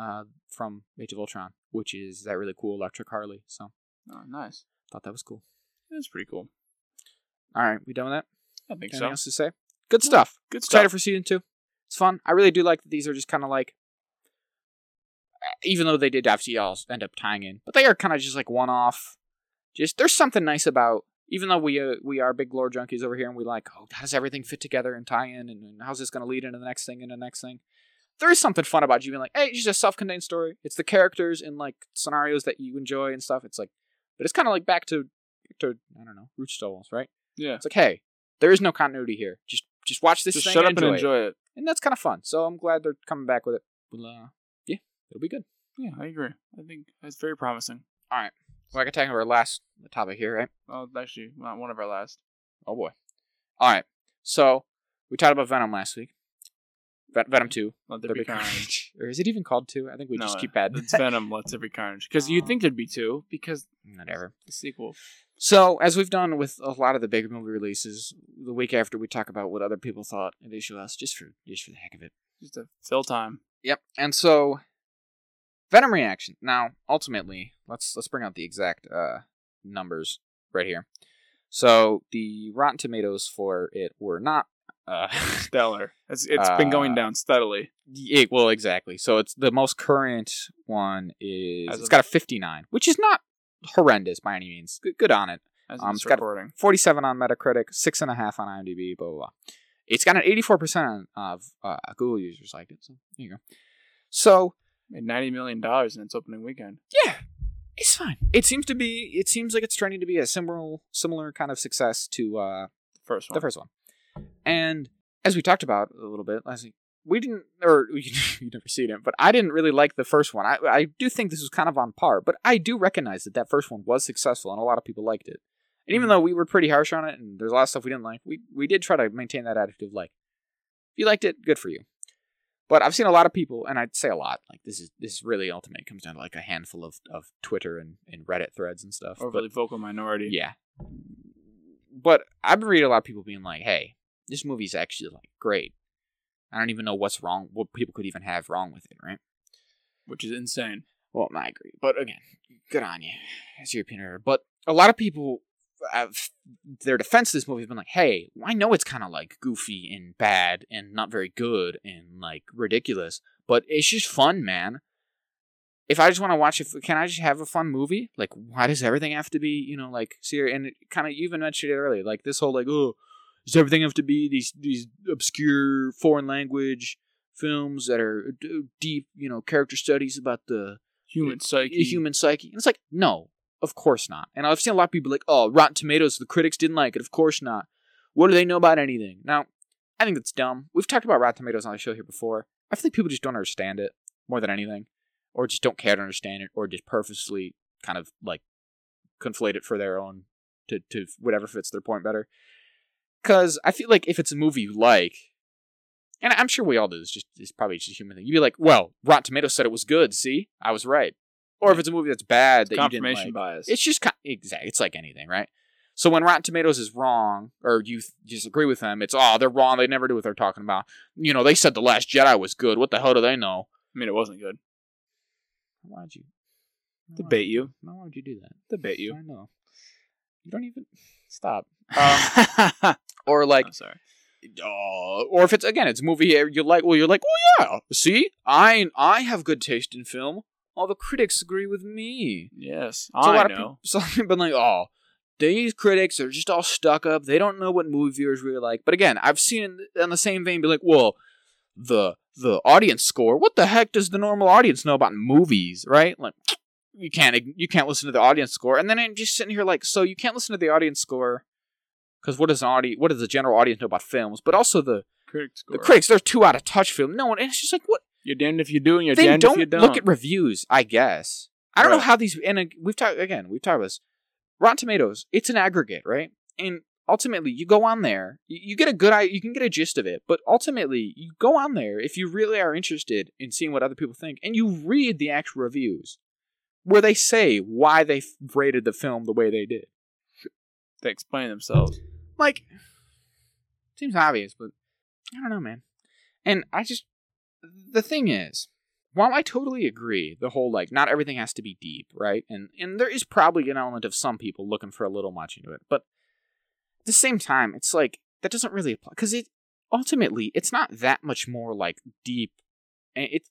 Age of Ultron, which is that really cool electric Harley. So. Oh, nice. Thought that was cool. That's pretty cool. All right, we done with that? I think so. Anything else to say? Good stuff. Good stuff. Excited for season 2. It's fun. I really do like that these are just kind of even though they did obviously all end up tying in, but they are kind of just one-off. Just there's something nice about, even though we are big lore junkies over here and we how does everything fit together and tie in and how's this going to lead into the next thing and the next thing? There is something fun about you being hey, it's just a self-contained story. It's the characters and scenarios that you enjoy and stuff. It's but it's kind of back to I don't know, Roots to Owls, right? Yeah. It's hey, there is no continuity here. Just watch this thing. Shut up and enjoy it. And that's kind of fun. So I'm glad they're coming back with it. Yeah, it'll be good. Yeah, I agree. I think that's very promising. All right. So I can tackle our last topic here, right? Oh, actually, not one of our last. Oh, boy. All right. So we talked about Venom last week. Venom 2. Let there be carnage. Or is it even called 2? I think we just keep adding. It's Venom, Let There Be Carnage. Because you'd think there'd be 2, because... Whatever. The sequel. So, as we've done with a lot of the big movie releases, the week after we talk about what other people thought at issue us, just for the heck of it. Just to fill time. Yep. And so, Venom reaction. Now, ultimately, let's bring out the exact numbers right here. So, the Rotten Tomatoes for it were not stellar. It's been going down steadily. Exactly. So it's the most current one is it's got a 59, which is not horrendous by any means. Good on it. It's got 47 on Metacritic, 6.5 on IMDb. Blah blah blah. It's got an 84% of Google users liked it. So there you go. So it made $90 million in its opening weekend. Yeah, it's fine. It seems to be. It seems like it's trending to be a similar kind of success to the first one. And as we talked about a little bit last week, you never seen it, but I didn't really like the first one. I do think this was kind of on par, but I do recognize that first one was successful and a lot of people liked it. And even though we were pretty harsh on it and there's a lot of stuff we didn't like, we did try to maintain that attitude of if you liked it, good for you. But I've seen a lot of people, and I'd say a lot, this is really ultimate. It comes down to a handful of Twitter and Reddit threads and stuff. Overly vocal minority. Yeah. But I've been reading a lot of people being hey, this movie's actually great. I don't even know what's wrong, what people could even have wrong with it, right? Which is insane. Well, I agree. But again, good on you as your opinion. But a lot of people, their defense of this movie has been hey, I know it's kind of goofy and bad and not very good and ridiculous, but it's just fun, man. If I just want to watch it, can I just have a fun movie? Why does everything have to be, serious? And you even mentioned it earlier, this whole does everything have to be these obscure foreign language films that are deep, character studies about the human psyche? And it's no, of course not. And I've seen a lot of people oh, Rotten Tomatoes, the critics didn't like it. Of course not. What do they know about anything? Now, I think that's dumb. We've talked about Rotten Tomatoes on the show here before. I think people just don't understand it more than anything, or just don't care to understand it, or just purposely kind of conflate it for their own to whatever fits their point better. Because I feel if it's a movie you like, and I'm sure we all do, it's probably just a human thing. You'd be well, Rotten Tomatoes said it was good, see? I was right. Or if it's a movie that's bad that you didn't like. Confirmation bias. It's just, exactly, it's like anything, right? So when Rotten Tomatoes is wrong, or you disagree with them, it's, they're wrong, they never do what they're talking about. They said The Last Jedi was good, what the hell do they know? I mean, it wasn't good. Why'd you? Debate you. Why would you do that? Debate you. I know. You don't even... Stop. Or I'm sorry. Or if it's it's a movie you're yeah, see, I have good taste in film. All the critics agree with me. Yes, so I know. So I've been these critics are just all stuck up. They don't know what movie viewers really like. But again, I've seen in the same vein be well, the audience score. What the heck does the normal audience know about movies, right? You can't listen to the audience score. And then I'm just sitting here so you can't listen to the audience score Because what does the general audience know about films? But also the critics. The critics, they're too out of touch for them. No one, and it's just like, what? You're damned if you do, and you're damned if you don't. They don't look at reviews, I guess. I don't know how these, and we've talked about this. Rotten Tomatoes, it's an aggregate, right? And ultimately, you go on there, you get a good eye, you can get a gist of it, but ultimately, you go on there if you really are interested in seeing what other people think, and you read the actual reviews where they say why they rated the film the way they did. They explain themselves. Like, seems obvious, but I don't know, man. And the thing is, while I totally agree, the whole, like, not everything has to be deep, right? And there is probably an element of some people looking for a little much into it, but at the same time, it's like, that doesn't really apply, because ultimately, it's not that much more, like, deep, and it's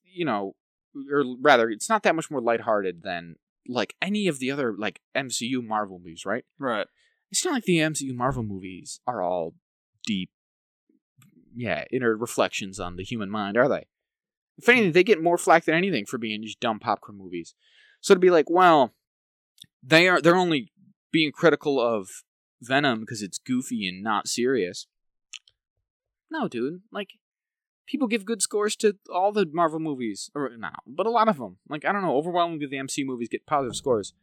not that much more lighthearted than, like, any of the other, like, MCU Marvel movies, right? Right. It's not like the MCU Marvel movies are all deep, inner reflections on the human mind, are they? If anything, they get more flack than anything for being just dumb popcorn movies. So to be like, well, they're only being critical of Venom because it's goofy and not serious. No, dude. Like, people give good scores to all the Marvel movies. But a lot of them. Like, I don't know, overwhelmingly the MCU movies get positive scores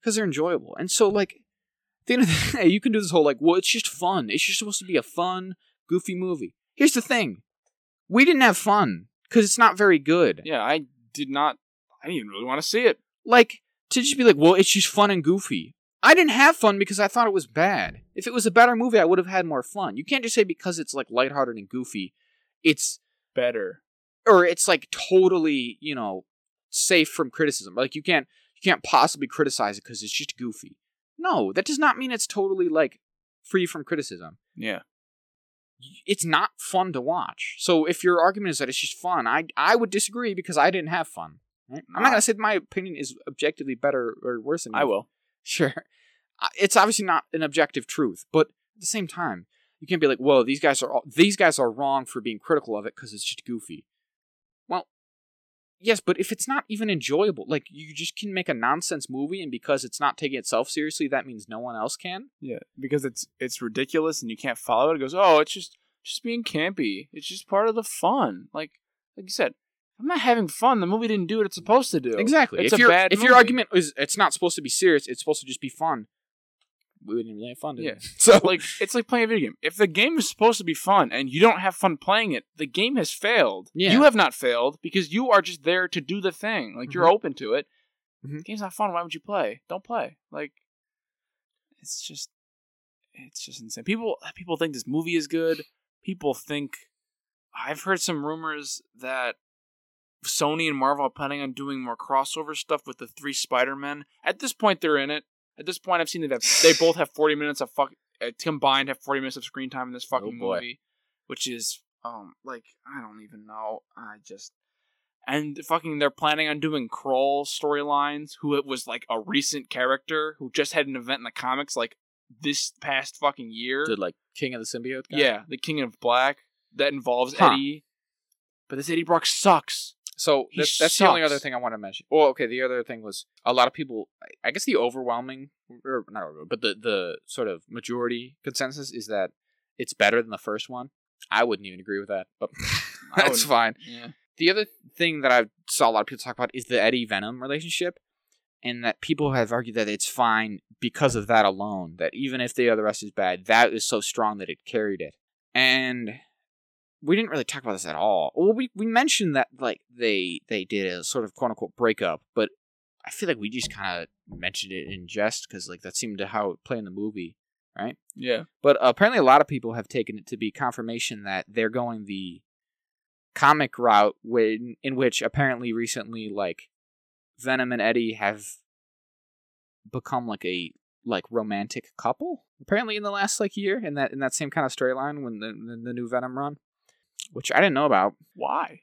because they're enjoyable. And so, like, at the end of the day, you can do this whole, like, well, it's just fun. It's just supposed to be a fun, goofy movie. Here's the thing. We didn't have fun. Because it's not very good. Yeah, I didn't even really want to see it. Like, to just be like, well, it's just fun and goofy. I didn't have fun because I thought it was bad. If it was a better movie, I would have had more fun. You can't just say because it's, like, lighthearted and goofy, it's better. Or it's, like, totally, safe from criticism. Like, you can't possibly criticize it because it's just goofy. No, that does not mean it's totally, like, free from criticism. Yeah. It's not fun to watch. So if your argument is that it's just fun, I would disagree because I didn't have fun. Right? I'm not going to say that my opinion is objectively better or worse than yours. I will. Sure. It's obviously not an objective truth, but at the same time, you can't be like, "Whoa, these guys are wrong for being critical of it because it's just goofy." Well, yes, but if it's not even enjoyable, like you just can make a nonsense movie, and because it's not taking itself seriously, that means no one else can. Yeah, because it's ridiculous, and you can't follow it. It goes, oh, it's just being campy. It's just part of the fun. Like you said, I'm not having fun. The movie didn't do what it's supposed to do. Exactly. It's a bad movie. If your argument is it's not supposed to be serious, it's supposed to just be fun. We didn't really have fun. Yeah. So like, it's like playing a video game. If the game is supposed to be fun and you don't have fun playing it, the game has failed. Yeah. You have not failed because you are just there to do the thing. Like you're open to it. Mm-hmm. The game's not fun. Why would you play? Don't play. Like, it's just insane. People think this movie is good. People think I've heard some rumors that Sony and Marvel are planning on doing more crossover stuff with the three Spider-Men. At this point, they're in it. At this point, I've seen that they both have 40 minutes of combined have 40 minutes of screen time in this fucking movie, which is like I don't even know. They're planning on doing Kroll storylines, who it was like a recent character who just had an event in the comics like this past fucking year. Did like King of the Symbiote guy? Yeah, the King of Black that involves Eddie, but this Eddie Brock sucks. So that's the only other thing I want to mention. Well, okay, the other thing was a lot of people, I guess the overwhelming, or not overwhelming, but the sort of majority consensus is that it's better than the first one. I wouldn't even agree with that, but that's fine. Yeah. The other thing that I saw a lot of people talk about is the Eddie-Venom relationship, and that people have argued that it's fine because of that alone, that even if the other rest is bad, that is so strong that it carried it. And we didn't really talk about this at all. Well, we mentioned that like they did a sort of quote unquote breakup, but I feel like we just kind of mentioned it in jest because like that seemed to how it played in the movie, right? Yeah. But apparently, a lot of people have taken it to be confirmation that they're going the comic route, in which apparently recently like Venom and Eddie have become like a romantic couple. Apparently, in the last like year, in that same kind of storyline when the new Venom run. Which I didn't know about. Why?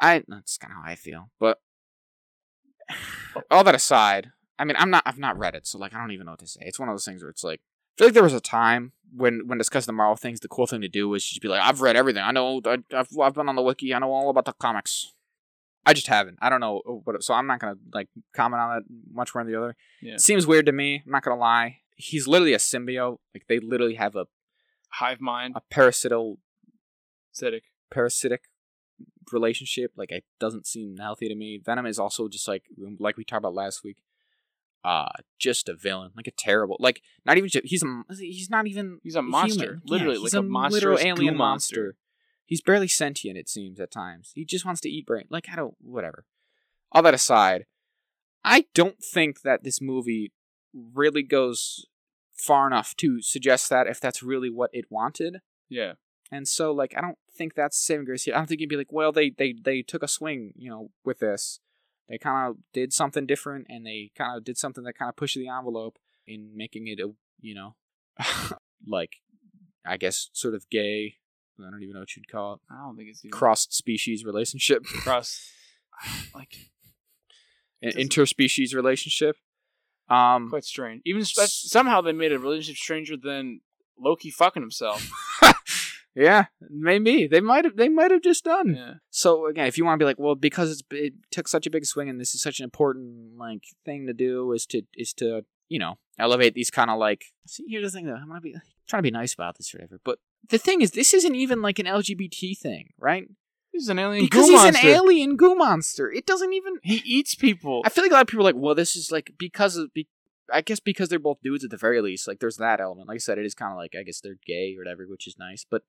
That's kind of how I feel. But all that aside, I mean, I've not read it, so like I don't even know what to say. It's one of those things where it's like I feel like there was a time when discussing the Marvel things, the cool thing to do was just be like, I've read everything. I know. I've been on the wiki. I know all about the comics. I just haven't. I don't know. But so I'm not gonna like comment on it much one or the other. Yeah. It seems weird to me. I'm not gonna lie. He's literally a symbiote. Like they literally have a hive mind, a parasitic relationship. Like, it doesn't seem healthy to me. Venom is also just like we talked about last week, just a villain, like a terrible, like not even he's a monster, literally, like a monstrous alien monster. He's barely sentient, it seems, at times. He just wants to eat brain. Like, I don't... Whatever. All that aside, I don't think that this movie really goes far enough to suggest that if that's really what it wanted. Yeah. And so, like, I don't think that's saving grace here. I don't think you'd be like, well, they took a swing, you know, with this. They kind of did something different, and they kind of did something that kind of pushed the envelope in making it, a, you know, like, I guess, sort of gay... I don't even know what you'd call it. I don't think it's even... Cross-species relationship. Interspecies relationship. Quite strange. Even somehow they made a relationship stranger than Loki fucking himself. Yeah, maybe. They might have just done. Yeah. So, again, if you want to be like, well, because it took such a big swing and this is such an important, like, thing to do is to you know, elevate these kind of, like... See, here's the thing, though. I'm going to be trying to be nice about this or whatever, but... The thing is, this isn't even like an LGBT thing, right? This is an alien goo monster. Because he's an alien goo monster. It doesn't even... He eats people. I feel like a lot of people are like, well, this is like, I guess because they're both dudes at the very least, like there's that element. Like I said, it is kind of like, I guess they're gay or whatever, which is nice, but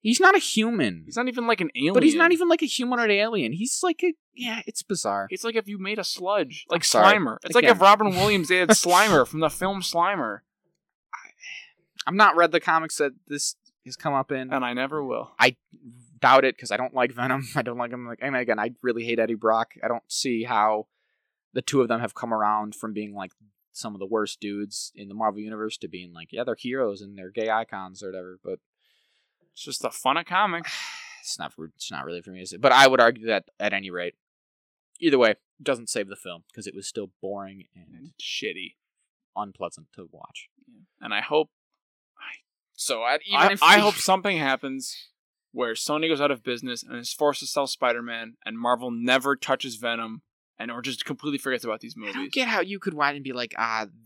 he's not a human. He's not even like an alien. But he's not even like a human or an alien. He's like a... Yeah, it's bizarre. It's like if you made a sludge. Like Slimer. It's like if Robin Williams did Slimer from the film Slimer. I've not read the comics that this has come up in. And I never will. I doubt it, because I don't like Venom. I don't like him. Like, I mean, again, I really hate Eddie Brock. I don't see how the two of them have come around from being, like, some of the worst dudes in the Marvel Universe to being, like, yeah, they're heroes and they're gay icons or whatever, but... It's just the fun of comics. It's not really for me, is it? But I would argue that, at any rate, either way, it doesn't save the film, because it was still boring and shitty. Unpleasant to watch. And I hope... So I hope something happens where Sony goes out of business and is forced to sell Spider-Man, and Marvel never touches Venom, and or just completely forgets about these movies. I don't get how you could whine and be like,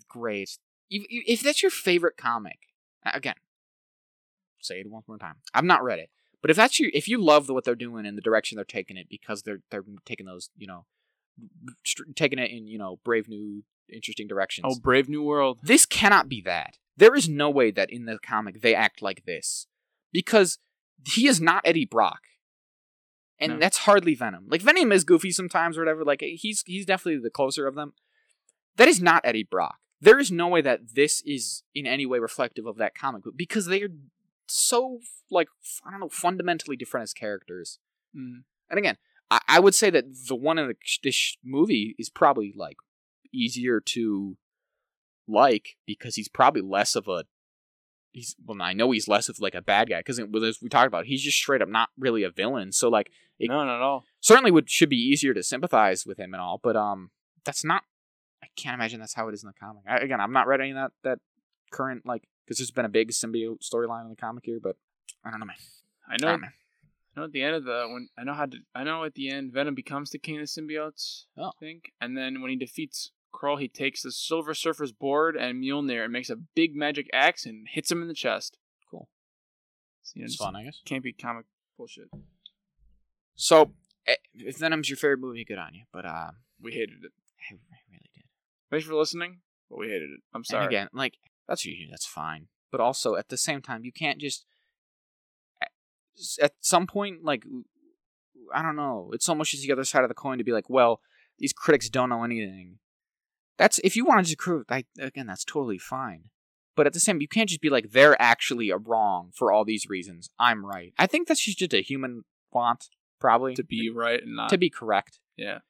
great. If that's your favorite comic, again, say it one more time. I've not read it, but if that's if you love what they're doing and the direction they're taking it, because they're taking those, you know, taking it in, you know, brave new, interesting directions. Oh, Brave New World. This cannot be that. There is no way that in the comic they act like this, because he is not Eddie Brock, and that's hardly Venom. Like, Venom is goofy sometimes or whatever. Like, he's definitely the closer of them. That is not Eddie Brock. There is no way that this is in any way reflective of that comic book, because they are so, like, I don't know, fundamentally different as characters. Mm. And again, I would say that the one in this movie is probably, like, easier to... like, because he's probably less of a... I know he's less of, like, a bad guy, because as we talked about, he's just straight up not really a villain, so, like... no, not at all. Certainly should be easier to sympathize with him and all, but, that's not... I can't imagine that's how it is in the comic. Again, I've not read any of that current, like... Because there's been a big symbiote storyline in the comic here, but... I don't know, man. I know at the end of the... at the end, Venom becomes the king of symbiotes, I think. And then when he defeats... Kroll, he takes the Silver Surfer's board and Mjolnir and makes a big magic axe and hits him in the chest. Cool. So, you know, it's fun, I guess. Can't be comic bullshit. So, if Venom's your favorite movie, good on you. But we hated it. I really did. Thanks for listening, but we hated it. I'm sorry. And again, like, that's fine. But also, at the same time, you can't just... At some point, like, I don't know. It's almost just the other side of the coin to be like, well, these critics don't know anything. That's, if you wanted to crew, again, that's totally fine. But at the same, you can't just be like, they're actually wrong for all these reasons. I'm right. I think that's just a human want, probably. To be right and not. To be correct. Yeah.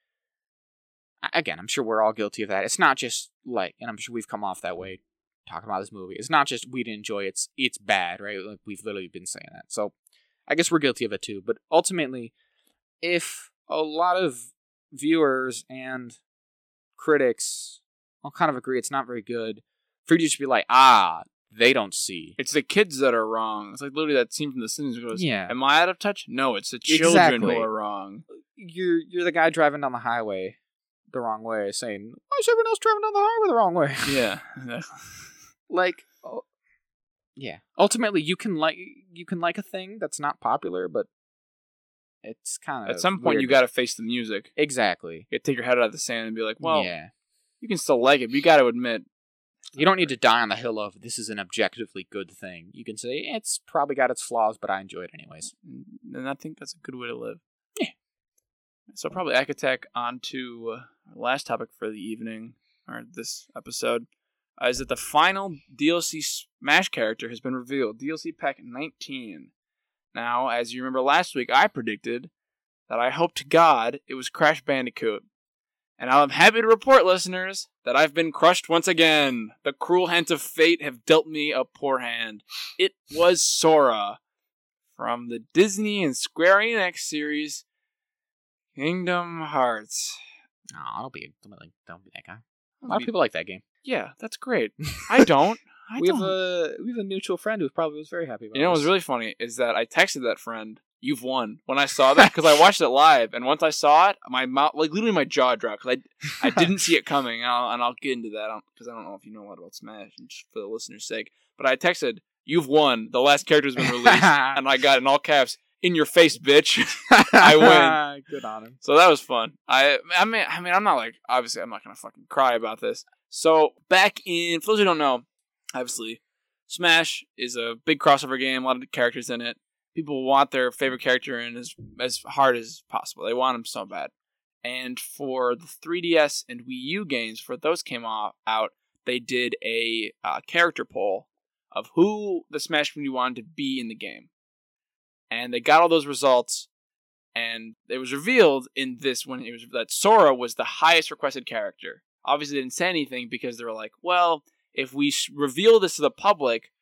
Again, I'm sure we're all guilty of that. It's not just like, and I'm sure we've come off that way talking about this movie. It's not just we didn't enjoy it. It's bad, right? Like, we've literally been saying that. So I guess we're guilty of it too. But ultimately, if a lot of viewers and critics all kind of agree it's not very good, for you to just be like, they don't see. It's the kids that are wrong. It's like literally that scene from The Sims goes, yeah. Am I out of touch? No, it's the children who are wrong. You're the guy driving down the highway the wrong way, saying, why is everyone else driving down the highway the wrong way? Yeah. Like, Yeah. Ultimately, you can like a thing that's not popular, but it's kind of at some point weird. You got to face the music. Exactly. You got to take your head out of the sand and be like, well, yeah. You can still like it, but you got to admit. You don't need to die on the hill of this is an objectively good thing. You can say it's probably got its flaws, but I enjoy it anyways. And I think that's a good way to live. Yeah. So probably I could tack on to our last topic for the evening, or this episode, is that the final DLC Smash character has been revealed. DLC Pack 19. Now, as you remember last week, I predicted that I hope to God it was Crash Bandicoot. And I'm happy to report, listeners, that I've been crushed once again. The cruel hands of fate have dealt me a poor hand. It was Sora from the Disney and Square Enix series Kingdom Hearts. Aw, don't be that guy. A lot of people like that game. Yeah, that's great. I don't. We have a mutual friend who probably was very happy about it. You know what's really funny is that I texted that friend, "You've won," when I saw that, because I watched it live, and once I saw it, my mouth, like literally my jaw dropped, because I didn't see it coming, and I'll get into that, because I don't know if you know a lot about Smash, and just for the listener's sake, but I texted, "You've won, the last character's been released," and I got in all caps, "In your face, bitch." I win. Good on him. So that was fun. I mean, I'm not like, obviously, I'm not going to fucking cry about this. So back in, for those who don't know, obviously, Smash is a big crossover game, a lot of characters in it. People want their favorite character in as hard as possible. They want them so bad. And for the 3DS and Wii U games, for those came out, they did a character poll of who the Smash community wanted to be in the game. And they got all those results, and it was revealed in this one that Sora was the highest requested character. Obviously, they didn't say anything because they were like, well, if we reveal this to the public,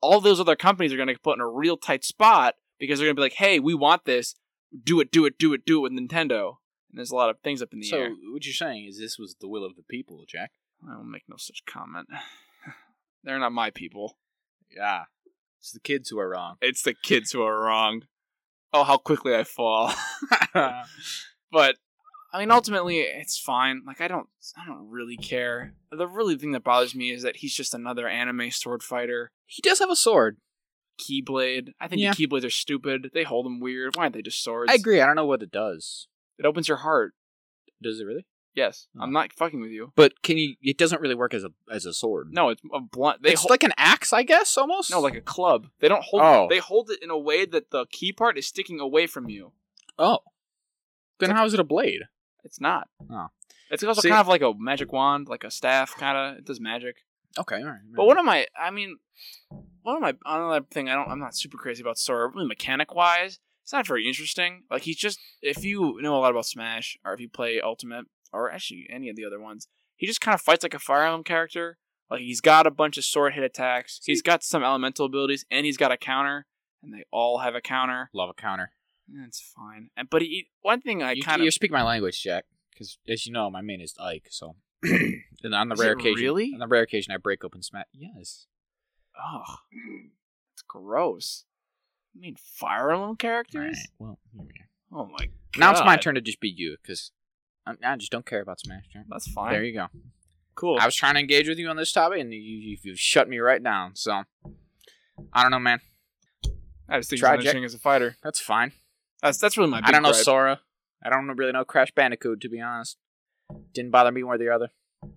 all those other companies are going to get put in a real tight spot because they're going to be like, hey, we want this. Do it with Nintendo. And there's a lot of things up in the air. So what you're saying is this was the will of the people, Jack. I will make no such comment. They're not my people. Yeah. It's the kids who are wrong. Oh, how quickly I fall. But, I mean, ultimately, it's fine. Like, I don't really care. The really thing that bothers me is that he's just another anime sword fighter. He does have a sword. Keyblade. I think the Keyblades are stupid. They hold them weird. Why aren't they just swords? I agree. I don't know what it does. It opens your heart. Does it really? Yes. Oh. I'm not fucking with you. But it doesn't really work as a sword. No, it's a blunt. It's like an axe, I guess, almost? No, like a club. They don't hold it. They hold it in a way that the key part is sticking away from you. Oh. Then how is it a blade? It's not. Oh. It's also kind of like a magic wand, like a staff, kind of. It does magic. Okay, all right. But another thing I'm not super crazy about Sora, really mechanic-wise, it's not very interesting. Like, he's just, if you know a lot about Smash, or if you play Ultimate, or actually any of the other ones, he just kind of fights like a Fire Emblem character. Like, he's got a bunch of sword hit attacks, he's got some elemental abilities, and he's got a counter, and they all have a counter. Love a counter. That's fine. But one thing I kind of... You speak my language, Jack. Because, as you know, my main is Ike, so... And on the rare occasion, I break open Smash. Yes. Oh. That's gross. You mean Fire Emblem characters? Right. Well, oh my God. Now it's my turn to just be you, because I just don't care about Smash, Jack. That's fine. There you go. Cool. I was trying to engage with you on this topic, and you've shut me right down, so... I don't know, man. I just think he's interesting as a fighter. That's fine. That's really my big I don't know gripe. Sora. I don't really know Crash Bandicoot, to be honest. Didn't bother me one or the other.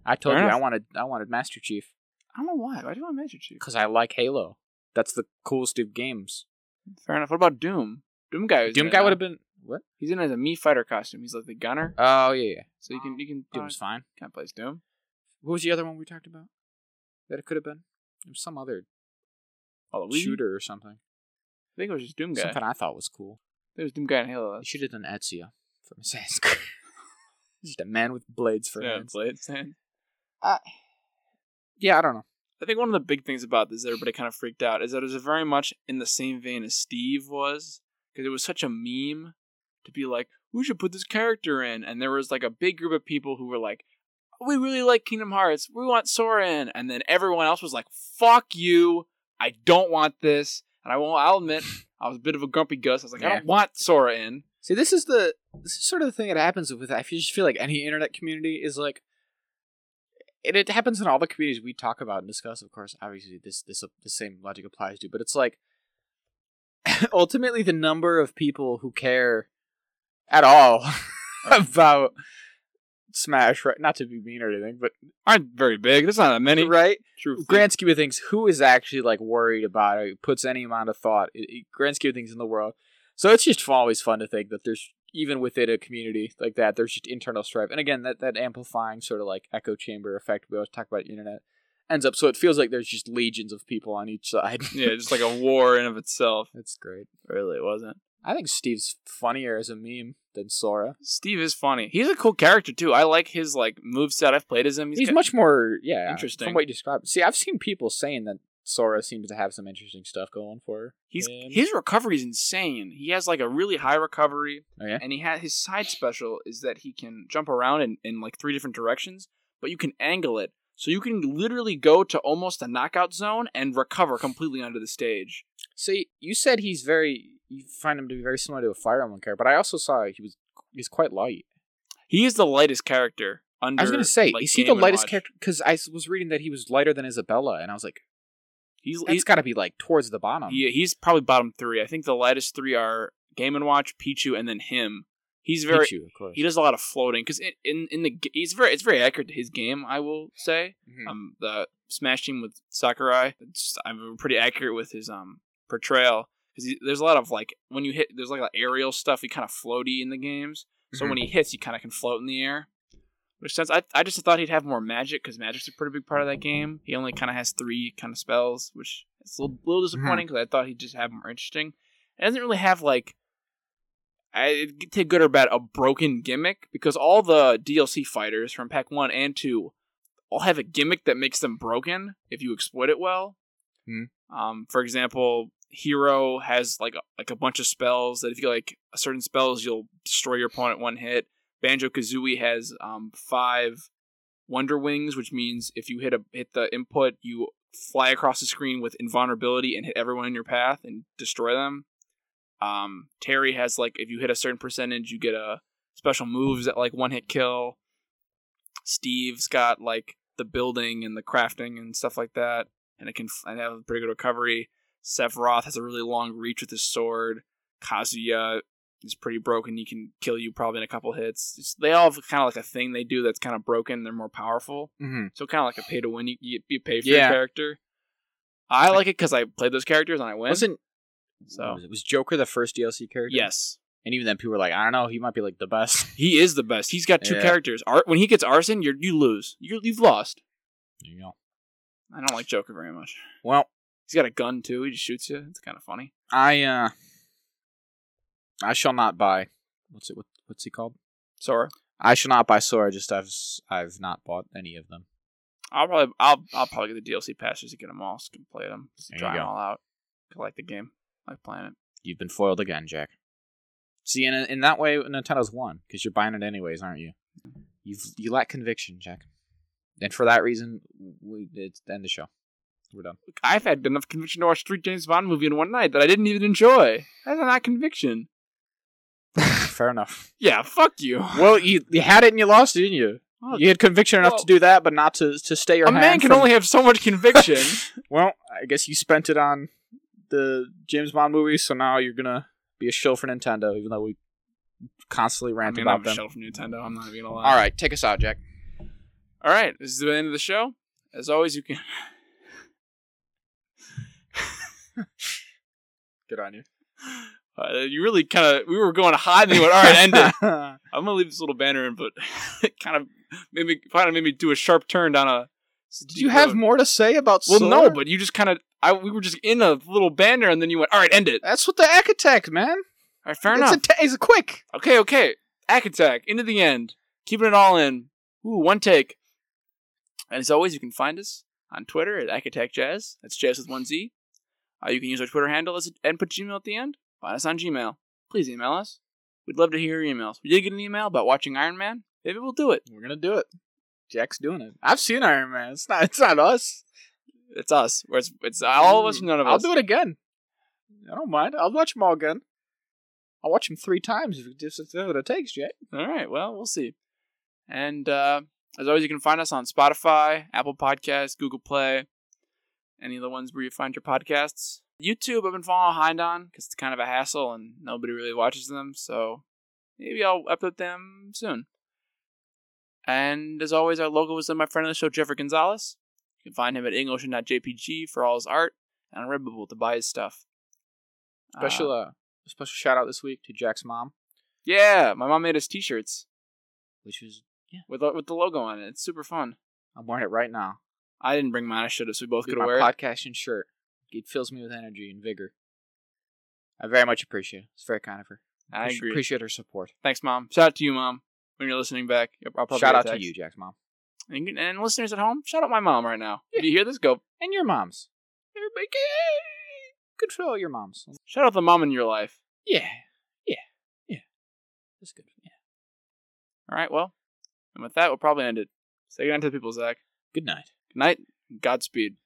I told you I wanted Master Chief. I don't know why. Why do you want Master Chief? Because I like Halo. That's the coolest of games. Fair enough. What about Doom? Doom guy would have been what? He's in as a Mii fighter costume. He's like the gunner. Oh yeah. So you can Doom's fine. Can't play Doom. What was the other one we talked about? That it could have been? It was some other shooter or something. I think it was just Doom Guy. Something I thought was cool. There was Doom Guy and Halo. You should have done Ezio from Assassin's Creed. Just a man with blades for hands. Blades, man. Yeah, I don't know. I think one of the big things about this that everybody kind of freaked out is that it was very much in the same vein as Steve was. Because it was such a meme to be like, who should put this character in? And there was like a big group of people who were like, we really like Kingdom Hearts. We want Sora in. And then everyone else was like, fuck you. I don't want this. And I'll admit, I was a bit of a grumpy Gus. I was like, I don't want Sora in. See, this is sort of the thing that happens with I just feel like any internet community is like, it happens in all the communities we talk about and discuss, of course. Obviously, this the same logic applies to, but it's like, ultimately, the number of people who care at all about Smash, right? Not to be mean or anything, but aren't very big. There's not that many, right? True. Grand scheme of things, who is actually like worried about it? Puts any amount of thought. Grand scheme of things in the world. So it's just always fun to think that there's, even within a community like that, there's just internal strife. And again, that amplifying sort of like echo chamber effect we always talk about the internet ends up. So it feels like there's just legions of people on each side. Yeah, just like a war in of itself. That's great. Really, it wasn't. I think Steve's funnier as a meme than Sora. Steve is funny. He's a cool character, too. I like his like moveset. I've played as him. He's much more, interesting. From what you described. See, I've seen people saying that Sora seems to have some interesting stuff going for her. His recovery is insane. He has like a really high recovery, and he has his side special is that he can jump around in like three different directions, but you can angle it, so you can literally go to almost a knockout zone and recover completely onto the stage. See, you said you find him to be very similar to a Fire Emblem character, but I also saw he's quite light. He is the lightest character. I was going to say, like, is he the lightest character? Because I was reading that he was lighter than Isabella, and I was like, he's got to be like towards the bottom. Yeah, he's probably bottom three. I think the lightest three are Game & Watch, Pichu, and then him. He's very. Pichu, of course. He does a lot of floating because in the it's very accurate to his game. I will say, the Smash team with Sakurai, I'm pretty accurate with his portrayal because there's a lot of like when you hit, there's like aerial stuff. He kind of floaty in the games, so when he hits, he kind of can float in the air. Which sense I just thought he'd have more magic because magic's a pretty big part of that game. He only kind of has three kind of spells, which is a little disappointing because I thought he'd just have more interesting. It doesn't really have like, take good or bad, a broken gimmick because all the DLC fighters from Pack 1 and 2 all have a gimmick that makes them broken if you exploit it well. For example, Hero has like a bunch of spells that if you like a certain spells, you'll destroy your opponent one hit. Banjo-Kazooie has 5 Wonder Wings, which means if you hit the input, you fly across the screen with invulnerability and hit everyone in your path and destroy them. Terry has, if you hit a certain percentage, you get a special moves that, one-hit kill. Steve's got, the building and the crafting and stuff like that, and it can have a pretty good recovery. Sephiroth has a really long reach with his sword. Kazuya... It's pretty broken. He can kill you probably in a couple hits. They all have kind of a thing they do that's kind of broken. They're more powerful. So kind of like a pay to win. You pay for your character. I like it because I played those characters and I win. Was Joker the first DLC character? Yes. And even then people were like, I don't know. He might be the best. He is the best. He's got two characters. When he gets arson, you lose. You've lost. There you go. I don't like Joker very much. Well. He's got a gun too. He just shoots you. It's kind of funny. I shall not buy. What's he called? Sora. I shall not buy Sora. Just I've not bought any of them. I'll probably get the DLC pass just to get them all. So I can play them. Just try them all out. I like the game. I like playing it. You've been foiled again, Jack. See, in that way, Nintendo's won because you're buying it anyways, aren't you? You lack conviction, Jack. And for that reason, it's the end of the show. We're done. Look, I've had enough conviction to watch 3 James Bond movie in one night that I didn't even enjoy. That's not conviction. Fair enough. Yeah, fuck you. Well, you had it and you lost it, didn't you? Oh, you had conviction enough to do that, but not to stay your hand. A man can only have so much conviction. Well, I guess you spent it on the James Bond movies, so now you're gonna be a shill for Nintendo, even though we constantly rant about them. I'm a shill for Nintendo, I'm not even gonna lie. Alright, take us out, Jack. Alright, this is the end of the show. As always, you can... Good on you. You really kind of... We were going high, and then you went, all right, end it. I'm going to leave this little banner in, but it kind of made me do a sharp turn down a... Did you have more to say about Sora? Well, no, but you just kind of... we were just in a little banner, and then you went, all right, end it. That's what the Ack Attack, man. All right, fair enough. It's quick. Okay. Ack Attack, into the end. Keeping it all in. Ooh, one take. And as always, you can find us on Twitter at Ack Attack Jazz. That's Jazz with one Z. You can use our Twitter handle and put Gmail at the end. Find us on Gmail. Please email us. We'd love to hear your emails. We did get an email about watching Iron Man. Maybe we'll do it. We're going to do it. Jack's doing it. I've seen Iron Man. It's not us. It's us. It's all of us and none of us. I'll do it again. I don't mind. I'll watch them all again. I'll watch them 3 times if it takes, Jack. All right. Well, we'll see. And As always, you can find us on Spotify, Apple Podcasts, Google Play, any of the ones where you find your podcasts. YouTube, I've been falling behind on because it's kind of a hassle and nobody really watches them, so maybe I'll upload them soon. And as always, our logo was in my friend of the show, Jeffrey Gonzalez. You can find him at ingocean.jpg for all his art and on Redbubble to buy his stuff. Special shout out this week to Jack's mom. Yeah, my mom made us t-shirts, which was with the logo on it. It's super fun. I'm wearing it right now. I didn't bring mine. I should have, so we both could have wear it. Podcasting shirt. It fills me with energy and vigor. I very much appreciate it. It's very kind of her. I agree. Appreciate her support. Thanks, Mom. Shout out to you, Mom. When you're listening back, I'll probably shout out to you, Jack's mom. And listeners at home, shout out my mom right now. Yeah. If you hear this, go. And your moms. Everybody, good for all your moms. Shout out the mom in your life. Yeah. That's good. Yeah. All right, well, and with that, we'll probably end it. Say goodnight to the people, Zach. Good night. Good night. Godspeed.